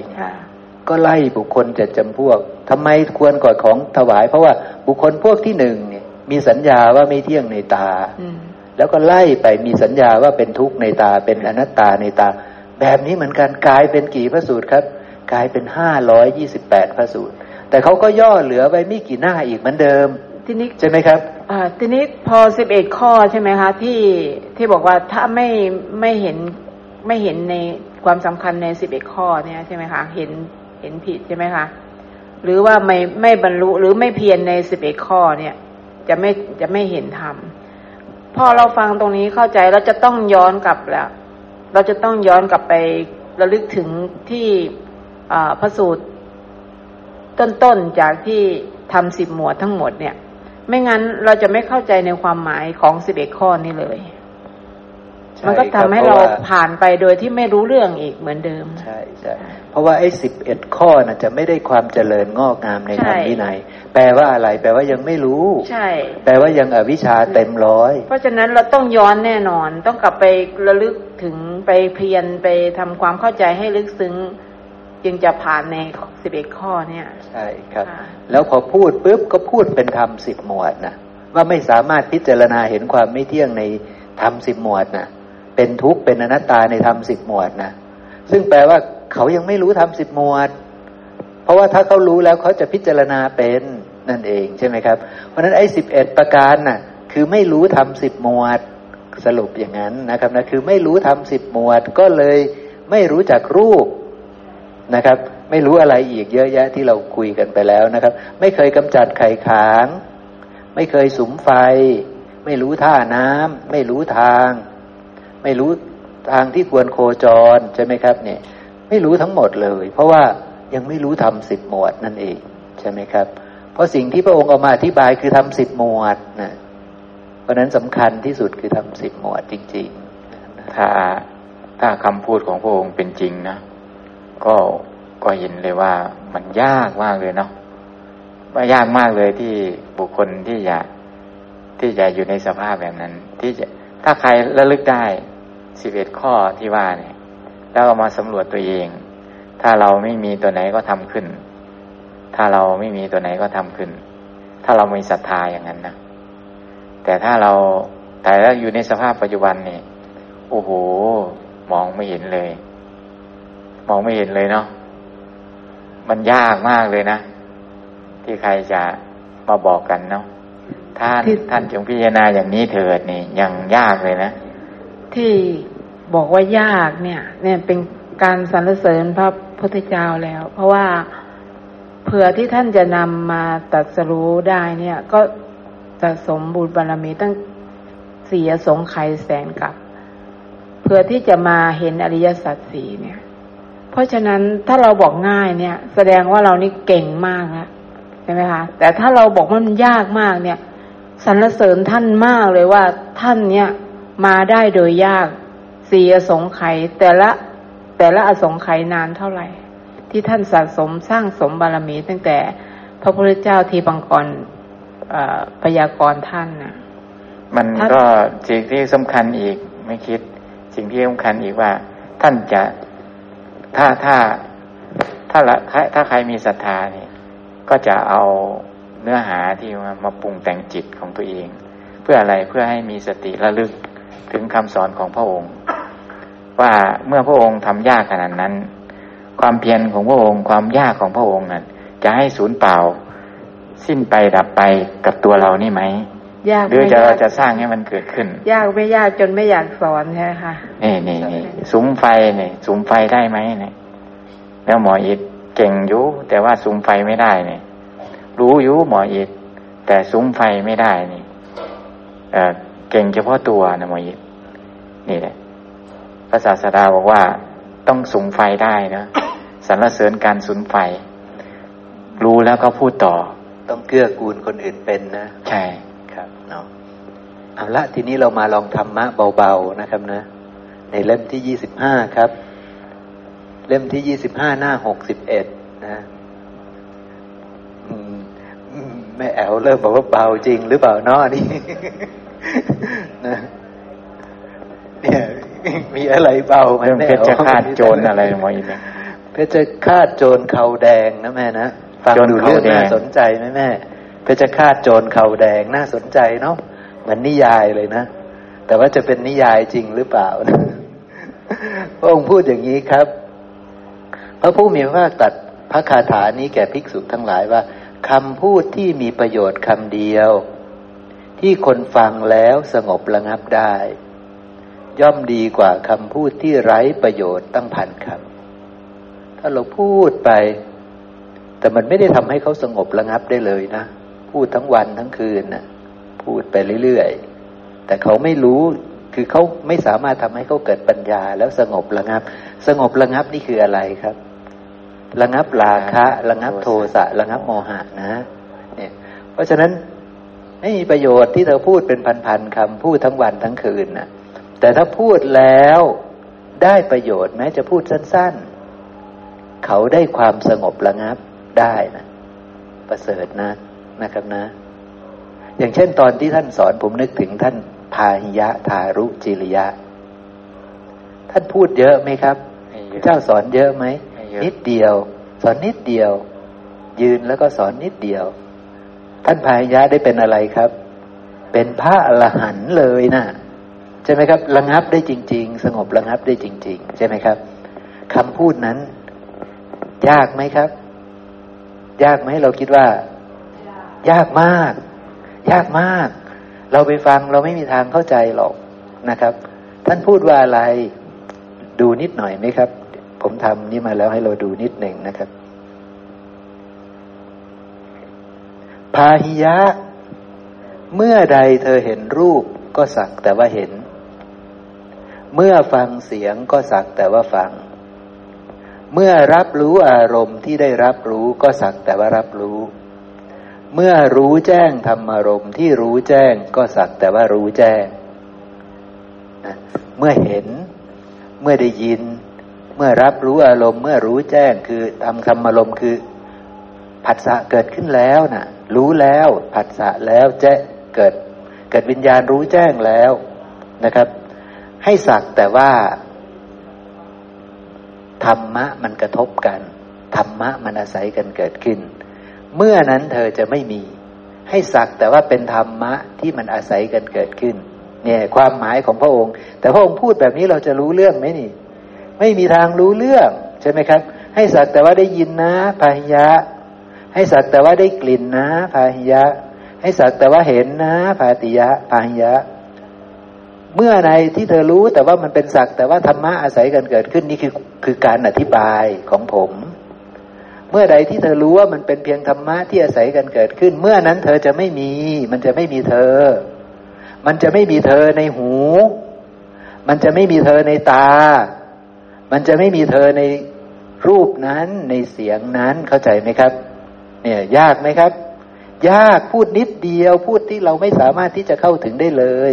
ก็ไล่บุคคลเจ็ดจำพวกทำไมควรก่อของถวายเพราะว่าบุคคลพวกที่หนึ่งเนี่ยมีสัญญาว่าไม่เที่ยงในตาแล้วก็ไล่ไปมีสัญญาว่าเป็นทุกข์ในตาเป็นอนัตตาในตาแบบนี้เหมือนกันกลายเป็นกี่พระสูตรครับกลายเป็น528พระสูตรแต่เขาก็ย่อเหลือไว้ไม่กี่หน้าอีกเหมือนเดิมทีนี้ใช่ไหมครับทีนี้พอ11ข้อใช่ไหมคะที่บอกว่าถ้าไม่เห็นในความสำคัญใน11ข้อเนี่ยใช่ไหมคะเห็นผิดใช่ไหมคะหรือว่าไม่บรรลุหรือไม่เพียรใน11ข้อเนี่ยจะไม่เห็นธรรมพอเราฟังตรงนี้เข้าใจเราจะต้องย้อนกลับแล้วเราจะต้องย้อนกลับไประลึกถึงที่พระสูตรต้นๆจากที่ทำ10หมวดทั้งหมดเนี่ยไม่งั้นเราจะไม่เข้าใจในความหมายของ11ข้อนี้เลยมันก็ทำให้เราผ่านไปโดยที่ไม่รู้เรื่องอีกเหมือนเดิมใช่ใช่เพราะว่าไอ้11ข้อน่ะจะไม่ได้ความเจริญงอกงามในธรรมวินัยแปลว่าอะไรแปลว่ายังไม่รู้ใช่แปลว่ายังอวิชชาเต็มร้อยเพราะฉะนั้นเราต้องย้อนแน่นอนต้องกลับไประลึกถึงไปเพียรไปทำความเข้าใจให้ลึกซึ้งจึงจะผ่านใน11ข้อเนี่ยใช่ครับแล้วพอพูดปุ๊บก็พูดเป็นธรรม10หมวดนะว่าไม่สามารถพิจารณาเห็นความไม่เที่ยงในธรรม10หมวดนะเป็นทุกข์เป็นอนัตตาในธรรม10หมวดนะซึ่งแปลว่าเขายังไม่รู้ธรรม10หมวดเพราะว่าถ้าเขารู้แล้วเขาจะพิจารณาเป็นนั่นเองใช่ไหมครับเพราะฉะนั้นไอ้11ประการน่ะคือไม่รู้ธรรม10หมวดสรุปอย่างนั้นนะครับนะคือไม่รู้ธรรม10หมวดก็เลยไม่รู้จักรูปนะครับไม่รู้อะไรอีกเยอะแยะที่เราคุยกันไปแล้วนะครับไม่เคยกำจัดไข่ขางไม่เคยสุมไฟไม่รู้ท่าน้ำไม่รู้ทางไม่รู้ทางที่ควรโคจรใช่ไหมครับเนี่ยไม่รู้ทั้งหมดเลยเพราะว่ายังไม่รู้ธรรมสิบหมวดนั่นเองใช่ไหมครับเพราะสิ่งที่พระองค์เอามาอธิบายคือธรรมสิบหมวดนะเพราะนั้นสำคัญที่สุดคือธรรมสิบหมวดจริงๆถ้าคำพูดของพระองค์เป็นจริงนะก็เห็นเลยว่ามันยากมากเลยเนาะว่ายากมากเลยที่บุคคลที่จะอยู่ในสภาพแบบนั้นที่จะถ้าใครระลึกได้11ข้อที่ว่าเนี่ยแล้วเอามาสำรวจตัวเองถ้าเราไม่มีตัวไหนก็ทำขึ้นถ้าเราไม่มีตัวไหนก็ทำขึ้นถ้าเรามีศรัทธาอย่างนั้นนะแต่ถ้าเราแต่ถ้าอยู่ในสภาพปัจจุบันนี่โอ้โหมองไม่เห็นเลยเนาะมันยากมากเลยนะที่ใครจะมาบอกกันเนาะท่านจงพิจารณาอย่างนี้เถิดนี่ยังยากเลยนะที่บอกว่ายากเนี่ยเป็นการสรรเสริญพระพุทธเจ้าแล้วเพราะว่าเผื่อที่ท่านจะนำมาตรัสรู้ได้เนี่ยก็สะสมบุญบารมีตั้ง4อสงไขยแสนกับเผื่อที่จะมาเห็นอริยสัจสี่เนี่ยเพราะฉะนั้นถ้าเราบอกง่ายเนี่ยแสดงว่าเรานี่เก่งมากแล้วใช่ไหมคะแต่ถ้าเราบอกว่ามันยากมากเนี่ยสรรเสริญท่านมากเลยว่าท่านเนี่ยมาได้โดยยาก4อสงไขยแต่ละอสงไขยนานเท่าไหร่ที่ท่านสะสมสร้างสมบารมีตั้งแต่พระพุทธเจ้าทีปังกรพยากรณ์ท่านนะมันก็สิ่งที่สำคัญอีกไม่คิดสิ่งที่สำคัญอีกว่าท่านจะถ้าใครมีศรัทธาเนี่ยก็จะเอาเนื้อหาที่มาปรุงแต่งจิตของตัวเองเพื่ออะไรเพื่อให้มีสติระลึกถึงคำสอนของพระองค์ว่าเมื่อพระองค์ทำยากขนาดนั้นความเพียรของพระองค์ความยากของพระองค์นั้นจะให้สูญเปล่าสิ้นไปดับไปกับตัวเรานี่ไหมหรือจะเราจะสร้างให้มันเกิดขึ้นยากไม่ยากจนไม่อยากสอนใช่ไหมคะนี่สุมไฟนี่สุมไฟได้ไหมนี่แล้วหมออิฐเก่งอยู่แต่ว่าสุมไฟไม่ได้นี่รู้อยู่หมออิฐแต่สุมไฟไม่ได้นี่เก่งเฉพาะตัวนะหมออิฐนี่แหละ ระศาสดาบอกว่าต้องสุมไฟได้นะสรรเสริญการสุมไฟรู้แล้วก็พูดต่อต้องเกื้อกูลคนอื่นเป็นนะใช่ครับเนาะเอาละทีนี้เรามาลองธรรมะเบาๆนะครับนะในเล่มที่25ครับเล่มที่25หน้า61นะแม่แอ๋วเริ่มบอกว่าเบาจริงหรือเปล่าเนาะนี่นะเนี่ยมีอะไรเบาไหมแม่แอ๋วเพชฌฆาตโจรอะไรมาอีกนะเพชฌฆาตโจรเขาแดงนะแม่นะฟังดูเรื่องน่าสนใจไหมแม่เพชฌฆาตโจรเขาแดงน่าสนใจเนาะเหมือนนิยายเลยนะแต่ว่าจะเป็นนิยายจริงหรือเปล่าพระองค์พูดอย่างนี้ครับพระผู้มีพระภาคตรัสพระคาถานี้แก่ภิกษุทั้งหลายว่าคำพูดที่มีประโยชน์คำเดียวที่คนฟังแล้วสงบระงับได้ย่อมดีกว่าคำพูดที่ไร้ประโยชน์ตั้งพันคำถ้าเราพูดไปแต่มันไม่ได้ทำให้เขาสงบระงับได้เลยนะพูดทั้งวันทั้งคืนนะพูดไปเรื่อยๆแต่เขาไม่รู้คือเขาไม่สามารถทำให้เขาเกิดปัญญาแล้วสงบระงับสงบระงับนี่คืออะไรครับระงับราคะระงับโทสะระงับโมหะนะเนี่ยเพราะฉะนั้นไม่มีประโยชน์ที่เธอพูดเป็นพันๆคำพูดทั้งวันทั้งคืนนะแต่ถ้าพูดแล้วได้ประโยชน์แม้จะพูดสั้นๆเขาได้ความสงบระงับได้นะประเสริฐนะนะครับนะอย่างเช่นตอนที่ท่านสอนผมนึกถึงท่านพาหิยะทารุจิริยะท่านพูดเยอะไหมครับเจ้าสอนเยอะไหมนิดเดียวสอนนิดเดียวยืนแล้วก็สอนนิดเดียวท่านพาหิยะได้เป็นอะไรครับเป็นพระอรหันต์เลยนะใช่ไหมครับระงับได้จริงๆสงบระงับได้จริงๆใช่ไหมครับคำพูดนั้นยากไหมครับยากไหมเราคิดว่ายากมากยากมากเราไปฟังเราไม่มีทางเข้าใจหรอกนะครับท่านพูดว่าอะไรดูนิดหน่อยไหมครับผมทำนี่มาแล้วให้เราดูนิดหนึ่งนะครับพาหิยะเมื่อใดเธอเห็นรูปก็สักแต่ว่าเห็นเมื่อฟังเสียงก็สักแต่ว่าฟังเมื่อรับรู้อารมณ์ที่ได้รับรู้ก็สักแต่ว่ารับรู้เมื่อรู้แจ้งธรรมอารมณ์ที่รู้แจ้งก็สักแต่ว่ารู้แจ้งนะเมื่อเห็นเมื่อได้ยินเมื่อรับรู้อารมณ์เมื่อรู้แจ้งคือทำธรรมอารมณ์คือผัสสะเกิดขึ้นแล้วนะรู้แล้วผัสสะแล้วแจ้งเกิดวิญญาณรู้แจ้งแล้วนะครับให้สักแต่ว่าธรรมะมันกระทบกันธรรมะมันอาศัยกันเกิดขึ้นเมื่อนั้นเธอจะไม่มีให้สักแต่ว่าเป็นธรรมะที่มันอาศัยกันเกิดขึ้นเนี่ยความหมายของพระองค์แต่พระองค์พูดแบบนี้เราจะรู้เรื่องไหมนี่ไม่มีทางรู้เรื่องใช่ไหมครับให้สักแต่ว่าได้ยินนะพาหิยะให้สักแต่ว่าได้กลิ่นนะพาหิยะให้สักแต่ว่าเห็นนะพาหิยะเมื่อในที่เธอรู้แต่ว่ามันเป็นสักแต่ว่าธรรมะอาศัยกันเกิดขึ้นนี่คือการอธิบายของผมเมื่อใดที่เธอรู้ว่ามันเป็นเพียงธรรมะที่อาศัยกันเกิดขึ้นเมื่อนั้นเธอจะไม่มีมันจะไม่มีเธอมันจะไม่มีเธอในหูมันจะไม่มีเธอในตามันจะไม่มีเธอในรูปนั้นในเสียงนั้นเข้าใจไหมครับเนี่ยยากไหมครับยากพูดนิดเดียวพูดที่เราไม่สามารถที่จะเข้าถึงได้เลย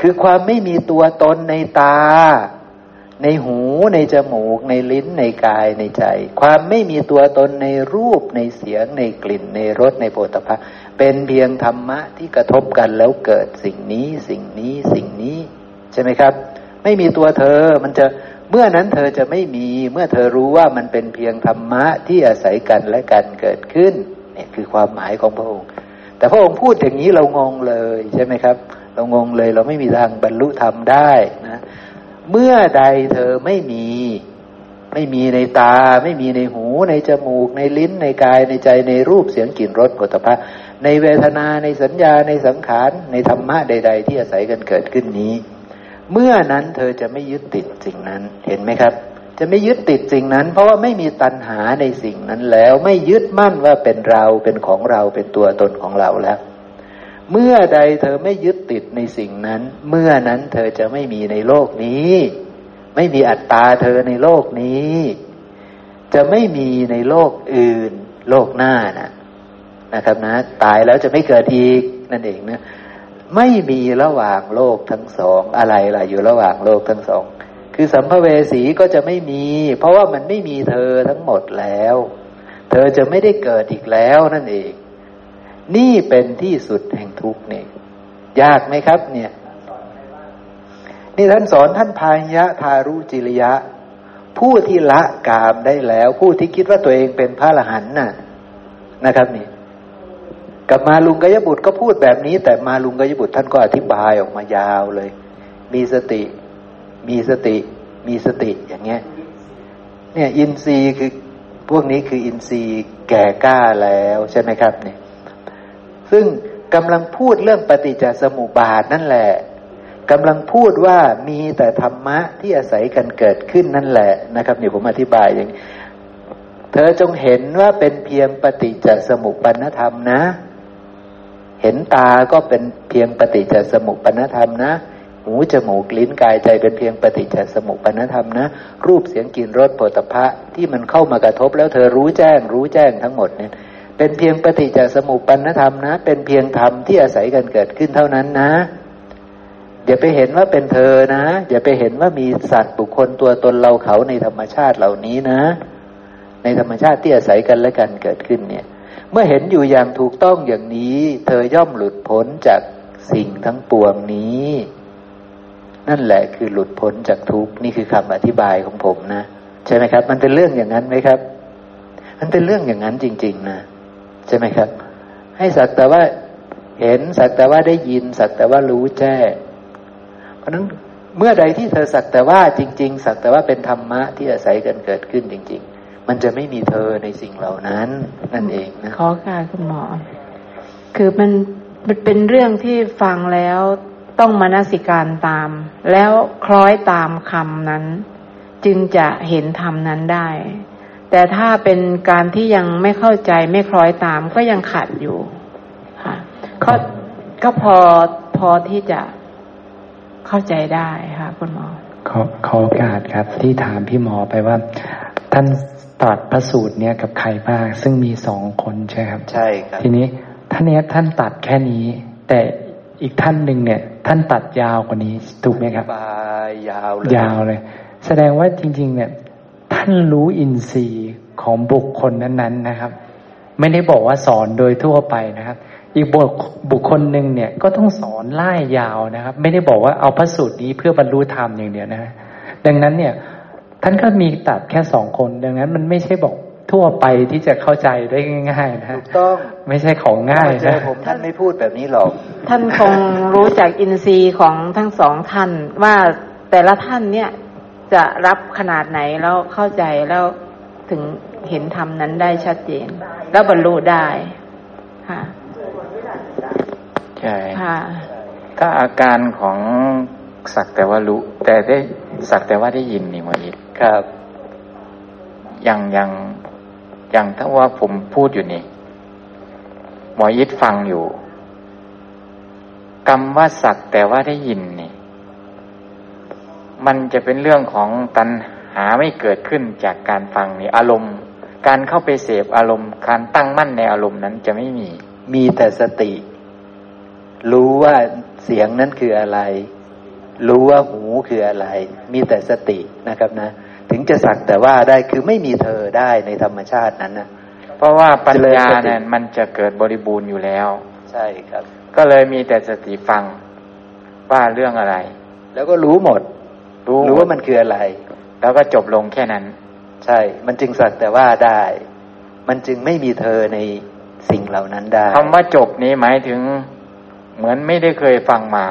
คือความไม่มีตัวตนในตาในหูในจมูกในลิ้นในกายในใจความไม่มีตัวตนในรูปในเสียงในกลิ่นในรสในโผฏฐัพพะเป็นเพียงธรรมะที่กระทบกันแล้วเกิดสิ่งนี้สิ่งนี้สิ่งนี้ใช่ไหมครับไม่มีตัวเธอมันจะเมื่อนั้นเธอจะไม่มีเมื่อเธอรู้ว่ามันเป็นเพียงธรรมะที่อาศัยกันและกันเกิดขึ้นนี่คือความหมายของพระองค์แต่พระองค์พูดอย่างนี้เรางงเลยใช่ไหมครับเรางงเลยเราไม่มีทางบรรลุธรรมได้นะเมื่อใดเธอไม่มีในตาไม่มีในหูในจมูกในลิ้นในกายในใจในรูปเสียงกลิ่นรสโผฏฐัพพะในเวทนาในสัญญาในสังขารในธรรมะใดๆที่อาศัยกันเกิดขึ้นนี้เมื่อนั้นเธอจะไม่ยึดติดสิ่งนั้นเห็นไหมครับจะไม่ยึดติดสิ่งนั้นเพราะว่าไม่มีตัณหาในสิ่งนั้นแล้วไม่ยึดมั่นว่าเป็นเราเป็นของเราเป็นตัวตนของเราแล้ว เมื่อใดเธอไม่ยึดติดในสิ่งนั้นเมื่อนั้นเธอจะไม่มีในโลกนี้ไม่มีอัตตาเธอในโลกนี้จะไม่มีในโลกอื่นโลกหน้านะครับนะตายแล้วจะไม่เกิดอีกนั่นเองนะไม่มีระหว่างโลกทั้งสองอะไรล่ะอยู่ระหว่างโลกทั้งสองคือสัมภเวสีก็จะไม่มีเพราะว่ามันไม่มีเธอทั้งหมดแล้วเธอจะไม่ได้เกิดอีกแล้วนั่นเองนี่เป็นที่สุดแห่งทุกข์เนี่ยยากไหมครับเนี่ยนี่ท่านสอนท่านพายะทารุจิริยะผู้ที่ละกามได้แล้วผู้ที่คิดว่าตัวเองเป็นพระอรหันต์นะครับนี่กับมาลุงกยบุตรก็พูดแบบนี้แต่มาลุงกยบุตรท่านก็อธิบายออกมายาวเลยมีสติมีสติมีสติอย่างเงี้ยเนี่ยอินทรีย์คือพวกนี้คืออินทรีย์แก่กล้าแล้วใช่ไหมครับเนี่ยซึ่งกำลังพูดเรื่องปฏิจจสมุปบาทนั่นแหละกำลังพูดว่ามีแต่ธรรมะที่อาศัยกันเกิดขึ้นนั่นแหละนะครับเดี๋ยวผมอธิบายอย่างเธอจงเห็นว่าเป็นเพียงปฏิจจสมุปปนธรรมนะเห็นตาก็เป็นเพียงปฏิจจสมุปปนธรรมนะหูจมูกลิ้นกายใจเป็นเพียงปฏิจจสมุปปนธรรมนะรูปเสียงกลิ่นรสโผฏฐัพพะที่มันเข้ามากระทบแล้วเธอรู้แจ้งรู้แจ้งทั้งหมดเนี่ยเป็นเพียงปฏิจจสมุปปนธรรมนะเป็นเพียงธรรมที่อาศัยกันเกิดขึ้นเท่านั้นนะอย่าไปเห็นว่าเป็นเธอนะอย่าไปเห็นว่ามีสัตว์บุคคลตัวตนเราเขาในธรรมชาติเหล่านี้นะในธรรมชาติที่อาศัยกันและกันเกิดขึ้นเนี่ยเมื่อเห็นอยู่อย่างถูกต้องอย่างนี้เธอย่อมหลุดพ้นจากสิ่งทั้งปวงนี้นั่นแหละคือหลุดพ้นจากทุกข์นี่คือคำอธิบายของผมนะใช่ไหมครับมันเป็นเรื่องอย่างนั้นไหมครับมันเป็นเรื่องอย่างนั้นจริงๆนะใช่ไหมครับให้สักแต่ว่าเห็นสักแต่ว่าได้ยินสักแต่ว่ารู้แจ้งเพราะนั้นเมื่อใดที่เธอสักแต่ว่าจริงๆสักแต่ว่าเป็นธรรมะที่อาศัยกันเกิดขึ้นจริงๆมันจะไม่มีเธอในสิ่งเหล่านั้นนั่นเองนะขอค่ะคุณหมอคือมันเป็นเรื่องที่ฟังแล้วต้องมนสิการตามแล้วคล้อยตามคำนั้นจึงจะเห็นธรรมนั้นได้แต่ถ้าเป็นการที่ยังไม่เข้าใจไม่คล้อยตามก็ยังขัดอยู่ค่ะก็พอที่จะเข้าใจได้ค่ะคุณหมอขอโอกาสครับที่ถามพี่หมอไปว่าท่านตรัสพระสูตรเนี่ยกับใครบ้างซึ่งมี2คนใช่ครับใช่ครับทีนี้ท่านตรัสแค่นี้แต่อีกท่านหนึ่งเนี่ยท่านตรัสยาวกว่านี้ถูกไหมครับยาวยาวเลยแสดงว่าจริงๆเนี่ยท่านรู้อินทรีย์ของบุคคลนั้นๆนะครับไม่ได้บอกว่าสอนโดยทั่วไปนะครับอีกบุคคลหนึ่งเนี่ยก็ต้องสอนไล่ยาวนะครับไม่ได้บอกว่าเอาพระสูตรนี้เพื่อบรรลุธรรมอย่างเดียวนะดังนั้นเนี่ยท่านก็มีตัดแค่2คนดังนั้นมันไม่ใช่บอกทั่วไปที่จะเข้าใจได้ง่ายๆนะถูกต้องไม่ใช่ของง่ายนะผมท่านไม่พูดแบบนี้หรอกท่านคงรู้จากอินทรีย์ของทั้งสองท่านว่าแต่ละท่านเนี่ยจะรับขนาดไหนแล้วเข้าใจแล้วถึงเห็นธรรมนั้นได้ชัดเจนแล้วบรรลุได้ค่ะใช่ค่ะก็อาการของสักแต่ว่ารู้แต่ได้สักแต่ว่าได้ยินนี่หมออิทครับอย่างถ้าว่าผมพูดอยู่นี่หมออิทฟังอยู่คำว่าสักแต่ว่าได้ยินนี่มันจะเป็นเรื่องของตัณหาไม่เกิดขึ้นจากการฟังนี่อารมณ์การเข้าไปเสพอารมณ์การตั้งมั่นในอารมณ์นั้นจะไม่มีแต่สติรู้ว่าเสียงนั้นคืออะไรรู้ว่าหูคืออะไรมีแต่สตินะครับนะถึงจะสักแต่ว่าได้คือไม่มีเธอได้ในธรรมชาตินั้นนะเพราะว่าปัญญาเนี่ยมันจะเกิดบริบูรณ์อยู่แล้วใช่ครับก็เลยมีแต่สติฟังว่าเรื่องอะไรแล้วก็รู้หมดรู้ว่ามันคืออะไรแล้วก็จบลงแค่นั้นใช่มันจึงสักแต่ว่าได้มันจึงไม่มีเธอในสิ่งเหล่านั้นได้คำว่าจบนี้หมายถึงเหมือนไม่ได้เคยฟังมา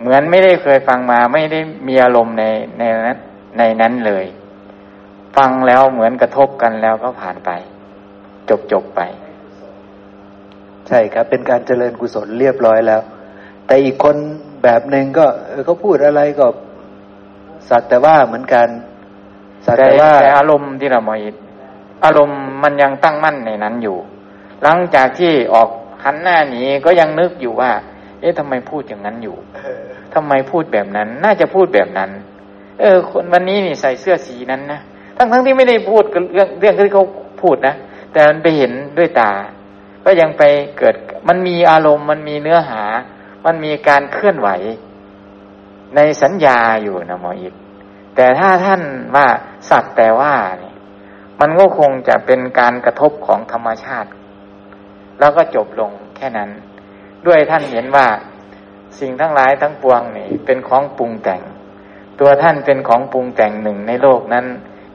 เหมือนไม่ได้เคยฟังมาไม่ได้มีอารมณ์ในนั้นเลยฟังแล้วเหมือนกระทบกันแล้วก็ผ่านไปจบไปใช่ครับเป็นการเจริญกุศลเรียบร้อยแล้วแต่อีกคนแบบนึงก็เขาพูดอะไรก็สักแต่ว่าเหมือนกันสักแต่ว่าแต่อารมณ์ที่เราหมายอารมณ์มันยังตั้งมั่นในนั้นอยู่หลังจากที่ออก หันหน้าหนีก็ยังนึกอยู่ว่าเอ๊ะทำไมพูดอย่างนั้นอยู่ทำไมพูดแบบนั้นน่าจะพูดแบบนั้นคนวันนี้นี่ใส่เสื้อสีนั้นนะทั้งที่ไม่ได้พูดเรื่องที่เขาพูดนะแต่มันไปเห็นด้วยตาก็ยังไปเกิดมันมีอารมณ์มันมีเนื้อหามันมีการเคลื่อนไหวในสัญญาอยู่นะหมออิทแต่ถ้าท่านว่าสักแต่ว่านี่มันก็คงจะเป็นการกระทบของธรรมชาติแล้วก็จบลงแค่นั้นด้วยท่านเห็นว่าสิ่งทั้งหลายทั้งปวงนี่เป็นของปรุงแต่งตัวท่านเป็นของปรุงแต่งหนึ่งในโลกนั้น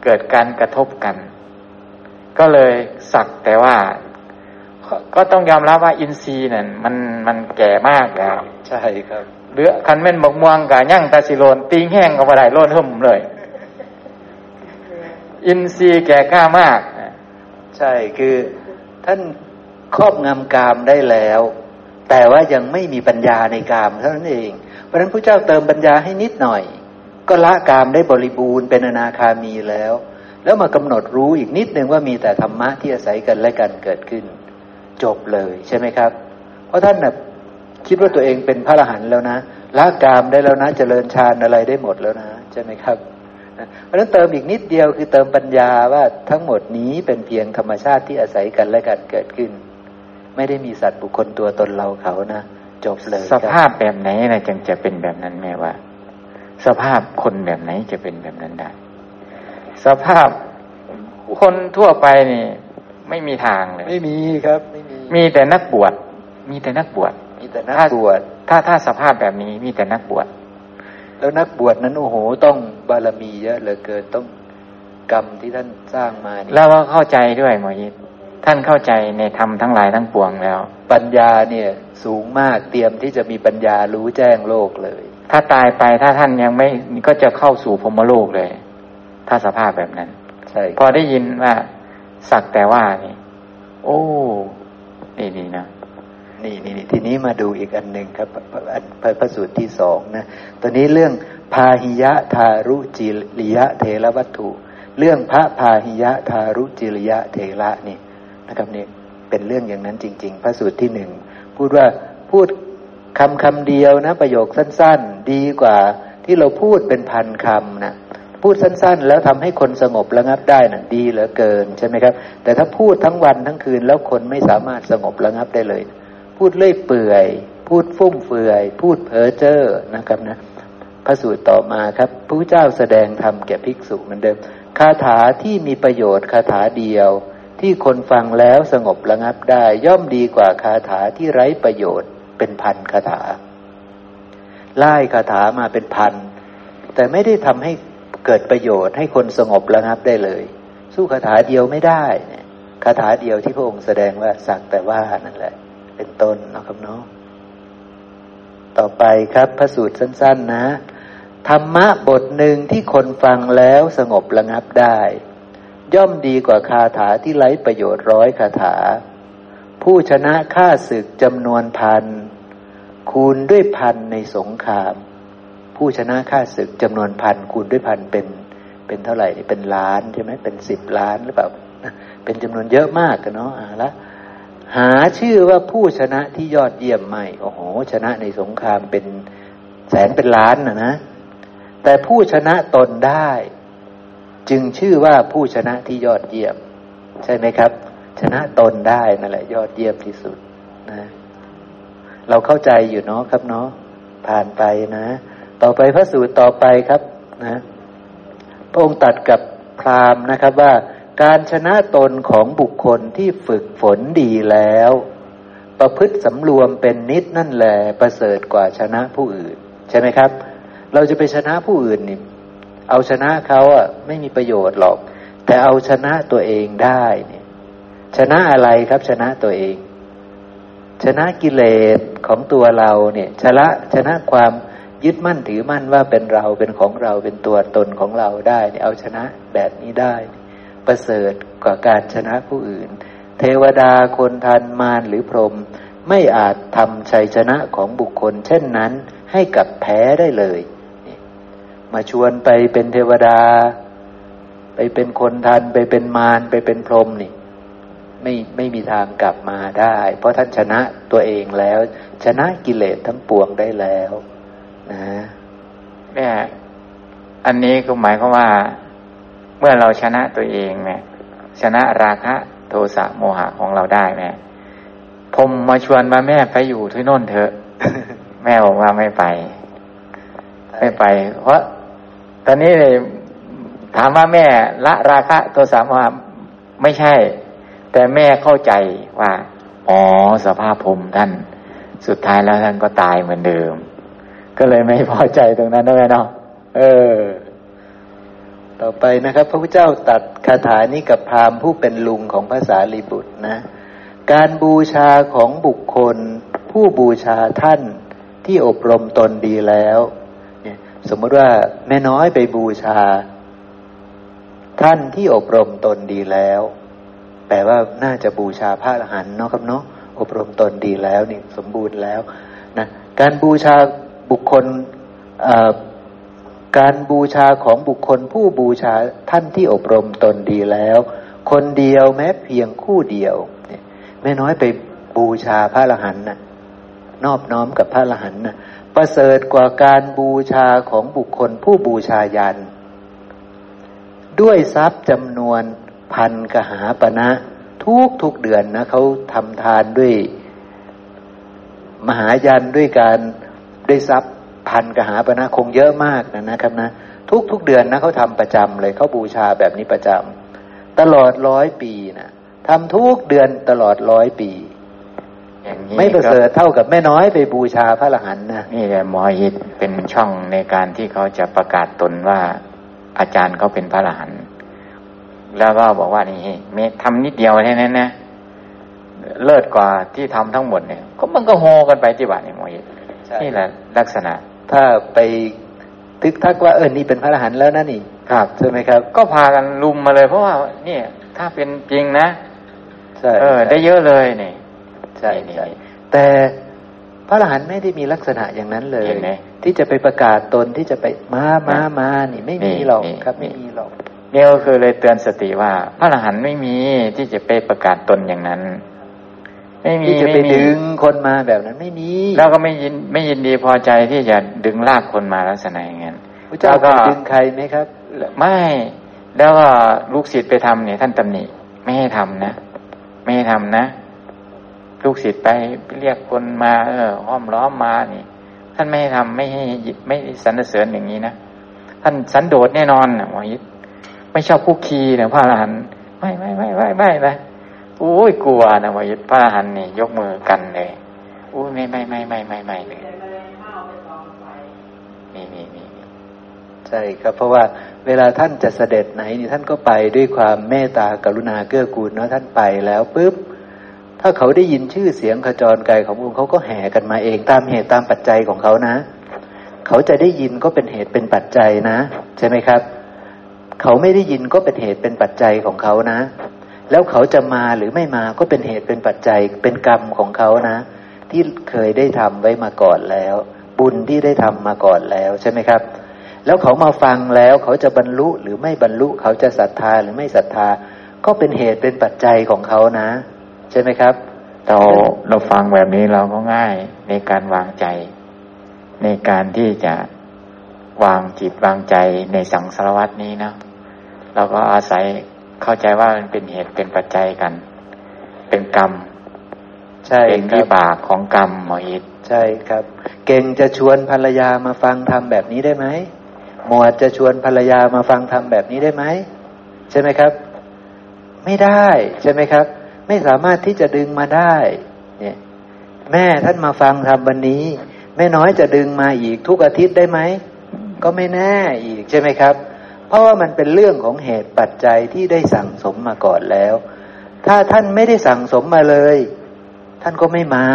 เกิดการกระทบกันก็เลยสักแต่ว่าก็ต้องยอมรับว่าอินทรีย์นั่นมันแก่มากแล้วใช่ครับเหลือคันแม่นบกม่วงกะยั่งตาสิโลนตีงแห้งก็บ่ได้โลดห่มเลยอินทรีย์แก่กล้ามากใช่คือท่านครอบงำกามได้แล้วแต่ว่ายังไม่มีปัญญาในกามเท่านั้นเองเพราะฉะนั้นพระเจ้าเติมปัญญาให้นิดหน่อยก็ละกามได้บริบูรณ์เป็นอนาคามีแล้วมากำหนดรู้อีกนิดนึงว่ามีแต่ธรรมะที่อาศัยกันและกันเกิดขึ้นจบเลยใช่ไหมครับเพราะท่านน่ะคิดว่าตัวเองเป็นพระอรหันต์แล้วนะละกามได้แล้วนะเจริญฌานอะไรได้หมดแล้วนะใช่ไหมครับเพราะฉะนั้นเติมอีกนิดเดียวคือเติมปัญญาว่าทั้งหมดนี้เป็นเพียงธรรมชาติที่อาศัยกันและกันเกิดขึ้นไม่ได้มีสัตว์บุคคลตัวตนเราเขานะจบเลยสภาพแบบไหนนะจึงจะเป็นแบบนั้นแม่ว่าสภาพคนแบบไหนจะเป็นแบบนั้นได้สภาพคนทั่วไปนี่ไม่มีทางเลยไม่มีครับไม่มีแต่นักบวชถ้าสภาพแบบนี้มีแต่นักบวชแล้วนักบวชนั้นโอ้โหต้องบารมีเยอะเหลือเกินต้องกรรมที่ท่านสร้างมาแล้วก็เข้าใจด้วยหมอยิปท่านเข้าใจในธรรมทั้งหลายทั้งปวงแล้วปัญญาเนี่ยสูงมากเตรียมที่จะมีปัญญารู้แจ้งโลกเลยถ้าตายไปถ้าท่านยังไม่ก็จะเข้าสู่พรหมโลกเลยถ้าสภาพแบบนั้นใช่พอได้ยินว่าสักแต่ว่านี่โอ้นี่นะนี่ทีนี้มาดูอีกอันหนึ่งครับพระสูตรที่สองนะตอนนี้เรื่องพาหิยะทารุจิริยะเถรวัตถุเรื่องพระพาหิยะทารุจิริยะเถระนี่นะครับนี่เป็นเรื่องอย่างนั้นจริงๆพระสูตรที่หนึ่งพูดว่าพูดคำเดียวนะประโยคสั้นๆดีกว่าที่เราพูดเป็นพันคำนะพูดสั้นๆแล้วทำให้คนสงบระงับได้นะดีเหลือเกินใช่ไหมครับแต่ถ้าพูดทั้งวันทั้งคืนแล้วคนไม่สามารถสงบระงับได้เลยพูดเลื่อยเปื่อยพูดฟุ่มเฟือยพูดเพ้อเจ้อนะครับนะพระสูตรต่อมาครับพระเจ้าแสดงธรรมแก่ภิกษุเหมือนเดิมคาถาที่มีประโยชน์คาถาเดียวที่คนฟังแล้วสงบระงับได้ย่อมดีกว่าคาถาที่ไร้ประโยชน์เป็นพันคาถาไล่คาถามาเป็นพันแต่ไม่ได้ทำให้เกิดประโยชน์ให้คนสงบระงับได้เลยสู้คาถาเดียวไม่ได้เนี่ยคาถาเดียวที่พระองค์แสดงว่าสักแต่ว่านั่นแหละเป็นต้นนะครับเนาะต่อไปครับพระสูตรสั้นๆนะธรรมะบทหนึ่งที่คนฟังแล้วสงบระงับได้ย่อมดีกว่าคาถาที่ไร้ประโยชน์ร้อยคาถาผู้ชนะฆ่าศึกจำนวนพันคูณด้วยพันในสงครามผู้ชนะฆ่าศึกจำนวนพันคูณด้วยพันเป็นเท่าไหร่เป็นล้านใช่ไหมเป็น10 ล้านหรือเปล่าเป็นจำนวนเยอะมากกันเนาะละหาชื่อว่าผู้ชนะที่ยอดเยี่ยมไม่โอ้โหชนะในสงครามเป็นแสนเป็นล้านนะแต่ผู้ชนะตนได้จึงชื่อว่าผู้ชนะที่ยอดเยี่ยมใช่ไหมครับชนะตนได้นั่นแหละยอดเยี่ยมที่สุดนะเราเข้าใจอยู่เนาะครับเนาะผ่านไปนะต่อไปพระสูตรต่อไปครับนะพระองค์ตรัสกับพราหมณ์นะครับว่าการชนะตนของบุคคลที่ฝึกฝนดีแล้วประพฤติสำรวมเป็นนิดนั่นแหละประเสริฐกว่าชนะผู้อื่นใช่ไหมครับเราจะไปชนะผู้อื่นนี่เอาชนะเขาอ่ะไม่มีประโยชน์หรอกแต่เอาชนะตัวเองได้เนี่ยชนะอะไรครับชนะตัวเองชนะกิเลสของตัวเราเนี่ยชนะความยึดมั่นถือมั่นว่าเป็นเราเป็นของเราเป็นตัวตนของเราได้เนี่ยเอาชนะแบบนี้ได้ประเสริฐกว่าการชนะผู้อื่นเทวดาคนทันมารหรือพรหมไม่อาจทำชัยชนะของบุคคลเช่นนั้นให้กับแพ้ได้เลยมาชวนไปเป็นเทวดาไปเป็นคนทันไปเป็นมารไปเป็นพรหมนี่ ไม่มีทางกลับมาได้เพราะท่านชนะตัวเองแล้วชนะกิเลสทั้งปวงได้แล้วนะเนี่ยอันนี้ก็หมายความว่าเมื่อเราชนะตัวเองเนี่ยชนะราคะโทสะโมหะของเราได้แม่ผมมาชวนมาแม่ไปอยู่ที่โน่นเถอะ แม่บอกว่าไม่ไปเพราะตอนนี้เลยถามว่าแม่ละราคะโทสะโมหะไม่ใช่แต่แม่เข้าใจว่าอ๋อสภาพผมท่านสุดท้ายแล้วท่านก็ตายเหมือนเดิมก็เลยไม่พอใจตรงนั้นด้วยเนาะต่อไปนะครับพระพุทธเจ้าตรัสคาถานี้กับพราหมณ์ผู้เป็นลุงของพระสารีบุตรนะการบูชาของบุคคลผู้บูชาท่านที่อบรมตนดีแล้วเนี่ยสมมติว่าแม่น้อยไปบูชาท่านที่อบรมตนดีแล้วแปลว่าน่าจะบูชาพระอรหันต์เนาะครับเนาะอบรมตนดีแล้วนี่สมบูรณ์แล้วนะการบูชาบุคคลการบูชาของบุคคลผู้บูชาท่านที่อบรมตนดีแล้วคนเดียวแม้เพียงคู่เดียวแม่น้อยไปบูชาพระอรหันต์นะนอบน้อมกับพระอรหันต์นะประเสริฐกว่าการบูชาของบุคคลผู้บูชายันด้วยทรัพย์จำนวนพันกหาปณะทุกเดือนนะเขาทำทานด้วยมหายันด้วยการได้ทรัพย์พันกหาปณะคงเยอะมากนะครับนะทุกเดือนนะเขาทำประจำเลยเขาบูชาแบบนี้ประจำตลอด100ปีนะทำทุกเดือนตลอด100ปีอย่างนี้ไม่ประเสริฐเท่ากับแม่น้อยไปบูชาพระอรหันต์นะนี่แหละหมอฮิตเป็นช่องในการที่เขาจะประกาศตนว่าอาจารย์เขาเป็นพระอรหันต์แล้วก็บอกว่านี่เมตทำนิดเดียวแค่นั้นนะเลิศกว่าที่ทำทั้งหมดเนี่ยก็มันก็โฮกันไปที่บ้านเนี่ยหมอฮิตนี่แหละลักษณะถ้าไปทึกทักว่านี่เป็นพระอรหันต์แล้วนะนี่ครับใช่ไหมครับก็พากันลุมมาเลยเพราะว่าเนี่ยถ้าเป็นจริงนะได้เยอะเลยนี่ใช่แต่พระอรหันต์ไม่ได้มีลักษณะอย่างนั้นเลยที่จะไปประกาศตนที่จะไปมานี่ไม่มีหรอกครับไม่มีหรอกเนี่ยก็คือเลยเตือนสติว่าพระอรหันต์ไม่มีที่จะไปประกาศตนอย่างนั้นไม่มีที่จะไปดึงคนมาแบบนั้นไม่มีแล้วก็ไม่ยินดีพอใจที่จะดึงลากคนมาลักษณะอย่างนั้นพระเจ้าก็ดึงใครไหมครับไม่แล้วก็ลูกศิษย์ไปทำเนี่ยท่านตำหนิไม่ให้ทำนะไม่ให้ทำนะลูกศิษย์ไปเรียกคนมาห้อมล้อมมานี่ท่านไม่ให้ทำไม่สรรเสริญอย่างนี้นะท่านสันโดษแน่นอนนะหมอยิทไม่ชอบคุกคีนะพระอรหันต์ไม่นะโอ้ยกลัวนะหมอยิทพระอรหันต์นี่ยกมือกันเลยโอ้ยไม่เลยนี่ใช่ครับเพราะว่าเวลาท่านจะเสด็จไหนนี่ท่านก็ไปด้วยความเมตตากรุณาเกื้อกูลเนาะท่านไปแล้วปุ๊บถ้าเขาได้ยินชื่อเสียงขจรไกลขององค์เขาก็แห่กันมาเองตามเหตุตามปัจจัยของเขานะเขาจะได้ยินก็เป็นเหตุเป็นปัจจัยนะใช่ไหมครับเขาไม่ได้ยินก็เป็นเหตุเป็นปัจจัยของเขานะแล้วเขาจะมาหรือไม่มาก็เป็นเหตุเป็นปัจจัยเป็นกรรมของเขานะที่เคยได้ทำไว้มาก่อนแล้วบุญที่ได้ทำมาก่อนแล้วใช่ไหมครับแล้วเขามาฟังแล้วเขาจะบรรลุหรือไม่บรรลุเขาจะศรัทธาหรือไม่ศรัทธาก็เป็นเหตุเป็นปัจจัยของเขานะใช่ไหมครับเราฟังแบบนี้เราก็ง่ายในการวางใจในการที่จะวางจิตวางใจในสังสารวัฏนี้นะเราก็อาศัยเข้าใจว่ามันเป็นเหตุเป็นปัจจัยกันเป็นกรรมใช่เป็นวิบากของกรรมหมออิทใช่ครับเก่งจะชวนภรรยามาฟังธรรมแบบนี้ได้ไหมหมวดจะชวนภรรยามาฟังธรรมแบบนี้ได้ไหมใช่ไหมครับไม่ได้ใช่ไหมครับไม่สามารถที่จะดึงมาได้เนี่ยแม่ท่านมาฟังธรรมวันนี้แม่น้อยจะดึงมาอีกทุกอาทิตย์ได้ไหมก็ไม่แน่อีกใช่ไหมครับเพราะว่ามันเป็นเรื่องของเหตุปัจจัยที่ได้สั่งสมมาก่อนแล้วถ้าท่านไม่ได้สั่งสมมาเลยท่านก็ไม่มา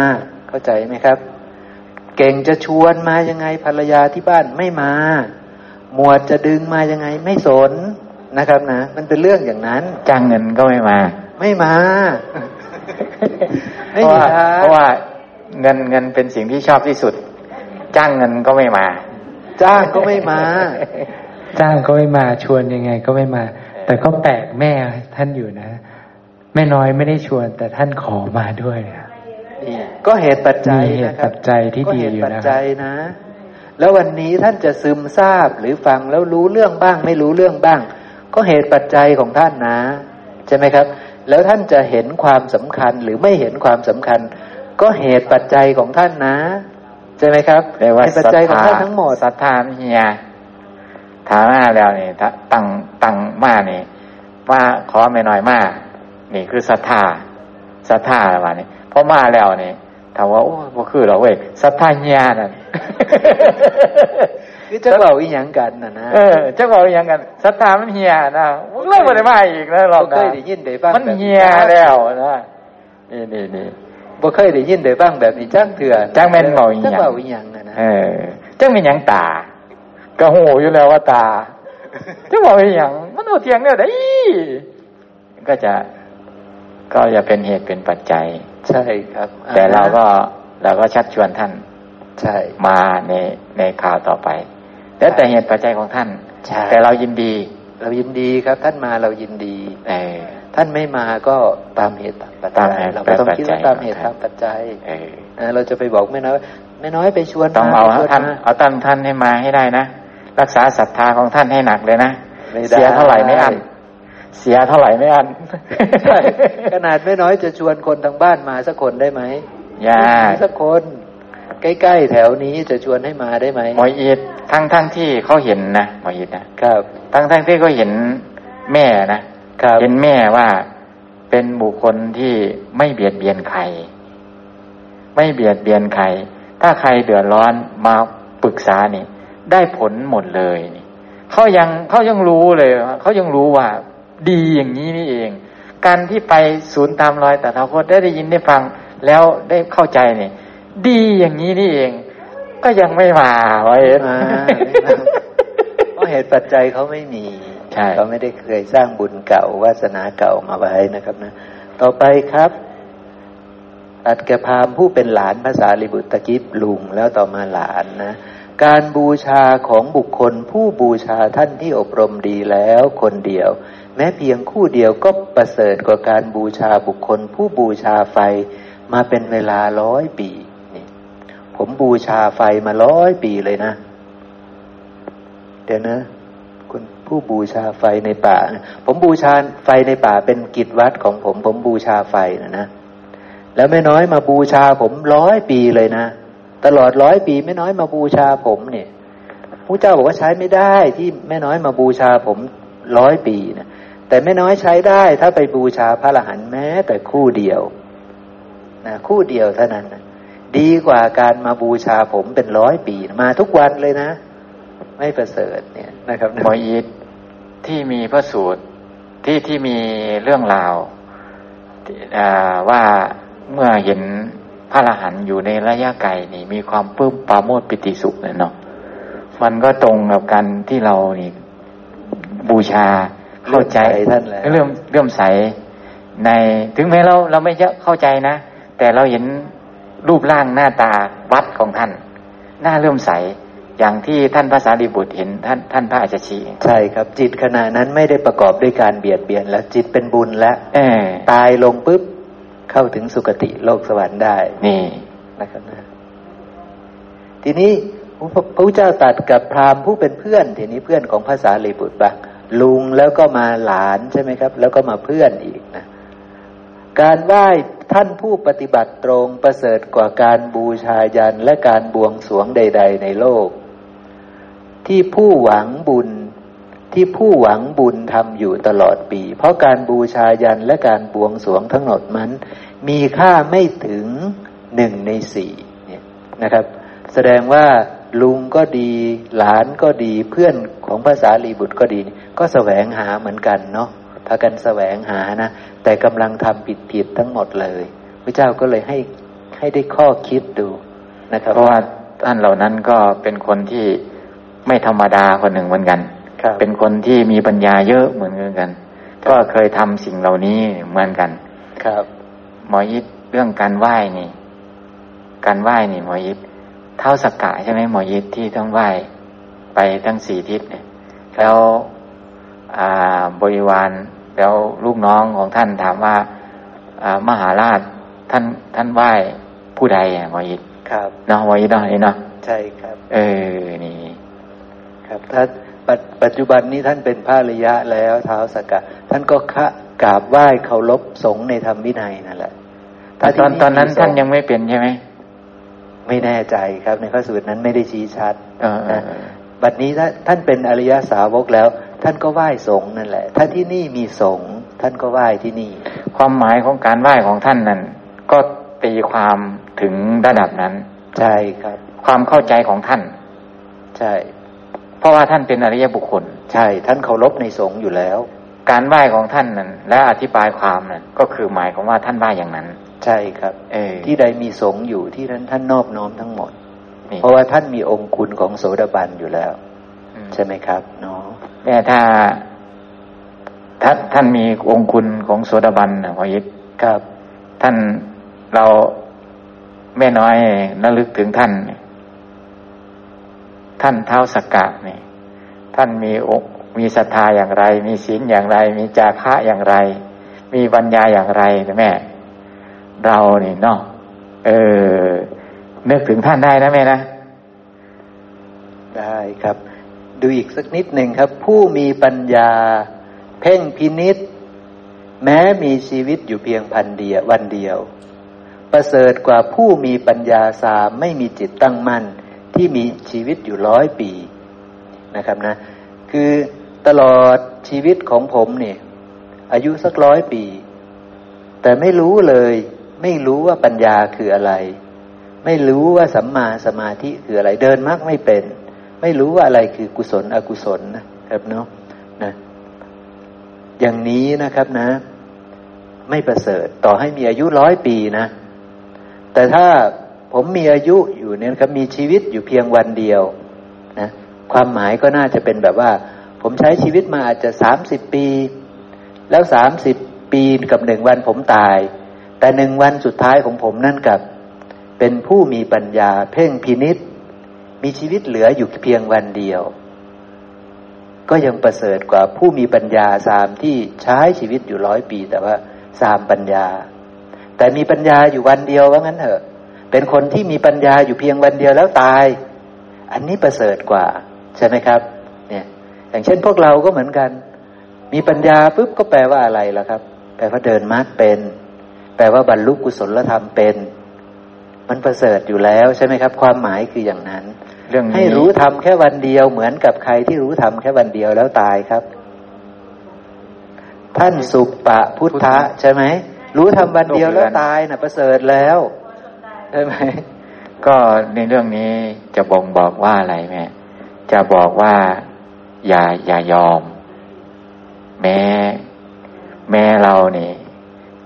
เข้าใจไหมครับเก่งจะชวนมายังไงภรรยาที่บ้านไม่มาหมวดจะดึงมายังไงไม่สนนะครับนะมันเป็นเรื่องอย่างนั้นจ้างเงินก็ไม่มา เพราะว่าเงินเป็นสิ่งที่ชอบที่สุดจ้างเงินก็ไม่มาจ้างก็ไม่มา จ้างก็ไม่มาชวนยังไงก็ไม่มาแต่ก็แปลกแม่ท่านอยู่นะ แม่น้อยไม่ได้ชวนแต่ท่านขอมาด้วยเนี่ยก็เหตุปัจจัยนะครับปัจจัยที่ดีอยู่นะแล้ววันนี้ท่านจะซึมซาบหรือฟังแล้วรู้เรื่องบ้างไม่รู้เรื่องบ้างก็เหตุปัจจัยของท่านนะใช่ไหมครับแล้วท่านจะเห็นความสำคัญหรือไม่เห็นความสำคัญก็เหตุปัจจัยของท่านนะใช่ไหมครับเหตุปัจจัยของท่านทั้งหมดศรัทธาเนี่ยฐานะแล้วนี่ตั้งมานี่มาขอไม่น้อยมากนี่คือศรัทธาอะไรวะนี่พอมาแล้วนี่ถามว่าโอ้บ่คือหรอเว้ยศรัทธาญาณน่ะคือจักเว้าอีหยังกันน่ะนะจักเว้าอีหยังกันศรัทธามันเหี้ยนะเลยบ่ได้มาอีกนะรอบหน้าบ่เคยได้ยินได้ฟังมันเหี้ยแล้วนะนี่บ่เคยได้ยินได้ฟังแบบนี้จักเทื่อจักแม่นเว้าอีหยังจักเว้าอีหยังน่ะนะจักแม่นหยังตาก็โหอยู่แล้วว่าตาจักเว้าอีหยังมันบ่เที่ยงแนวใดก็จะเป็นเหตุเป็นปัจจัยใช่ครับแต่เราก็ชักชวนท่านใช่มาในข่าวต่อไปแล้วแต่เหตุปัจจัยของท่านแต่เรายินดีครับท่านมาเรายินดีท่านไม่มาก็ตามเหตุตามปัจจัยเราต้องคิดว่าตามเหตุตามปัจจัยเราจะไปบอกแม่น้อยไปชวนต้องเอาท่านให้มาให้ได้นะรักษาศรัทธาของท่านให้หนักเลยนะเสียเท่าไหร่ไม่อั้นใช่ขนาดไม่น้อยจะชวนคนทางบ้านมาสักคนได้ไหมยากสักคนใกล้ๆแถวนี้จะชวนให้มาได้ไหมหมออีดทั้งที่เขาเห็นนะหมออีดนะครับทั้งที่เขาเห็นแม่นะครับเห็นแม่ว่าเป็นบุคคลที่ไม่เบียดเบียนใครถ้าใครเดือดร้อนมาปรึกษานี่ได้ผลหมดเลยนี่เขายังรู้เลยเขายังรู้ว่าดีอย่างนี้นี่เองการที่ไปศูนย์ตามรอยตถาคตได้ยินได้ฟังแล้วได้เข้าใจเนี่ยดีอย่างนี้นี่เองก็ยังไม่มาไว้นะเพราะเหตุปัจจัยเขาไม่มีเขาไม่ได้เคยสร้างบุญเก่าวาสนาเก่ามาไว้นะครับนะต่อไปครับอัตกพามผู้เป็นหลานพระสารีบุตรกิจลุงแล้วต่อมาหลานนะการบูชาของบุคคลผู้บูชาท่านที่อบรมดีแล้วคนเดียวแม้เพียงคู่เดียวก็ประเสริฐกว่าการบูชาบุคคลผู้บูชาไฟมาเป็นเวลา100 ปีนี่ผมบูชาไฟมา100 ปีเลยนะเดี๋ยวนะคุณผู้บูชาไฟในป่าผมบูชาไฟในป่าเป็นกิจวัตรของผมบูชาไฟนะแล้วแม่น้อยมาบูชาผม100 ปีเลยนะตลอด100 ปีแม่น้อยมาบูชาผมเนี่ยพระเจ้าบอกว่าใช้ไม่ได้ที่แม่น้อยมาบูชาผม100 ปีนะแต่แม่น้อยใช้ได้ถ้าไปบูชาพระอรหันต์แม้แต่คู่เดียวนะคู่เดียวเท่านั้นนะดีกว่าการมาบูชาผมเป็น100 ปีมาทุกวันเลยนะไม่ประเสริฐเนี่ยนะครับหมออีทที่มีพระสูตรที่มีเรื่องราวว่าเมื่อเห็นพระอรหันต์อยู่ในระยะไกลนี่มีความปลื้มปราโมทย์ปิติสุขเนาะมันก็ตรงกับการที่เรานี่บูชาเข้าใจท่านแล้วเริ่มใสในถึงแม้เราไม่เข้าใจนะแต่เราเห็นรูปร่างหน้าตาวัดของท่านหน้าเริ่มใสอย่างที่ท่านพระสารีบุตรเห็นท่านพระอาจารย์ชี้ใช่ครับจิตขณะนั้นไม่ได้ประกอบด้วยการเบียดเบียนแล้วจิตเป็นบุญแล้วตายลงปุ๊บเข้าถึงสุคติโลกสวรรค์ได้นี่นะครับนะทีนี้พระเจ้าตรัสกับพราหมณ์ผู้เป็นเพื่อนทีนี้เพื่อนของพระสารีบุตรบ้างลุงแล้วก็มาหลานใช่ไหมครับแล้วก็มาเพื่อนอีกนะการไหว้ท่านผู้ปฏิบัติตรงประเสริฐกว่าการบูชายัญและการบวงสรวงใดๆในโลกที่ผู้หวังบุญทำอยู่ตลอดปีเพราะการบูชายัญและการบวงสรวงทั้งหมดนั้นมีค่าไม่ถึง1/4เนี่ยนะครับแสดงว่าลุงก็ดีหลานก็ดีเพื่อนของพระสารีบุตรก็ดีก็แสวงหาเหมือนกันเนาะพากันแสวงหานะแต่กำลังทำผิดทั้งหมดเลยพระเจ้าก็เลยให้ได้ข้อคิดดูนะครับเพราะว่าท่านเหล่านั้นก็เป็นคนที่ไม่ธรรมดาคนหนึ่งเหมือนกันเป็นคนที่มีปัญญาเยอะเหมือนกันก็เคยทำสิ่งเหล่านี้เหมือนกันครับหมอยิปเรื่องการไหว้นี่หมอยิปเท้าสักกะใช่ไหมหมอยิทที่ต้องไหว้ไปทั้ง4 ทิศเนี่ยแล้วบริวารแล้วลูกน้องของท่านถามว่า มหาราชท่านไหว้ผู้ใดอ่ะหมออิทครับเนาะหมออิทเนาะนี่เนาะใช่ครับนี่ครับถ้าปัจจุบันนี้ท่านเป็นพระอริยะแล้วท้าวสักกะท่านก็กราบไหว้เคารพสงฆ์ในธรรมวินัยนั่นแหละตอนนั้นท่านยังไม่เป็นใช่ไหมไม่แน่ใจครับในพระสูตรนั้นไม่ได้ชี้ชัดนะบัดนี้ท่านเป็นอริยสาวกแล้วท่านก็ไหว้สงฆ์นั่นแหละถ้าที่นี่มีสงฆ์ท่านก็ไหว้ที่นี่ความหมายของการไหว้ของท่านนั้นก็ตีความถึงระดับนั้นใช่ครับความเข้าใจของท่านใช่เพราะว่าท่านเป็นอริยบุคคลใช่ท่านเคารพในสงฆ์อยู่แล้วการไหว้ของท่านนั้นและอธิบายความนั้นก็คือหมายของว่าท่านไหว้อย่างนั้นใช่ครับที่ใดมีสงฆ์อยู่ที่นั้นท่านนอบน้อมทั้งหมดเพราะว่าท่านมีองค์คุณของโสดาบันอยู่แล้วใช่ไหมครับเนาะแต่ถ้าท่านมีองค์คุณของโสดาบันนะพ่อยิปครับท่านเราไม่น้อยระลึกถึงท่านเท้าสักกะนี่ท่านมีศรัทธาอย่างไรมีศีลอย่างไรมีจาคะอย่างไรมีปัญญาอย่างไรนะแม่เรานี่เนาะนึกถึงท่านได้นะแม่นะได้ครับดูอีกสักนิดหนึ่งครับผู้มีปัญญาเพ่งพินิจแม้มีชีวิตอยู่เพียงวันเดียวประเสริฐกว่าผู้มีปัญญาสามไม่มีจิตตั้งมั่นที่มีชีวิตอยู่100 ปีนะครับนะคือตลอดชีวิตของผมเนี่ยอายุสัก100 ปีแต่ไม่รู้เลยไม่รู้ว่าปัญญาคืออะไรไม่รู้ว่าสัมมาสมาธิคืออะไรเดินมรรคไม่เป็นไม่รู้ว่าอะไรคือกุศลอกุศลนะครับเนาะนะอย่างนี้นะครับนะไม่ประเสริฐต่อให้มีอายุ100 ปีนะแต่ถ้าผมมีอายุอยู่เนี่ยครับมีชีวิตอยู่เพียงวันเดียวนะความหมายก็น่าจะเป็นแบบว่าผมใช้ชีวิตมาอาจจะ30 ปีแล้ว30 ปีกับ1 วันผมตายแต่1 วันสุดท้ายของผมนั่นกับเป็นผู้มีปัญญาเพ่งพินิจมีชีวิตเหลืออยู่เพียงวันเดียวก็ยังประเสริฐกว่าผู้มีปัญญาสามที่ใช้ชีวิตอยู่100 ปีแต่ว่าสามปัญญาแต่มีปัญญาอยู่วันเดียวว่างั้นเถอะเป็นคนที่มีปัญญาอยู่เพียงวันเดียวแล้วตายอันนี้ประเสริฐกว่าใช่ไหมครับเนี่ยอย่างเช่นพวกเราก็เหมือนกันมีปัญญาปุ๊บก็แปลว่าอะไรล่ะครับแปลว่าเดินมรรคเป็นแปลว่าบรรลุกุศลธรรมเป็นมันประเสริฐอยู่แล้วใช่ไหมครับความหมายคืออย่างนั้นให้รู้ธรรมแค่วันเดียวเหมือนกับใครที่รู้ธรรมแค่วันเดียวแล้วตายครับท่านสุปปะพุทธะใช่ไหมรู้ธรรมวันเดียวแล้วตายน่ะประเสริฐแล้วใช่ไหมก็ในเรื่องนี้จะบ่งบอกว่าอะไรแม่จะบอกว่าอย่ายอมแม้เราเนี่ย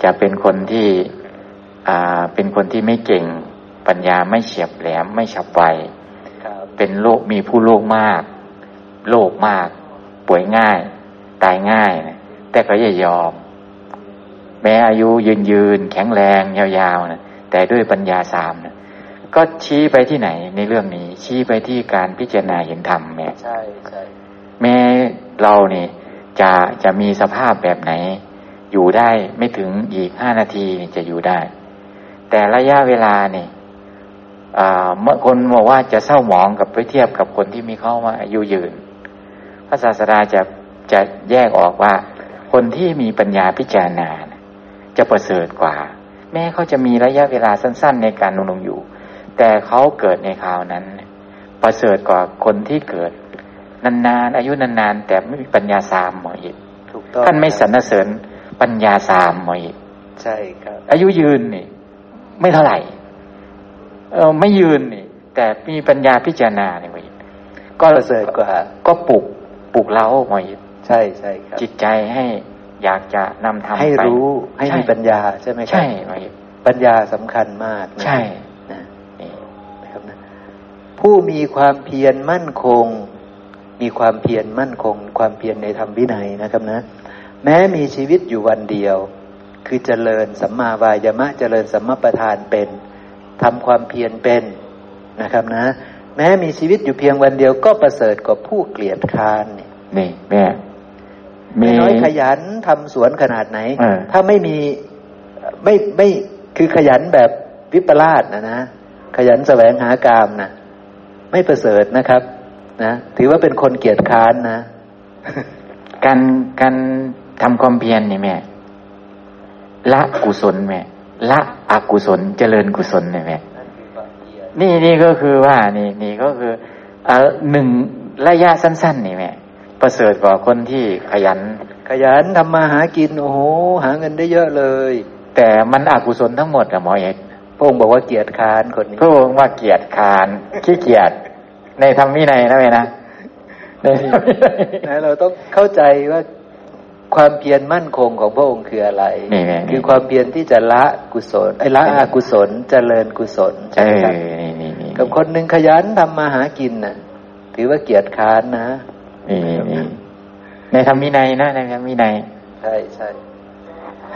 จะเป็นคนที่ไม่เก่งปัญญาไม่เฉียบแหลมไม่ฉับไวเป็นโรคมีผู้โรคมากป่วยง่ายตายง่ายนะแต่ก็อย่ายอมแม้อายุยืนแข็งแรงยาวๆนะแต่ด้วยปัญญาสามนะก็ชี้ไปที่ไหนในเรื่องนี้ชี้ไปที่การพิจารณาเห็นธรรมแม่ใช่ใช่แม้เรานี่จะมีสภาพแบบไหนอยู่ได้ไม่ถึงอีก5 นาทีนี่จะอยู่ได้แต่ระยะเวลานี่เมื่อคนบอกว่าจะเศร้าหมองกับไปเทียบกับคนที่มีเข้ามาอายุยืนพระศาสดาจะแยกออกว่าคนที่มีปัญญาพิจารณาจะประเสริฐกว่าแม้เขาจะมีระยะเวลาสั้นๆในการดำรงอยู่แต่เขาเกิดในคราวนั้นประเสริฐกว่าคนที่เกิดนานๆอายุนานๆแต่ไม่มีปัญญาสามหมออิทท่านไม่สรรเสริญปัญญาสามหมออิทใช่ครับอายุยืนนี่ไม่เท่าไหร่ไม่ยืนนี่แต่มีปัญญาพิจารณาเนี่ยหมออิทก็ประเสริฐกว่าก็ปลุกเร้าหมออิทใช่ใช่ครับจิตใจให้อยากจะนำธรรมไปให้รู้ให้มีปัญญาใช่ไหมครับใช่หมออิทปัญญาสำคัญมากใช่นะครับนะผู้มีความเพียรมั่นคงมีความเพียรมั่นคงความเพียรในธรรมวินัยนะครับนะแม้มีชีวิตอยู่วันเดียวคือเจริญสัมมาวายามะเจริญสัมมาประธานเป็นทำความเพียรเป็นนะครับนะแม้มีชีวิตอยู่เพียงวันเดียวก็ประเสริฐกว่าผู้เกลียดค้านนี่แม่น้อยขยันทำสวนขนาดไหนถ้าไม่มี ไม่คือขยันแบบวิปลาสนะขยันแสวงหากามนะไม่ประเสริฐนะครับนะถือว่าเป็นคนเกียจคร้านนะการทำความเพียรนี่แม่ละกุศลแม่ละอกุศลเจริญกุศลนี่แม่นี่ก็คือว่านี่ก็คือหนึ่งระยะสั้นๆนี่แม่ประเสริฐกว่าคนที่ขยันทำมาหากินโอ้โหหาเงินได้เยอะเลยแต่มันอกุศลทั้งหมดอะหมอเอกพระองค์บอกว่าเกียจคร้านคนนี้พระองค์ว่าเกียจคร้านขี้เกียจในธรรมวินัยนะแม่นะเราต้องเข้าใจว่าความเพียรมั่นคงของพระองค์คืออะไรคือความเพียรที่จะละกุศลละอกุศลเจริญกุศลใช่กับคนหนึ่งขยันทำมาหากินน่ะถือว่าเกียจคร้านนะในธรรมวินัยนะในธรรมวินัยใช่ใช่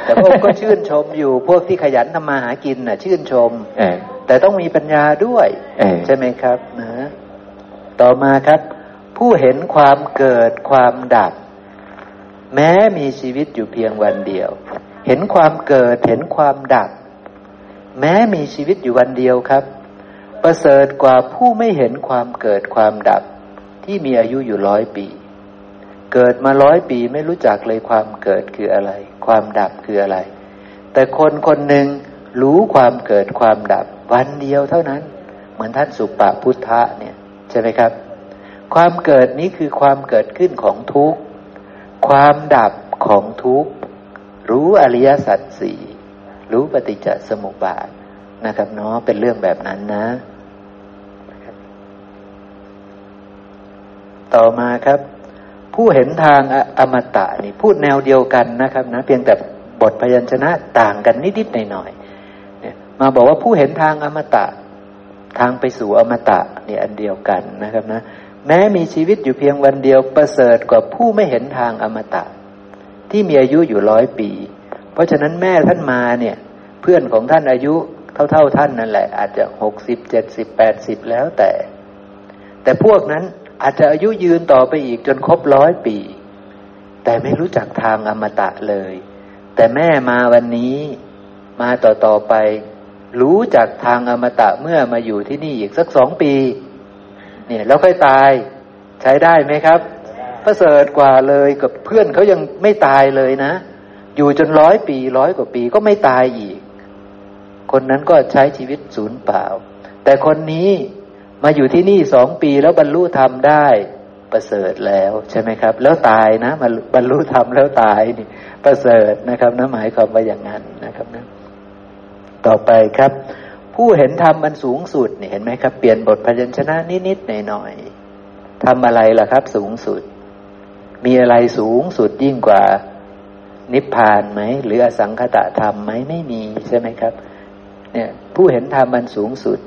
แต่พวกก็ชื่นชมอยู่พวกที่ขยันทำมาหากินน่ะชื่นชมแต่ต้องมีปัญญาด้วยใช่ไหมครับนะต่อมาครับผู้เห็นความเกิดความดับแม้มีชีวิตอยู่เพียงวันเดียวเห็นความเกิดเห็นความดับแม้มีชีวิตอยู่วันเดียวครับประเสริฐกว่าผู้ไม่เห็นความเกิดความดับที่มีอายุอยู่100 ปีเกิดมา100 ปีไม่รู้จักเลยความเกิดคืออะไรความดับคืออะไรแต่คนคนหนึ่งรู้ความเกิดความดับวันเดียวเท่านั้นเหมือนท่านสุปะพุทธะเนี่ยใช่ไหมครับความเกิดนี้คือความเกิดขึ้นของทุกข์ความดับของทุกข์รู้อริยสัจสี่รู้ปฏิจจสมุปบาทนะครับเนาะเป็นเรื่องแบบนั้นนะต่อมาครับผู้เห็นทางอมตะนี่พูดแนวเดียวกันนะครับนะเพียงแต่บทพยัญชนะต่างกันนิดๆหน่อยๆเนี่ยมาบอกว่าผู้เห็นทางอมตะทางไปสู่อมตะนี่อันเดียวกันนะครับนะแม้มีชีวิตอยู่เพียงวันเดียวประเสริฐกว่าผู้ไม่เห็นทางอมตะที่มีอายุอยู่100 ปีเพราะฉะนั้นแม่ท่านมาเนี่ยเพื่อนของท่านอายุเท่าท่านนั่นแหละอาจจะ60 70 80แล้วแต่พวกนั้นอาจจะอายุยืนต่อไปอีกจนครบ100 ปีแต่ไม่รู้จักทางอมตะเลยแต่แม่มาวันนี้มาต่อไปรู้จักทางอมตะเมื่อมาอยู่ที่นี่อีกสัก2 ปีเนี่ยแล้วค่อยตายใช้ได้ไหมครับประเสริฐกว่าเลยกับเพื่อนเขายังไม่ตายเลยนะอยู่จน100 ปี 100 กว่าปีก็ไม่ตายอีกคนนั้นก็ใช้ชีวิตสูญเปล่าแต่คนนี้มาอยู่ที่นี่2 ปีแล้วบรรลุธรรมได้ประเสริฐแล้วใช่ไหมครับแล้วตายนะมาบรรลุธรรมแล้วตายนี่ประเสริฐนะครับนะหมายความว่าอย่างนั้นนะครับนะต่อไปครับผู้เห็นธรรมมันสูงสุดนี่เห็นไหมครับเปลี่ยนบทพยัญชนะนิดๆหน่อยๆทำอะไรล่ะครับสูงสุดมีอะไรสูงสุดยิ่งกว่านิพพานไหมหรืออสังขตธรรมไหมไม่มีใช่ไหมครับเนี่ยผู้เห็นธรรมมันสูงสุด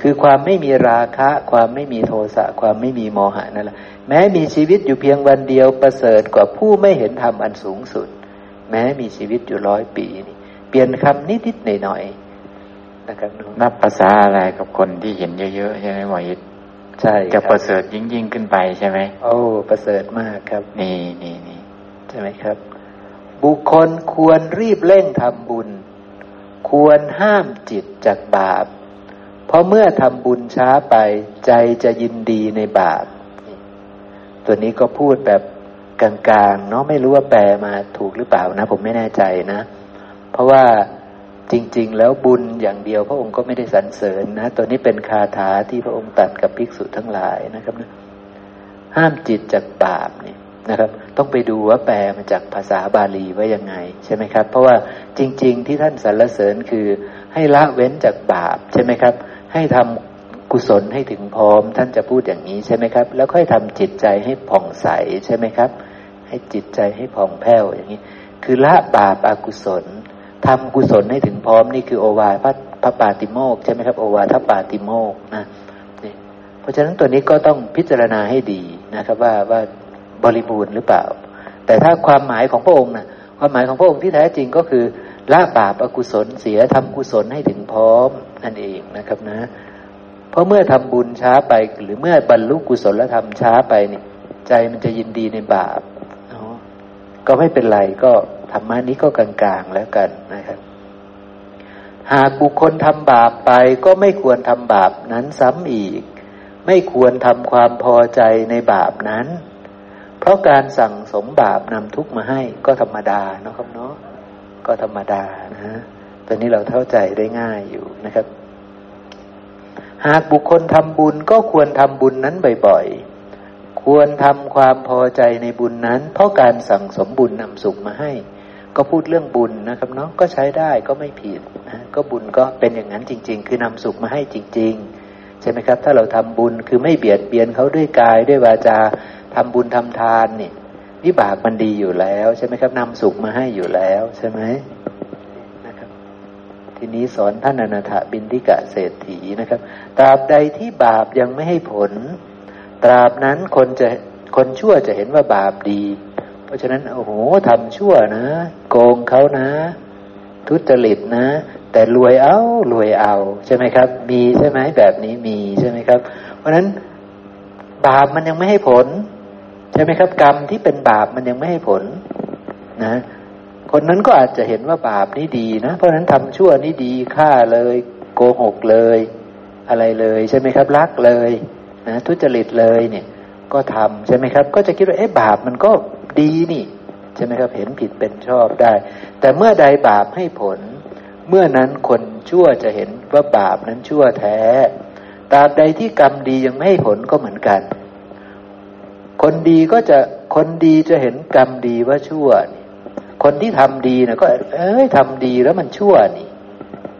คือความไม่มีราคะความไม่มีโทสะความไม่มีโมหะนั่นแหละแม้มีชีวิตอยู่เพียงวันเดียวประเสริฐกว่าผู้ไม่เห็นธรรมอันสูงสุดแม้มีชีวิตอยู่100 ปีนี่เปลี่ยนคำนิดๆหน่อยๆนะครับนับภาษาอะไรกับคนที่เห็นเยอะๆใช่ไหมหมออิทใช่จะประเสริฐยิ่งๆขึ้นไปใช่ไหมโอ้ประเสริฐมากครับนี่ใช่ไหมครับบุคคลควรรีบเร่งทำบุญควรห้ามจิตจากบาปเพราะเมื่อทำบุญช้าไปใจจะยินดีในบาปตัวนี้ก็พูดแบบกลางๆเนาะไม่รู้ว่าแปลมาถูกหรือเปล่านะผมไม่แน่ใจนะเพราะว่าจริงๆแล้วบุญอย่างเดียวพระองค์ก็ไม่ได้สรรเสริญนะตัวนี้เป็นคาถาที่พระองค์ตรัสกับภิกษุทั้งหลายนะครับนะห้ามจิตจากบาปนี่นะครับต้องไปดูว่าแปลมาจากภาษาบาลีว่ายังไงใช่ไหมครับเพราะว่าจริงๆที่ท่านสรรเสริญคือให้ละเว้นจากบาปใช่ไหมครับให้ทำกุศลให้ถึงพร้อมท่านจะพูดอย่างนี้ใช่ไหมครับแล้วค่อยทำจิตใจให้ผ่องใสใช่ไหมครับให้จิตใจให้ผ่องแผ้วอย่างนี้คือละบาปอกุศลทำกุศลให้ถึงพร้อมนี่คือโอวาทพระปาติโมกข์ใช่ไหมครับโอวาทปาติโมกข์นะเพราะฉะนั้นตัวนี้ก็ต้องพิจารณาให้ดีนะครับว่าบริบูรณ์หรือเปล่าแต่ถ้าความหมายของพระองค์นะความหมายของพระองค์ที่แท้จริงก็คือละบาปอกุศลเสียทำกุศลให้ถึงพร้อมนั่นเองนะครับนะเพราะเมื่อทำบุญช้าไปหรือเมื่อบรรลุกุศลและทำช้าไปนี่ใจมันจะยินดีในบาปก็ไม่เป็นไรก็ธรรมะนี้ก็กลางๆแล้วกันนะครับ หากบุคคลทำบาปไปก็ไม่ควรทำบาปนั้นซ้ำอีกไม่ควรทำความพอใจในบาปนั้นเพราะการสั่งสมบาปนำทุกข์มาให้ก็ธรรมดาเนาะครับเนาะก็ธรรมดานะฮะตอนนี้เราเข้าใจได้ง่ายอยู่นะครับหากบุคคลทำบุญก็ควรทำบุญนั้นบ่อยๆควรทำความพอใจในบุญนั้นเพราะการสั่งสมบุญนำสุขมาให้ก็พูดเรื่องบุญนะครับเนาะก็ใช้ได้ก็ไม่ผิดนะก็บุญก็เป็นอย่างนั้นจริงๆคือนำสุขมาให้จริงๆใช่ไหมครับถ้าเราทำบุญคือไม่เบียดเบียนเขาด้วยกายด้วยวาจาทำบุญทำทานนี่วิบากมันดีอยู่แล้วใช่ไหมครับนำสุขมาให้อยู่แล้วใช่ไหมนะครับทีนี้สอนท่านอนาถบิณฑิกะเศรษฐีนะครับตราบใดที่บาปยังไม่ให้ผลตราบนั้นคนชั่วจะเห็นว่าบาปดีเพราะฉะนั้นโอ้โหทำชั่วนะโกงเขานะทุจริตนะแต่รวยเอาใช่ไหมครับมีใช่ไหมแบบนี้มีใช่ไหมครับเพราะนั้นบาปมันยังไม่ให้ผลใช่ไหมครับกรรมที่เป็นบาปมันยังไม่ให้ผลนะคนนั้นก็อาจจะเห็นว่าบาปนี้ดีนะเพราะนั้นทำชั่วนี้ดีฆ่าเลยโกหกเลยอะไรเลยใช่ไหมครับลักเลยนะทุจริตเลยเนี่ยก็ทำใช่ไหมครับก็จะคิดว่าบาปมันก็ดีนี่ใช่ไหมครับเห็นผิดเป็นชอบได้แต่เมื่อใดบาปให้ผลเมื่อนั้นคนชั่วจะเห็นว่าบาปนั้นชั่วแท้ตราบใดที่กรรมดียังไม่ให้ผลก็เหมือนกันคนดีจะเห็นกรรมดีว่าชั่วนี่คนที่ทำดีนะก็ทำดีแล้วมันชั่วนี่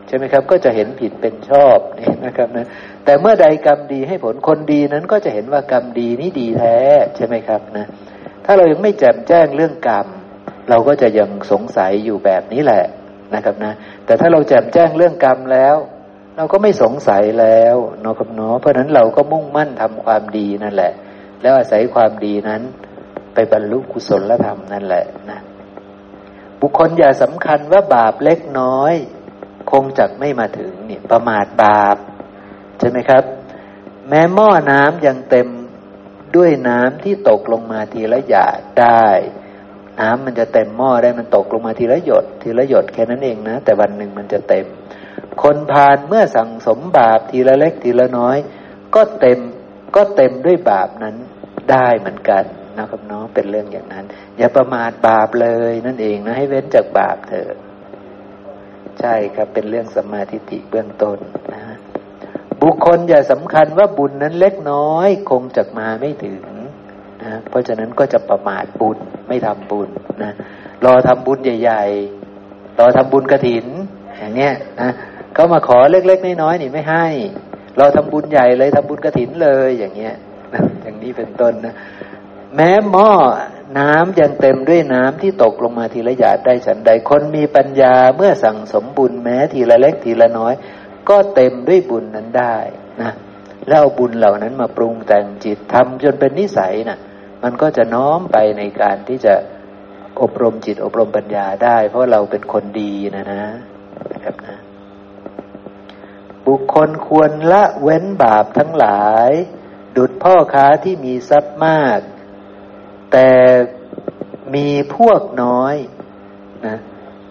ใช่ไหมครับก็จะเห็นผิดเป็นชอบนี่นะครับนะแต่เมื่อใดกรรมดีให้ผลคนดีนั้นก็จะเห็นว่ากรรมดีนี้ดีแท้ใช่ไหมครับนะถ้าเรายังไม่แจ่มแจ้งเรื่องกรรมเราก็จะยังสงสัยอยู่แบบนี้แหละนะครับนะแต่ถ้าเราแจ่มแจ้งเรื่องกรรมแล้วเราก็ไม่สงสัยแล้วเนาะครับเนาะเพราะนั้นเราก็มุ่งมั่นทำความดีนั่นแหละแล้วอาศัยความดีนั้นไปบรรลุกุศลธรรมนั่นแหละนะบุคคลอย่าสำคัญว่าบาปเล็กน้อยคงจักไม่มาถึงนี่ประมาทบาปใช่ไหมครับแม้หม้อน้ำยังเต็มด้วยน้ำที่ตกลงมาทีละหยาดได้น้ำมันจะเต็มหม้อได้มันตกลงมาทีละหยดทีละหยดแค่นั้นเองนะแต่วันหนึ่งมันจะเต็มคนพาลเมื่อสั่งสมบาปทีละเล็กทีละน้อยก็เต็มด้วยบาปนั้นได้เหมือนกันนะครับเนาะเป็นเรื่องอย่างนั้นอย่าประมาทบาปเลยนั่นเองนะให้เว้นจากบาปเถอะใช่ครับเป็นเรื่องสัมมาทิฏฐิเบื้องต้นนะบุคคลอย่าสำคัญว่าบุญนั้นเล็กน้อยคงจักมาไม่ถึงนะเพราะฉะนั้นก็จะประมาทบุญไม่ทำบุญนะรอทำบุญใหญ่ๆรอทำบุญกฐินอย่างเนี้ยนะเขามาขอเล็กๆน้อยๆนี่ไม่ให้เราทำบุญใหญ่เลยทำบุญกฐินเลยอย่างเงี้ยอย่างนี้เป็นต้นนะแม้หม้อน้ำยังเต็มด้วยน้ำที่ตกลงมาทีละหยาดได้ฉันใดคนมีปัญญาเมื่อสั่งสมบุญแม้ทีละเล็กทีละน้อยก็เต็มด้วยบุญนั้นได้นะแล้วเอาบุญเหล่านั้นมาปรุงแต่งจิตทำจนเป็นนิสัยนะมันก็จะน้อมไปในการที่จะอบรมจิตอบรมปัญญาได้เพราะเราเป็นคนดีนะครับนะบุคคลควรละเว้นบาปทั้งหลายดุจพ่อค้าที่มีทรัพย์มากแต่มีพวกน้อยนะ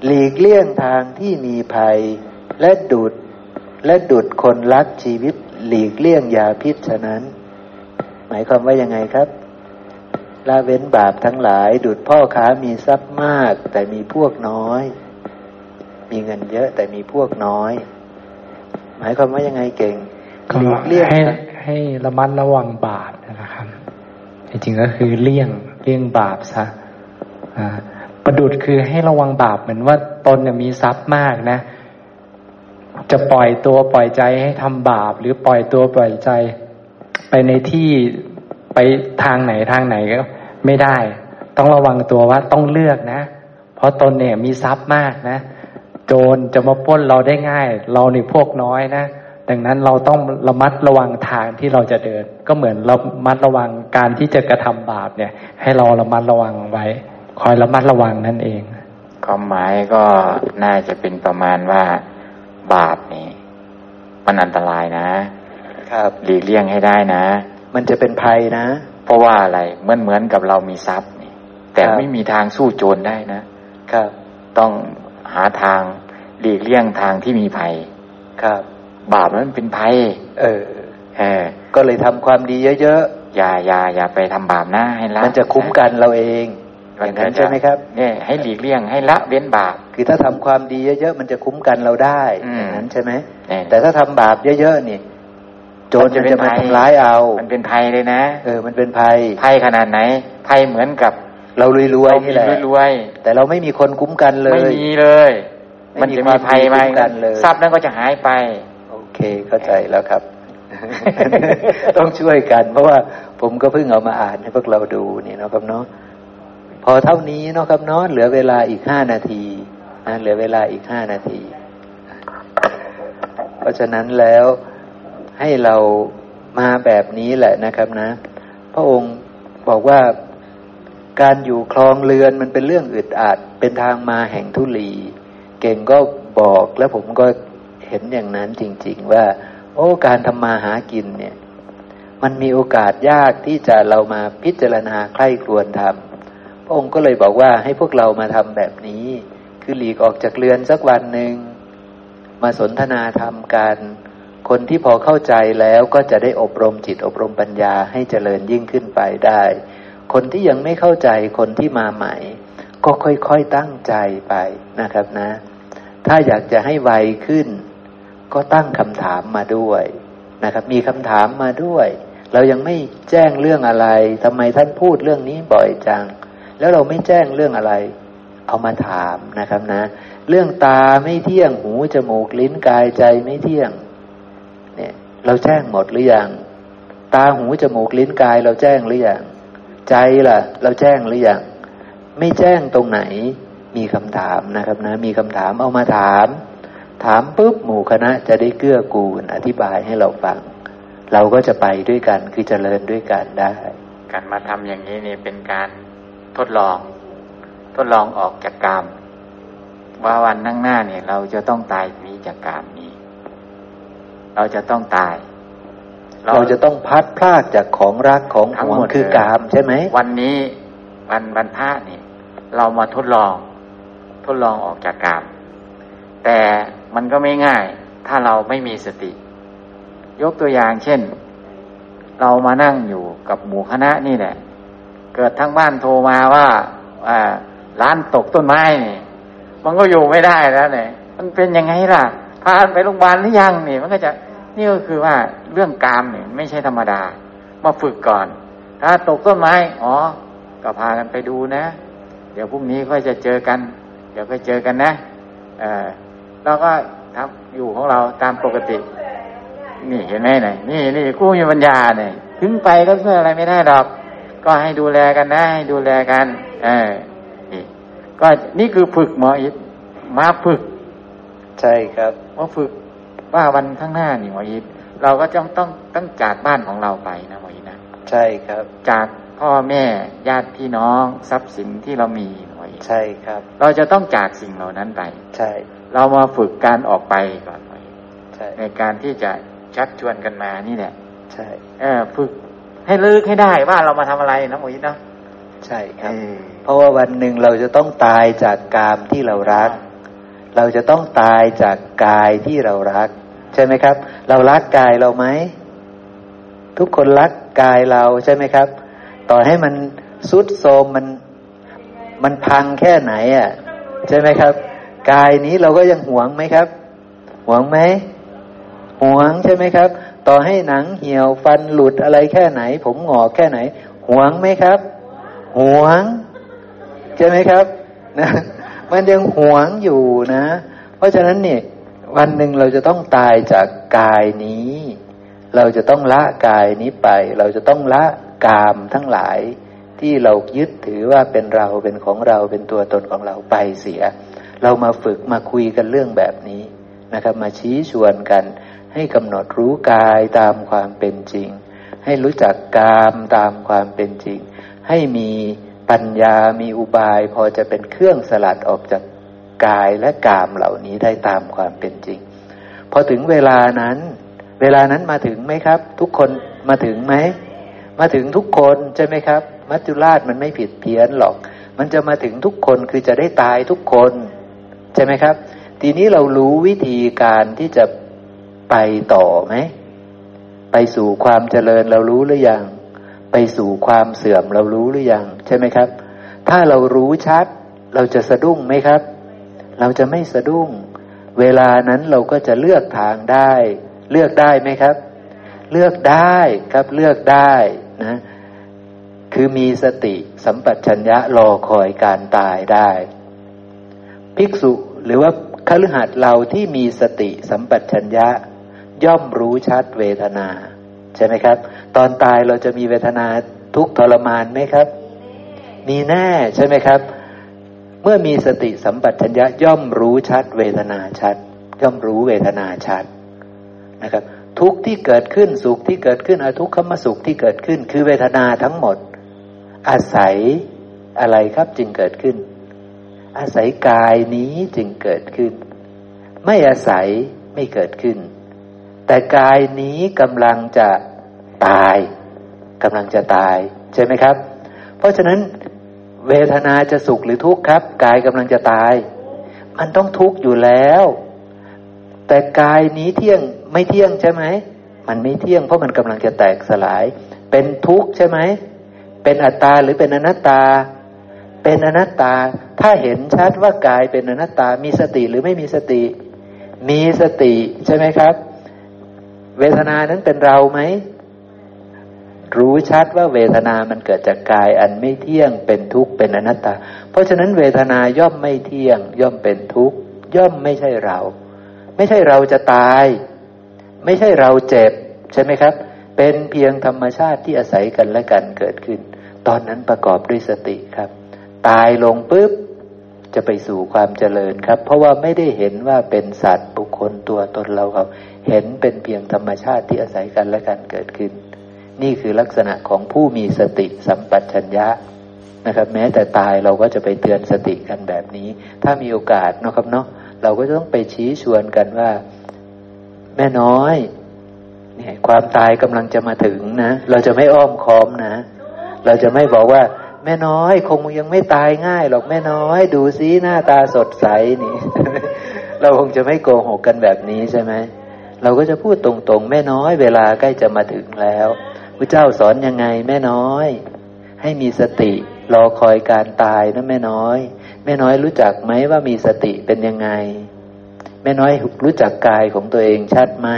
หลีกเลี่ยงทางที่มีภัยและดุจคนรักชีวิตหลีกเลี่ยงยาพิษฉะนั้นหมายความว่ายังไงครับละเว้นบาปทั้งหลายดุจพ่อค้ามีทรัพย์มากแต่มีพวกน้อยมีเงินเยอะแต่มีพวกน้อยหมายความว่ายังไงเก่งหลีกเลี่ยงให้ระมัดระวังบาปนะครับจริงๆก็คือเลี่ยงบาปซะประดุจคือให้ระวังบาปเหมือนว่าตนเนี่ยมีทรัพย์มากนะจะปล่อยตัวปล่อยใจให้ทำบาปหรือปล่อยตัวปล่อยใจไปในที่ไปทางไหนก็ไม่ได้ต้องระวังตัวว่าต้องเลือกนะเพราะตนเนี่ยมีทรัพย์มากนะโจรจะมาปล้นเราได้ง่ายเรานี่พวกน้อยนะดังนั้นเราต้องระมัดระวังทางที่เราจะเดินก็เหมือนระมัดระวังการที่จะกระทำบาปเนี่ยให้เราระมัดระวังไว้คอยระมัดระวังนั่นเองความหมายก็น่าจะเป็นประมาณว่าบาปนี่มันอันตรายนะครับหลีกเลี่ยงให้ได้นะมันจะเป็นภัยนะเพราะว่าอะไรเหมือนกับเรามีทรัพย์นี่แต่ไม่มีทางสู้โจรได้นะครับต้องหาทาง หลีกเลี่ยงทางที่มีภัยครับบาปนั้นเป็นภัยก็เลยทำความดีเยอะๆอย่าไปทำบาปนะให้ละมันจะคุ้มกันเราเองอย่างนั้นใช่ไหมครับเนี่ยให้หลีกเลี่ยงให้ละเว้นบาปคือถ้าทำความดีเยอะๆมันจะคุ้มกันเราได้อย่างนั้นใช่ไหมแต่ถ้าทำบาปเยอะๆนี่โจรจะมาทำร้ายเอามันเป็นภัยเลยนะมันเป็นภัยขนาดไหนภัยเหมือนกับเรารวยๆนี่แหละแต่เราไม่มีคนคุ้มกันเลยไม่มีเลยมันจะมีภัยมาทรัพย์นั้นก็จะหายไปโอเคเข้าใจแล้วครับ ต้องช่วยกันเพราะว่าผมก็เพิ่งเอามาอ่านให้พวกเราดูนี่นะครับเนาะพอเท่านี้นะครับเนาะเหลือเวลาอีก5นาทีนะเหลือเวลาอีก5นาทีเพราะฉะนั้นแล้วให้เรามาแบบนี้แหละนะครับนะพระองค์บอกว่าการอยู่คลองเรือนมันเป็นเรื่องอึดอัดเป็นทางมาแห่งทุลีเก่งก็บอกแล้วผมก็เห็นอย่างนั้นจริงๆว่าโอ้การทำมาหากินเนี่ยมันมีโอกาสยากที่จะเรามาพิจารณาใคร่ครวญทำพระองค์ก็เลยบอกว่าให้พวกเรามาทำแบบนี้คือหลีกออกจากเรือนสักวันหนึ่งมาสนทนาธรรมกันคนที่พอเข้าใจแล้วก็จะได้อบรมจิตอบรมปัญญาให้เจริญยิ่งขึ้นไปได้คนที่ยังไม่เข้าใจคนที่มาใหม่ก็ค่อยๆตั้งใจไปนะครับนะถ้าอยากจะให้ไวขึ้นก็ตั้งคำถามมาด้วยนะครับมีคำถามมาด้วยเรายังไม่แจ้งเรื่องอะไรทำไมท่านพูดเรื่องนี้บ่อยจังแล้วเราไม่แจ้งเรื่องอะไรเอามาถามนะครับนะเรื่องตาไม่เที่ยงหูจมูกลิ้นกายใจไม่เที่ยงเนี่ยเราแจ้งหมดหรือยังตาหูจมูกลิ้นกายเราแจ้งหรือยังใจล่ะเราแจ้งหรือยังไม่แจ้งตรงไหนมีคำถามนะครับนะมีคำถามเอามาถามปุ๊บหมู่คณะจะได้เกื้อกูลอธิบายให้เราฟังเราก็จะไปด้วยกันคือเจริญด้วยกันได้การมาทำอย่างนี้นี่เป็นการทดลองออกจากกรรมว่าวันข้างหน้าเนี่ยเราจะต้องตายนี้จากกรรมนี้เราจะต้องตายเราจะต้องพัดพลาดจากของรักของหวงคือกามใช่ไหมวันนี้วันพระนี่เรามาทดลองออกจากกามแต่มันก็ไม่ง่ายถ้าเราไม่มีสติยกตัวอย่างเช่นเรามานั่งอยู่กับหมู่คณะนี่แหละเกิดทั้งบ้านโทรมาว่าร้านตกต้นไม้นี่มันก็อยู่ไม่ได้แล้วเนี่ยมันเป็นยังไงล่ะพาไปโรงพยาบาลหรือยังนี่มันก็จะนี่ก็คือว่าเรื่องกามเนี่ยไม่ใช่ธรรมดามาฝึกก่อนถ้าตกต้นไม้อ๋อก็พากันไปดูนะเดี๋ยวพรุ่งนี้ค่อยจะเจอกันเดี๋ยวค่อยเจอกันนะเราก็ทำอยู่ของเราตามปกตินี่เห็นไหมไหนนี่กู้มีปัญญาเนี่ยถึงไปก็ช่วยอะไรไม่ได้หรอกก็ให้ดูแลกันนะให้ดูแลกันนี่ก็นี่คือฝึกหมออิทมาฝึกใช่ครับมาฝึกว่าวันข้างหน้านี่หมออิทเราก็ต้องจากบ้านของเราไปนะหมออิทนะใช่ครับจากพ่อแม่ญาติพี่น้องทรัพย์สินที่เรามีไว้ใช่ครับเราจะต้องจากสิ่งเหล่านั้นไปใช่เรามาฝึกการออกไปก่อนไว้ใช่ในการที่จะชักชวนกันมานี่แหละใช่ฝึกให้ลึกให้ได้ว่าเรามาทำอะไรนะหมออิทนะใช่ครับเพราะว่าวันหนึ่งเราจะต้องตายจากกามที่เรารักเราจะต้องตายจากกายที่เรารักใช่ไหมครับเรารักกายเราไหมทุกคนรักกายเราใช่ไหมครับต่อให้มันสุดโทรมมันพังแค่ไหนอ่ะใช่ไหมครับกายนี้เราก็ยังหวงไหมครับหวงไหมหวงใช่ไหมครับต่อให้หนังเหี่ยวฟันหลุดอะไรแค่ไหนผมหงอกแค่ไหนหวงไหมครับหวงใช่ไหมครับนะมันยังหวงอยู่นะเพราะฉะนั้นเนี่ยวันหนึ่งเราจะต้องตายจากกายนี้เราจะต้องละกายนี้ไปเราจะต้องละกามทั้งหลายที่เรายึดถือว่าเป็นเราเป็นของเราเป็นตัวตนของเราไปเสียเรามาฝึกมาคุยกันเรื่องแบบนี้นะครับมาชี้ชวนกันให้กำหนดรู้กายตามความเป็นจริงให้รู้จักกามตามความเป็นจริงให้มีปัญญามีอุบายพอจะเป็นเครื่องสลัดออกจากกายและกามเหล่านี้ได้ตามความเป็นจริงพอถึงเวลานั้นมาถึงไหมครับทุกคนมาถึงไหมมาถึงทุกคนใช่ไหมครับมัจจุราชมันไม่ผิดเพี้ยนหรอกมันจะมาถึงทุกคนคือจะได้ตายทุกคนใช่ไหมครับ ทีนี้เรารู้วิธีการที่จะไปต่อไหมไปสู่ความเจริญเรารู้หรือยังไปสู่ความเสื่อมเรารู้หรือยังใช่ไหมครับถ้าเรารู้ชัดเราจะสะดุ้งไหมครับเราจะไม่สะดุ้งเวลานั้นเราก็จะเลือกทางได้เลือกได้ไหมครับเลือกได้ครับเลือกได้นะคือมีสติสัมปชัญญะรอคอยการตายได้ภิกษุหรือว่าคฤหัสถ์เราที่มีสติสัมปชัญญะย่อมรู้ชัดเวทนาใช่ไหมครับตอนตายเราจะมีเวทนาทุกข์ทรมานไหมครับมีแน่ใช่ไหมครับเมื่อมีสติสัมปชัญญะย่อมรู้ชัดเวทนาชัดย่อมรู้เวทนาชัดนะครับทุกข์ที่เกิดขึ้นสุขที่เกิดขึ้นอทุกขมสุขที่เกิดขึ้นคือเวทนาทั้งหมดอาศัยอะไรครับจึงเกิดขึ้นอาศัยกายนี้จึงเกิดขึ้นไม่อาศัยไม่เกิดขึ้นแต่กายนี้กำลังจะตายกำลังจะตายใช่ไหมครับเพราะฉะนั้นเวทนาจะสุขหรือทุกข์ครับกายกำลังจะตายมันต้องทุกข์อยู่แล้วแต่กายนี้เที่ยงไม่เที่ยงใช่ไหมมันไม่เที่ยงเพราะมันกำลังจะแตกสลายเป็นทุกข์ใช่ไหมเป็นอัตตาหรือเป็นอนัตตาเป็นอนัตตาถ้าเห็นชัดว่ากายเป็นอนัตตามีสติหรือไม่มีสติมีสติใช่ไหมครับเวทนานั้นเป็นเราไหมรู้ชัดว่าเวทนามันเกิดจากกายอันไม่เที่ยงเป็นทุกข์เป็นอนัตตาเพราะฉะนั้นเวทนาย่อมไม่เที่ยงย่อมเป็นทุกข์ย่อมไม่ใช่เราไม่ใช่เราจะตายไม่ใช่เราเจ็บใช่ไหมครับเป็นเพียงธรรมชาติที่อาศัยกันและกันเกิดขึ้นตอนนั้นประกอบด้วยสติครับตายลงปุ๊บจะไปสู่ความเจริญครับเพราะว่าไม่ได้เห็นว่าเป็นสัตว์บุคคลตัวตนเราครับเห็นเป็นเพียงธรรมชาติที่อาศัยกันและกันเกิดขึ้นนี่คือลักษณะของผู้มีสติสัมปชัญญะนะครับแม้แต่ตายเราก็จะไปเตือนสติกันแบบนี้ถ้ามีโอกาสเนาะครับเนาะเราก็จะต้องไปชี้ชวนกันว่าแม่น้อยเนี่ยความตายกำลังจะมาถึงนะเราจะไม่อ้อมค้อมนะเราจะไม่บอกว่าแม่น้อยคงยังไม่ตายง่ายหรอกแม่น้อยดูสิหน้าตาสดใสนี่ เราคงจะไม่โกหกกันแบบนี้ใช่ไหมเราก็จะพูดตรงๆแม่น้อยเวลาใกล้จะมาถึงแล้วพระเจ้าสอนยังไงแม่น้อยให้มีสติรอคอยการตายนะแม่น้อยแม่น้อยรู้จักไหมว่ามีสติเป็นยังไงแม่น้อยรู้จักกายของตัวเองชัดไหม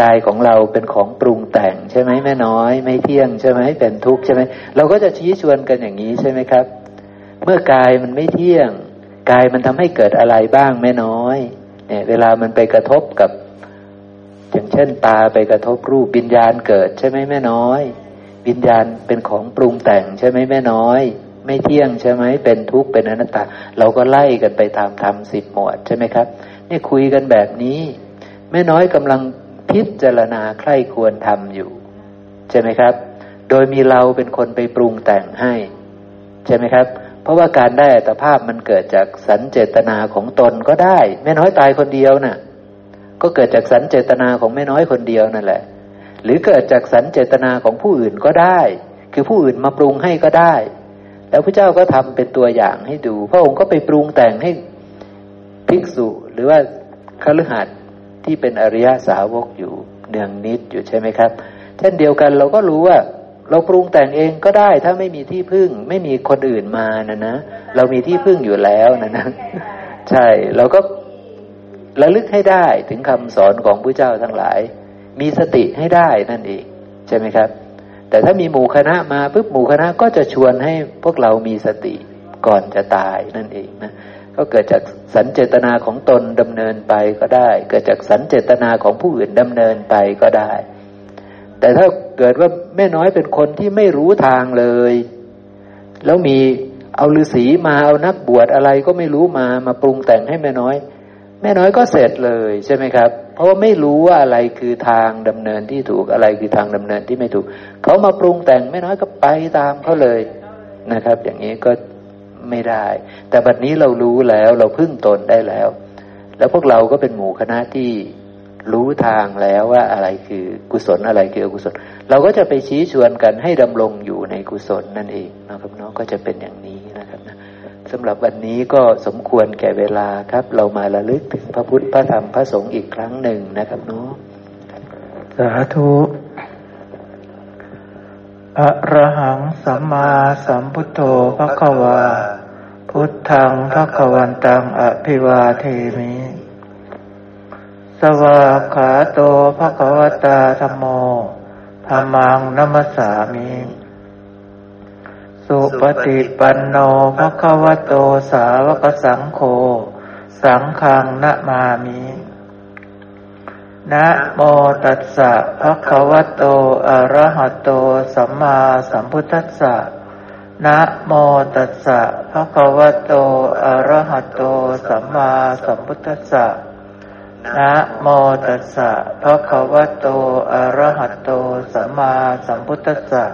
กายของเราเป็นของปรุงแต่งใช่ไหมแม่น้อยไม่เที่ยงใช่ไหมเป็นทุกข์ใช่ไหมเราก็จะชี้ชวนกันอย่างนี้ใช่ไหมครับเมื่อกายมันไม่เที่ยงกายมันทำให้เกิดอะไรบ้างแม่น้อยเนี่ยเวลามันไปกระทบกับอย่างเช่นตาไปกระทบรูปวิญญาณเกิดใช่ไหมแม่น้อยวิญญาณเป็นของปรุงแต่งใช่ไหมแม่น้อยไม่เที่ยงใช่ไหมเป็นทุกข์เป็นอนัตตาเราก็ไล่กันไปตามธรรม10 หมวดใช่ไหมครับนี่คุยกันแบบนี้แม่น้อยกำลังพิจารณาใคร่ควรทำอยู่ใช่ไหมครับโดยมีเราเป็นคนไปปรุงแต่งให้ใช่ไหมครับเพราะว่าการได้อัตภาพมันเกิดจากสัญเจตนาของตนก็ได้แม่น้อยตายคนเดียวน่ะก็เกิดจากสัญเจตนาของแม่น้อยคนเดียวนั่นแหละหรือเกิดจากสัญเจตนาของผู้อื่นก็ได้คือผู้อื่นมาปรุงให้ก็ได้แล้วพระเจ้าก็ทำเป็นตัวอย่างให้ดูพระองค์ก็ไปปรุงแต่งให้ภิกษุหรือว่าคฤหัสถ์ที่เป็นอริยสาวกอยู่เนืองนิดอยู่ใช่ไหมครับเช่นเดียวกันเราก็รู้ว่าเราปรุงแต่งเองก็ได้ถ้าไม่มีที่พึ่งไม่มีคนอื่นมานะนะเรามีที่พึ่งอยู่แล้วนะนะใช่เราก็ระลึกให้ได้ถึงคำสอนของพระเจ้าทั้งหลายมีสติให้ได้นั่นเองใช่ไหมครับแต่ถ้ามีหมู่คณะมาปุ๊บหมู่คณะก็จะชวนให้พวกเรามีสติก่อนจะตายนั่นเองนะก็เกิดจากสัญเจตนาของตนดำเนินไปก็ได้เกิดจากสัญเจตนาของผู้อื่นดำเนินไปก็ได้แต่ถ้าเกิดว่าแม่น้อยเป็นคนที่ไม่รู้ทางเลยแล้วมีเอาฤาษีมาเอานักบวชอะไรก็ไม่รู้มาปรุงแต่งให้แม่น้อยก็เสร็จเลยใช่ไหมครับเพราะว่าไม่รู้ว่าอะไรคือทางดำเนินที่ถูกอะไรคือทางดำเนินที่ไม่ถูกเขามาปรุงแต่งแม่น้อยก็ไปตามเขาเลยนะครับอย่างนี้ก็ไม่ได้แต่บัดนี้เรารู้แล้วเราพึ่งตนได้แล้วแล้วพวกเราก็เป็นหมู่คณะที่รู้ทางแล้วว่าอะไรคือกุศลอะไรคืออกุศลเราก็จะไปชี้ชวนกันให้ดำรงอยู่ในกุศลนั่นเองนะครับเนาะก็จะเป็นอย่างนี้นะครับนะ สำหรับวันนี้ก็สมควรแก่เวลาครับเรามาระลึกถึงพระพุทธพระธรรมพระสงฆ์อีกครั้งหนึ่งนะครับเนาะสาธุอะระหังสัมมาสัมพุทโธภควาพุทธังภควันตังอภิวาเทมิสวากขาโตภควตาธัมโมธัมมังนัมมัสสามิสุปฏิปันโนภควโตสาวกสังโฆสังฆังนะมามินะโมตัสสะภะคะวะโตอะระหะโตสัมมาสัมพุทธัสสะนะโมตัสสะภะคะวะโตอะระหะโตสัมมาสัมพุทธัสสะนะโมตัสสะภะคะวะโตอะระหะโตสัมมาสัมพุทธัสสะ